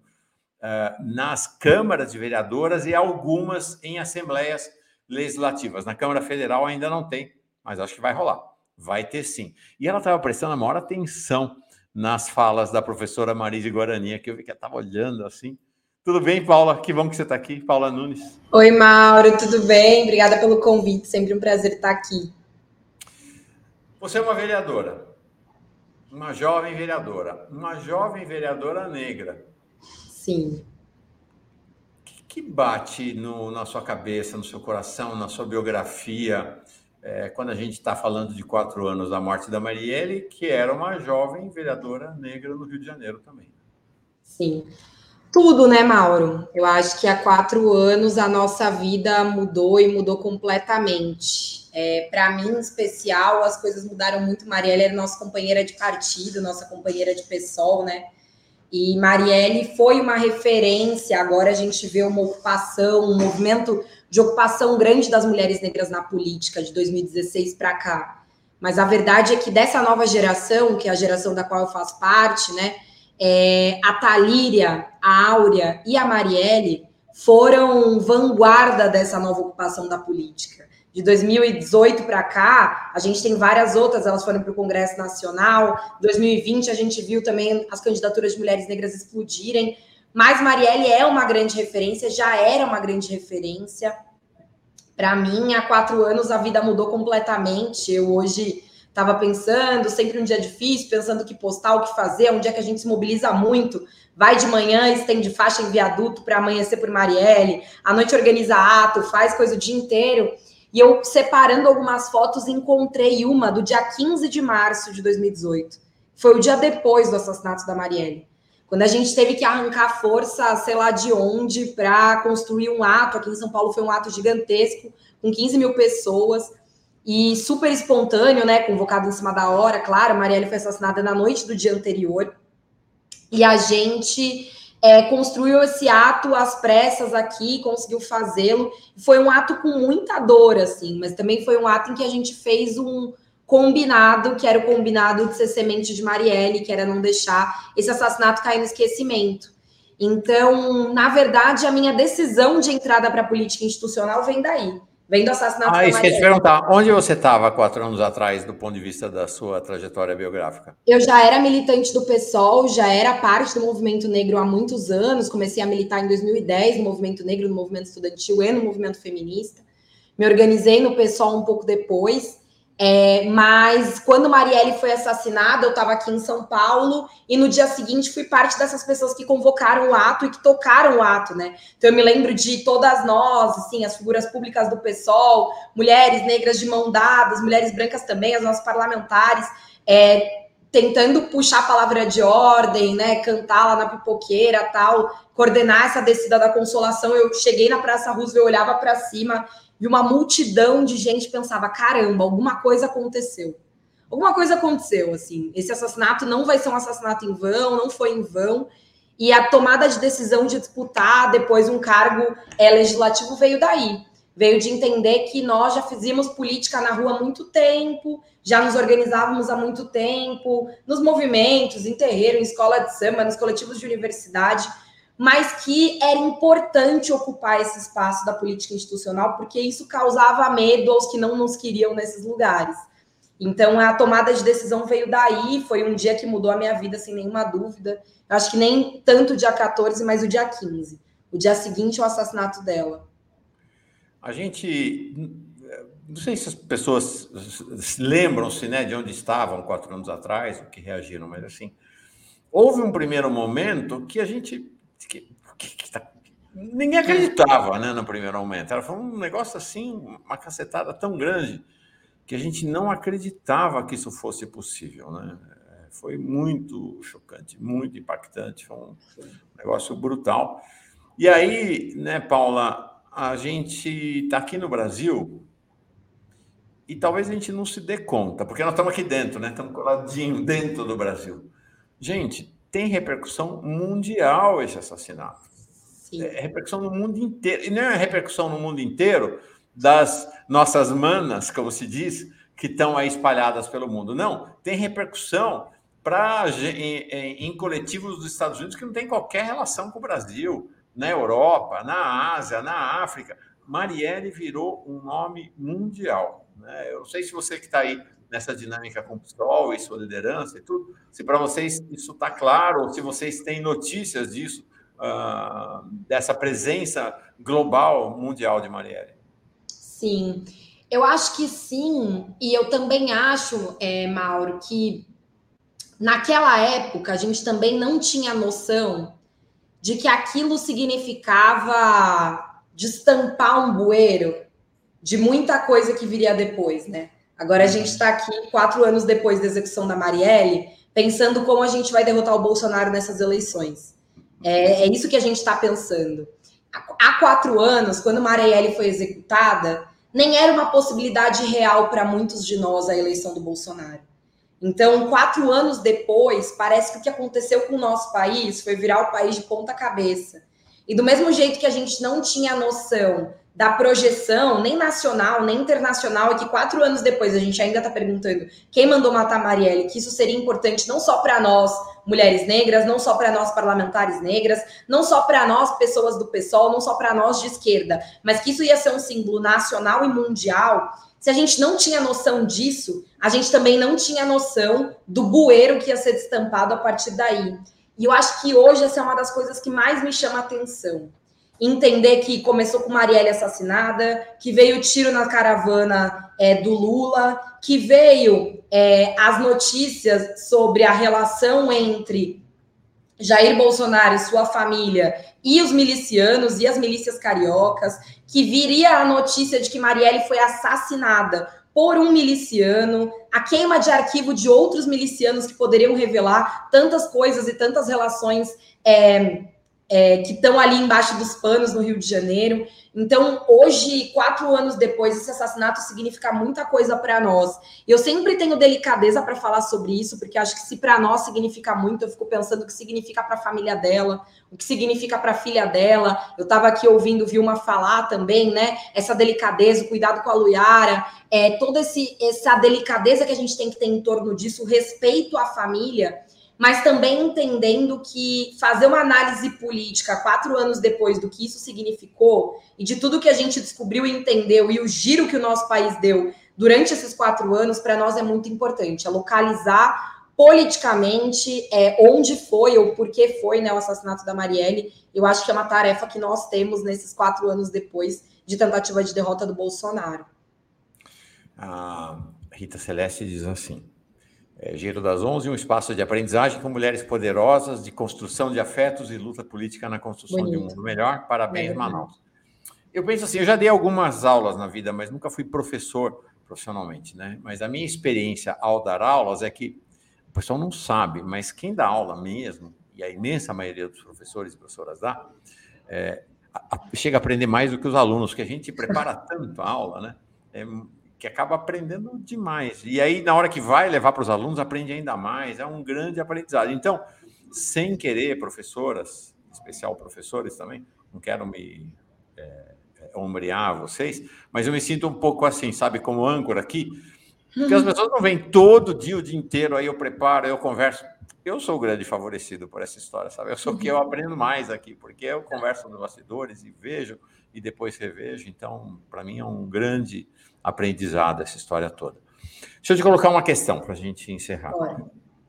nas câmaras de vereadoras e algumas em assembleias legislativas. Na Câmara Federal ainda não tem, mas acho que vai rolar. Vai ter sim. E ela estava prestando a maior atenção nas falas da professora Marília Guarani, que eu vi que ela estava olhando assim. Tudo bem, Paula? Que bom que você está aqui, Paula Nunes. Oi, Mauro, tudo bem? Obrigada pelo convite, sempre um prazer estar aqui. Você é uma vereadora, uma jovem vereadora negra. Sim. O que bate na sua cabeça, no seu coração, na sua biografia, quando a gente está falando de 4 anos da morte da Marielle, que era uma jovem vereadora negra no Rio de Janeiro também? Sim. Tudo, né, Mauro? Eu acho que há 4 anos a nossa vida mudou e mudou completamente. Para mim, em especial, as coisas mudaram muito. Marielle era nossa companheira de partido, nossa companheira de PSOL, né? E Marielle foi uma referência. Agora a gente vê uma ocupação, um movimento de ocupação grande das mulheres negras na política de 2016 para cá. Mas a verdade é que dessa nova geração, que é a geração da qual eu faço parte, né? A Talíria, a Áurea e a Marielle foram vanguarda dessa nova ocupação da política. De 2018 para cá, a gente tem várias outras, elas foram para o Congresso Nacional. Em 2020, a gente viu também as candidaturas de mulheres negras explodirem. Mas Marielle é uma grande referência, já era uma grande referência. Para mim, há 4 anos, a vida mudou completamente. Eu hoje... Estava pensando, sempre um dia difícil, pensando o que postar, o que fazer. É um dia que a gente se mobiliza muito. Vai de manhã, estende faixa em viaduto para amanhecer por Marielle. À noite organiza ato, faz coisa o dia inteiro. E eu, separando algumas fotos, encontrei uma do dia 15 de março de 2018. Foi o dia depois do assassinato da Marielle. Quando a gente teve que arrancar força, sei lá de onde, para construir um ato. Aqui em São Paulo foi um ato gigantesco, com 15 mil pessoas. E super espontâneo, né? Convocado em cima da hora, claro. A Marielle foi assassinada na noite do dia anterior. E a gente construiu esse ato às pressas aqui, conseguiu fazê-lo. Foi um ato com muita dor, assim, mas também foi um ato em que a gente fez um combinado, que era o combinado de ser semente de Marielle, que era não deixar esse assassinato cair no esquecimento. Então, na verdade, a minha decisão de entrada para a política institucional vem daí. Vem do assassinato da Marielle. Isso que eu te perguntar, onde você estava 4 anos atrás, do ponto de vista da sua trajetória biográfica? Eu já era militante do PSOL, já era parte do movimento negro há muitos anos, comecei a militar em 2010 no movimento negro, no movimento estudantil e no movimento feminista. Me organizei no PSOL um pouco depois, mas quando Marielle foi assassinada, eu estava aqui em São Paulo e no dia seguinte fui parte dessas pessoas que convocaram o ato e que tocaram o ato, né? Então eu me lembro de todas nós, assim, as figuras públicas do PSOL, mulheres negras de mão dadas, mulheres brancas também, as nossas parlamentares, tentando puxar a palavra de ordem, né? Cantar lá na pipoqueira, tal, coordenar essa descida da Consolação. Eu cheguei na Praça Roosevelt, eu olhava para cima e uma multidão de gente pensava, caramba, alguma coisa aconteceu. Alguma coisa aconteceu, assim. Esse assassinato não vai ser um assassinato em vão, não foi em vão. E a tomada de decisão de disputar depois um cargo legislativo veio daí. Veio de entender que nós já fizemos política na rua há muito tempo, já nos organizávamos há muito tempo, nos movimentos, em terreiro, em escola de samba, nos coletivos de universidade, mas que era importante ocupar esse espaço da política institucional, porque isso causava medo aos que não nos queriam nesses lugares. Então, a tomada de decisão veio daí, foi um dia que mudou a minha vida, sem nenhuma dúvida. Eu acho que nem tanto o dia 14, mas o dia 15. O dia seguinte, o assassinato dela. A gente... Não sei se as pessoas lembram-se, né, de onde estavam 4 anos atrás, o que reagiram, mas assim... Houve um primeiro momento que a gente... Ninguém acreditava, né, no primeiro momento. Era um negócio assim, uma cacetada tão grande que a gente não acreditava que isso fosse possível, né? Foi muito chocante, muito impactante, foi um negócio brutal. E aí, né, Paula, a gente está aqui no Brasil e talvez a gente não se dê conta, porque nós estamos aqui dentro, né? Estamos coladinho dentro do Brasil. Gente, tem repercussão mundial esse assassinato. Sim. É repercussão no mundo inteiro. E não é repercussão no mundo inteiro das nossas manas, como se diz, que estão aí espalhadas pelo mundo. Não, tem repercussão em coletivos dos Estados Unidos que não tem qualquer relação com o Brasil, na Europa, na Ásia, na África. Marielle virou um nome mundial, né? Eu não sei se você que está aí nessa dinâmica com o PSOL e sua liderança e tudo, se para vocês isso está claro, ou se vocês têm notícias disso, dessa presença global, mundial de Marielle. Sim, eu acho que sim, e eu também acho, Mauro, que naquela época a gente também não tinha noção de que aquilo significava destampar um bueiro de muita coisa que viria depois, né? Agora a gente está aqui 4 anos depois da execução da Marielle, pensando como a gente vai derrotar o Bolsonaro nessas eleições. É isso que a gente está pensando. Há 4 anos, quando Marielle foi executada, nem era uma possibilidade real para muitos de nós a eleição do Bolsonaro. Então, 4 anos depois, parece que o que aconteceu com o nosso país foi virar o país de ponta cabeça. E do mesmo jeito que a gente não tinha noção da projeção, nem nacional, nem internacional, é que 4 anos depois a gente ainda está perguntando quem mandou matar Marielle, que isso seria importante não só para nós, mulheres negras, não só para nós, parlamentares negras, não só para nós, pessoas do PSOL, não só para nós de esquerda, mas que isso ia ser um símbolo nacional e mundial. Se a gente não tinha noção disso, a gente também não tinha noção do bueiro que ia ser destampado a partir daí. E eu acho que hoje essa é uma das coisas que mais me chama a atenção. Entender que começou com Marielle assassinada, que veio o tiro na caravana do Lula, que veio as notícias sobre a relação entre Jair Bolsonaro e sua família e os milicianos e as milícias cariocas, que viria a notícia de que Marielle foi assassinada por um miliciano, a queima de arquivo de outros milicianos que poderiam revelar tantas coisas e tantas relações que estão ali embaixo dos panos no Rio de Janeiro. Então, hoje, 4 anos depois, esse assassinato significa muita coisa para nós. Eu sempre tenho delicadeza para falar sobre isso, porque acho que se para nós significa muito, eu fico pensando o que significa para a família dela, o que significa para a filha dela. Eu estava aqui ouvindo Vilma falar também, né? Essa delicadeza, o cuidado com a Luiara, toda essa delicadeza que a gente tem que ter em torno disso, o respeito à família, mas também entendendo que fazer uma análise política 4 anos depois do que isso significou e de tudo que a gente descobriu e entendeu e o giro que o nosso país deu durante esses 4 anos, para nós é muito importante. É localizar politicamente onde foi ou por que foi, né, o assassinato da Marielle. Eu acho que é uma tarefa que nós temos nesses 4 anos depois de tentativa de derrota do Bolsonaro. A Rita Celeste diz assim: Giro das Onze, um espaço de aprendizagem com mulheres poderosas, de construção de afetos e luta política na construção de um mundo melhor. Parabéns, Manaus. Eu penso assim, eu já dei algumas aulas na vida, mas nunca fui professor profissionalmente, né? Mas a minha experiência ao dar aulas é que o pessoal não sabe, mas quem dá aula mesmo, e a imensa maioria dos professores e professoras dá, chega a aprender mais do que os alunos, que a gente prepara tanto a aula, né? Que acaba aprendendo demais. E aí, na hora que vai levar para os alunos, aprende ainda mais. É um grande aprendizado. Então, sem querer, professoras, em especial professores também, não quero me ombrear vocês, mas eu me sinto um pouco assim, sabe, como âncora aqui, porque as pessoas não vêm todo dia, o dia inteiro, aí eu preparo, aí eu converso. Eu sou o grande favorecido por essa história, sabe? Eu sou o que eu aprendo mais aqui, porque eu converso nos bastidores e vejo e depois revejo. Então, para mim, é um grande aprendizado essa história toda. Deixa eu te colocar uma questão para a gente encerrar.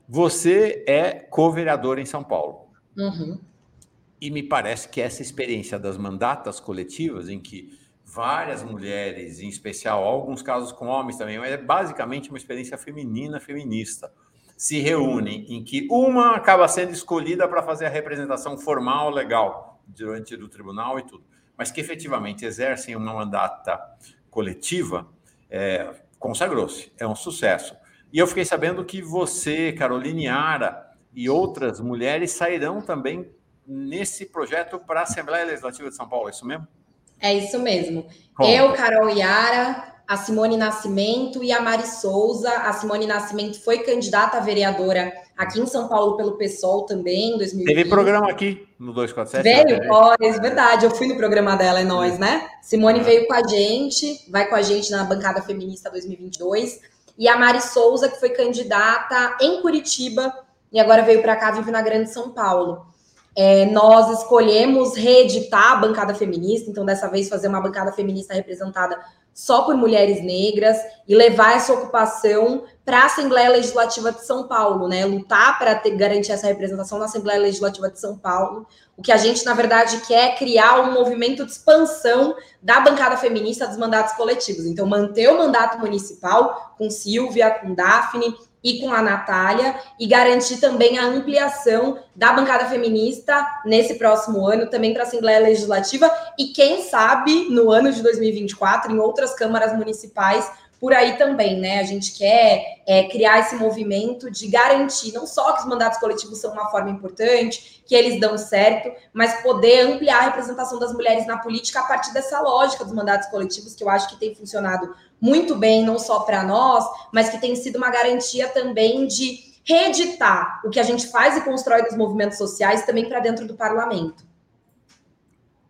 Você é co-vereador em São Paulo. Uhum. E me parece que essa experiência das mandatas coletivas, em que várias mulheres, em especial alguns casos com homens também, mas é basicamente uma experiência feminina, feminista, se reúnem, em que uma acaba sendo escolhida para fazer a representação formal, legal, diante do tribunal e tudo, mas que efetivamente exercem uma mandata coletiva, consagrou-se, é um sucesso. E eu fiquei sabendo que você, Caroline Ara e outras mulheres sairão também nesse projeto para a Assembleia Legislativa de São Paulo, é isso mesmo? É isso mesmo. Conta. Eu, Carol Iara, a Simone Nascimento e a Mari Souza. A Simone Nascimento foi candidata a vereadora aqui em São Paulo pelo PSOL também, em 2020. Teve programa aqui no 247. Veio, é verdade, eu fui no programa dela, é nós, né? Simone veio com a gente, vai com a gente na bancada feminista 2022. E a Mari Souza, que foi candidata em Curitiba e agora veio para cá, vive na Grande São Paulo. Nós escolhemos reeditar a bancada feminista, então dessa vez fazer uma bancada feminista representada só por mulheres negras e levar essa ocupação para a Assembleia Legislativa de São Paulo, né? Lutar para garantir essa representação na Assembleia Legislativa de São Paulo. O que a gente, na verdade, quer é criar um movimento de expansão da bancada feminista dos mandatos coletivos. Então, manter o mandato municipal com Silvia, com Daphne e com a Natália, e garantir também a ampliação da bancada feminista nesse próximo ano, também para a Assembleia Legislativa, e quem sabe, no ano de 2024, em outras câmaras municipais, por aí também, né? A gente quer criar esse movimento de garantir não só que os mandatos coletivos são uma forma importante, que eles dão certo, mas poder ampliar a representação das mulheres na política a partir dessa lógica dos mandatos coletivos, que eu acho que tem funcionado muito bem, não só para nós, mas que tem sido uma garantia também de reeditar o que a gente faz e constrói dos movimentos sociais também para dentro do parlamento.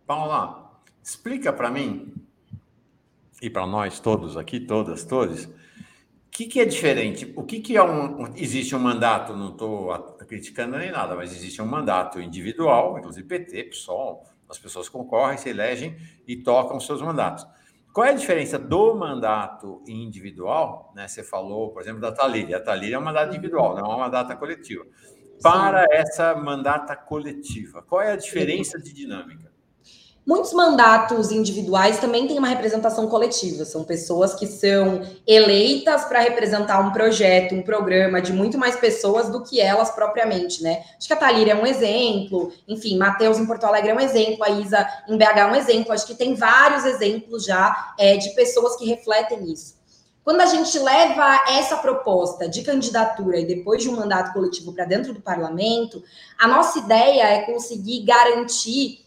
Paula, explica para mim e para nós todos aqui, todas, todos, o que é diferente? O que é um... Existe um mandato, não estou criticando nem nada, mas existe um mandato individual, inclusive PT, PSOL, as pessoas concorrem, se elegem e tocam seus mandatos. Qual é a diferença do mandato individual? Né? Você falou, por exemplo, da Thalília. A Thalília é um mandato individual, não é uma mandata coletiva. Para essa mandata coletiva, qual é a diferença de dinâmica? Muitos mandatos individuais também têm uma representação coletiva. São pessoas que são eleitas para representar um projeto, um programa de muito mais pessoas do que elas propriamente, né? Acho que a Thalíria é um exemplo. Enfim, Matheus em Porto Alegre é um exemplo. A Isa em BH é um exemplo. Acho que tem vários exemplos já de pessoas que refletem isso. Quando a gente leva essa proposta de candidatura e depois de um mandato coletivo para dentro do parlamento, a nossa ideia é conseguir garantir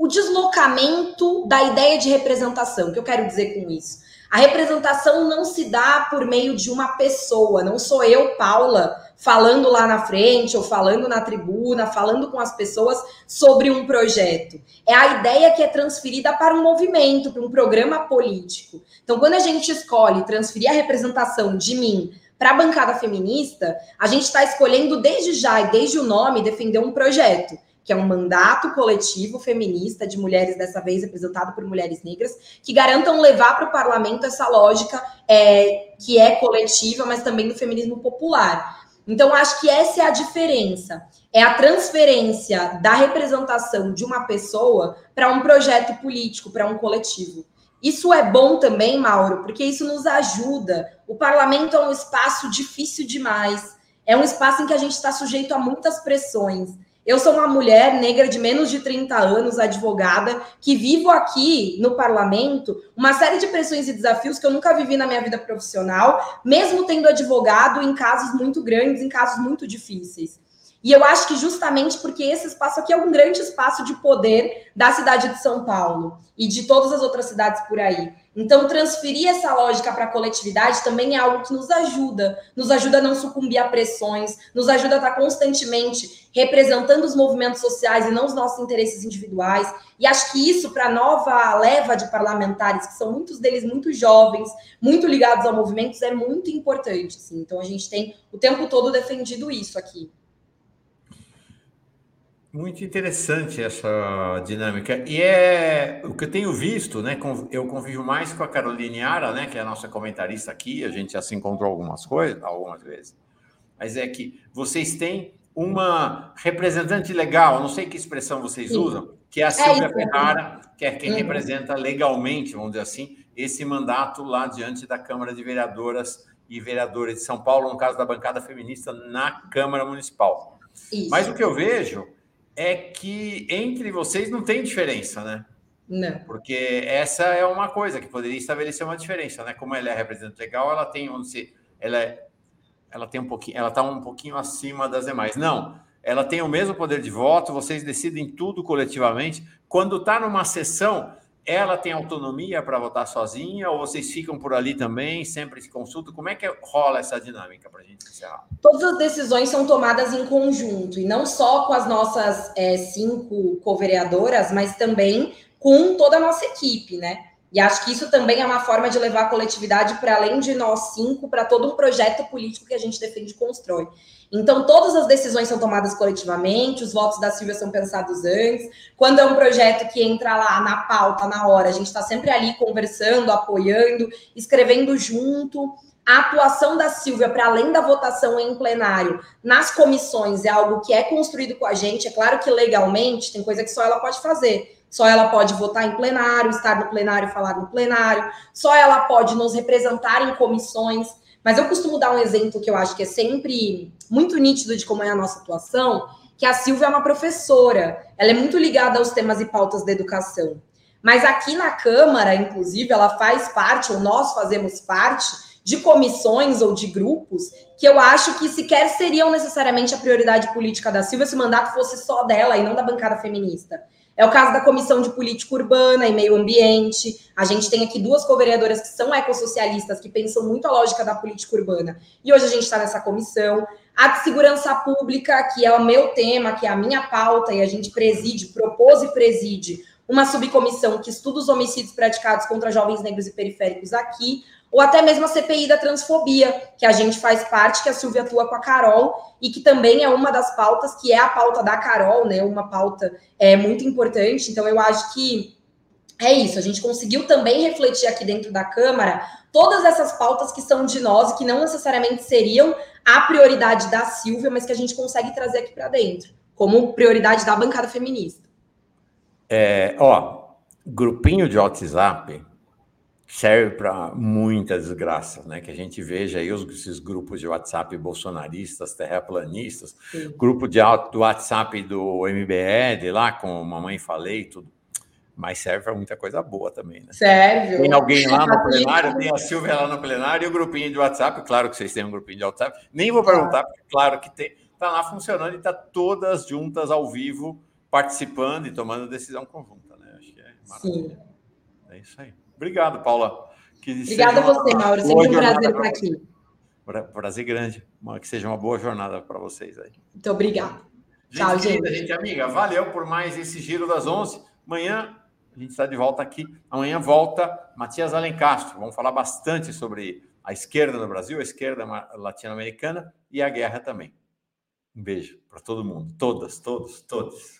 o deslocamento da ideia de representação. O que eu quero dizer com isso? A representação não se dá por meio de uma pessoa, não sou eu, Paula, falando lá na frente, ou falando na tribuna, falando com as pessoas sobre um projeto. É a ideia que é transferida para um movimento, para um programa político. Então, quando a gente escolhe transferir a representação de mim para a bancada feminista, a gente está escolhendo desde já e desde o nome defender um projeto, que é um mandato coletivo feminista de mulheres, dessa vez representado por mulheres negras, que garantam levar para o parlamento essa lógica que é coletiva, mas também do feminismo popular. Então, acho que essa é a diferença. É a transferência da representação de uma pessoa para um projeto político, para um coletivo. Isso é bom também, Mauro, porque isso nos ajuda. O parlamento é um espaço difícil demais. É um espaço em que a gente está sujeito a muitas pressões. Eu sou uma mulher negra de menos de 30 anos, advogada, que vivo aqui no parlamento uma série de pressões e desafios que eu nunca vivi na minha vida profissional, mesmo tendo advogado em casos muito grandes, em casos muito difíceis. E eu acho que justamente porque esse espaço aqui é um grande espaço de poder da cidade de São Paulo e de todas as outras cidades por aí. Então, transferir essa lógica para a coletividade também é algo que nos ajuda a não sucumbir a pressões, nos ajuda a estar constantemente representando os movimentos sociais e não os nossos interesses individuais. E acho que isso, para a nova leva de parlamentares, que são muitos deles muito jovens, muito ligados a movimentos, é muito importante. Assim. Então, a gente tem o tempo todo defendido isso aqui. Muito interessante essa dinâmica. E é o que eu tenho visto, né? Eu convivo mais com a Caroline Ara, né? Que é a nossa comentarista aqui, a gente já se encontrou algumas vezes. Mas é que vocês têm uma representante legal, não sei que expressão vocês usam, que é a Silvia Ferrara, que é quem representa legalmente, vamos dizer assim, esse mandato lá diante da Câmara de Vereadoras e Vereadores de São Paulo, no caso da bancada feminista na Câmara Municipal. Isso. Mas o que eu vejo é que entre vocês não tem diferença, né? Não. Porque essa é uma coisa que poderia estabelecer uma diferença, né? Como ela é representante legal, ela tem, vamos dizer, ela tem um pouquinho, ela está um pouquinho acima das demais. Não, ela tem o mesmo poder de voto, vocês decidem tudo coletivamente. Quando está numa sessão, ela tem autonomia para votar sozinha ou vocês ficam por ali também, sempre se consultam? Como é que rola essa dinâmica para a gente encerrar? Todas as decisões são tomadas em conjunto, e não só com as nossas 5 co-vereadoras, mas também com toda a nossa equipe, né? E acho que isso também é uma forma de levar a coletividade para além de nós cinco, para todo um projeto político que a gente defende e constrói. Então, todas as decisões são tomadas coletivamente, os votos da Silvia são pensados antes. Quando é um projeto que entra lá na pauta, na hora, a gente está sempre ali conversando, apoiando, escrevendo junto. A atuação da Silvia, para além da votação em plenário, nas comissões, é algo que é construído com a gente. É claro que legalmente tem coisa que só ela pode fazer. Só ela pode votar em plenário, estar no plenário, falar no plenário. Só ela pode nos representar em comissões. Mas eu costumo dar um exemplo que eu acho que é sempre muito nítido de como é a nossa atuação, que a Silvia é uma professora. Ela é muito ligada aos temas e pautas da educação. Mas aqui na Câmara, inclusive, ela faz parte, ou nós fazemos parte, de comissões ou de grupos que eu acho que sequer seriam necessariamente a prioridade política da Silvia se o mandato fosse só dela e não da bancada feminista. É o caso da Comissão de Política Urbana e Meio Ambiente. A gente tem aqui duas co-vereadoras que são ecossocialistas, que pensam muito a lógica da política urbana. E hoje a gente está nessa comissão. A de Segurança Pública, que é o meu tema, que é a minha pauta, e a gente preside, propôs e preside uma subcomissão que estuda os homicídios praticados contra jovens negros e periféricos aqui, ou até mesmo a CPI da transfobia, que a gente faz parte, que a Silvia atua com a Carol, e que também é uma das pautas, que é a pauta da Carol, né? Uma pauta muito importante. Então, eu acho que é isso. A gente conseguiu também refletir aqui dentro da Câmara todas essas pautas que são de nós e que não necessariamente seriam a prioridade da Silvia, mas que a gente consegue trazer aqui para dentro, como prioridade da bancada feminista. Grupinho de WhatsApp serve para muitas desgraças, né? Que a gente veja aí esses grupos de WhatsApp bolsonaristas, terraplanistas, sim, grupo de WhatsApp do MBL lá, com Mamãe Falei e tudo. Mas serve para muita coisa boa também, né? Serve. Tem alguém lá no plenário, tem a Silvia lá no plenário e o grupinho de WhatsApp. Claro que vocês têm um grupinho de WhatsApp. Nem vou perguntar, porque claro que tem. Está lá funcionando e está todas juntas ao vivo, participando e tomando decisão conjunta, né? Acho que é maravilha. Sim. É isso aí. Obrigado, Paula. Obrigada a você, Mauro. Sempre um prazer estar aqui. Prazer grande. Que seja uma boa jornada para vocês aí. Muito obrigada. Tchau, gente. Gente, amiga, valeu por mais esse Giro das 11. Amanhã a gente está de volta aqui. Amanhã volta Matias Alencastro. Vamos falar bastante sobre a esquerda no Brasil, a esquerda latino-americana e a guerra também. Um beijo para todo mundo. Todas, todos, todos.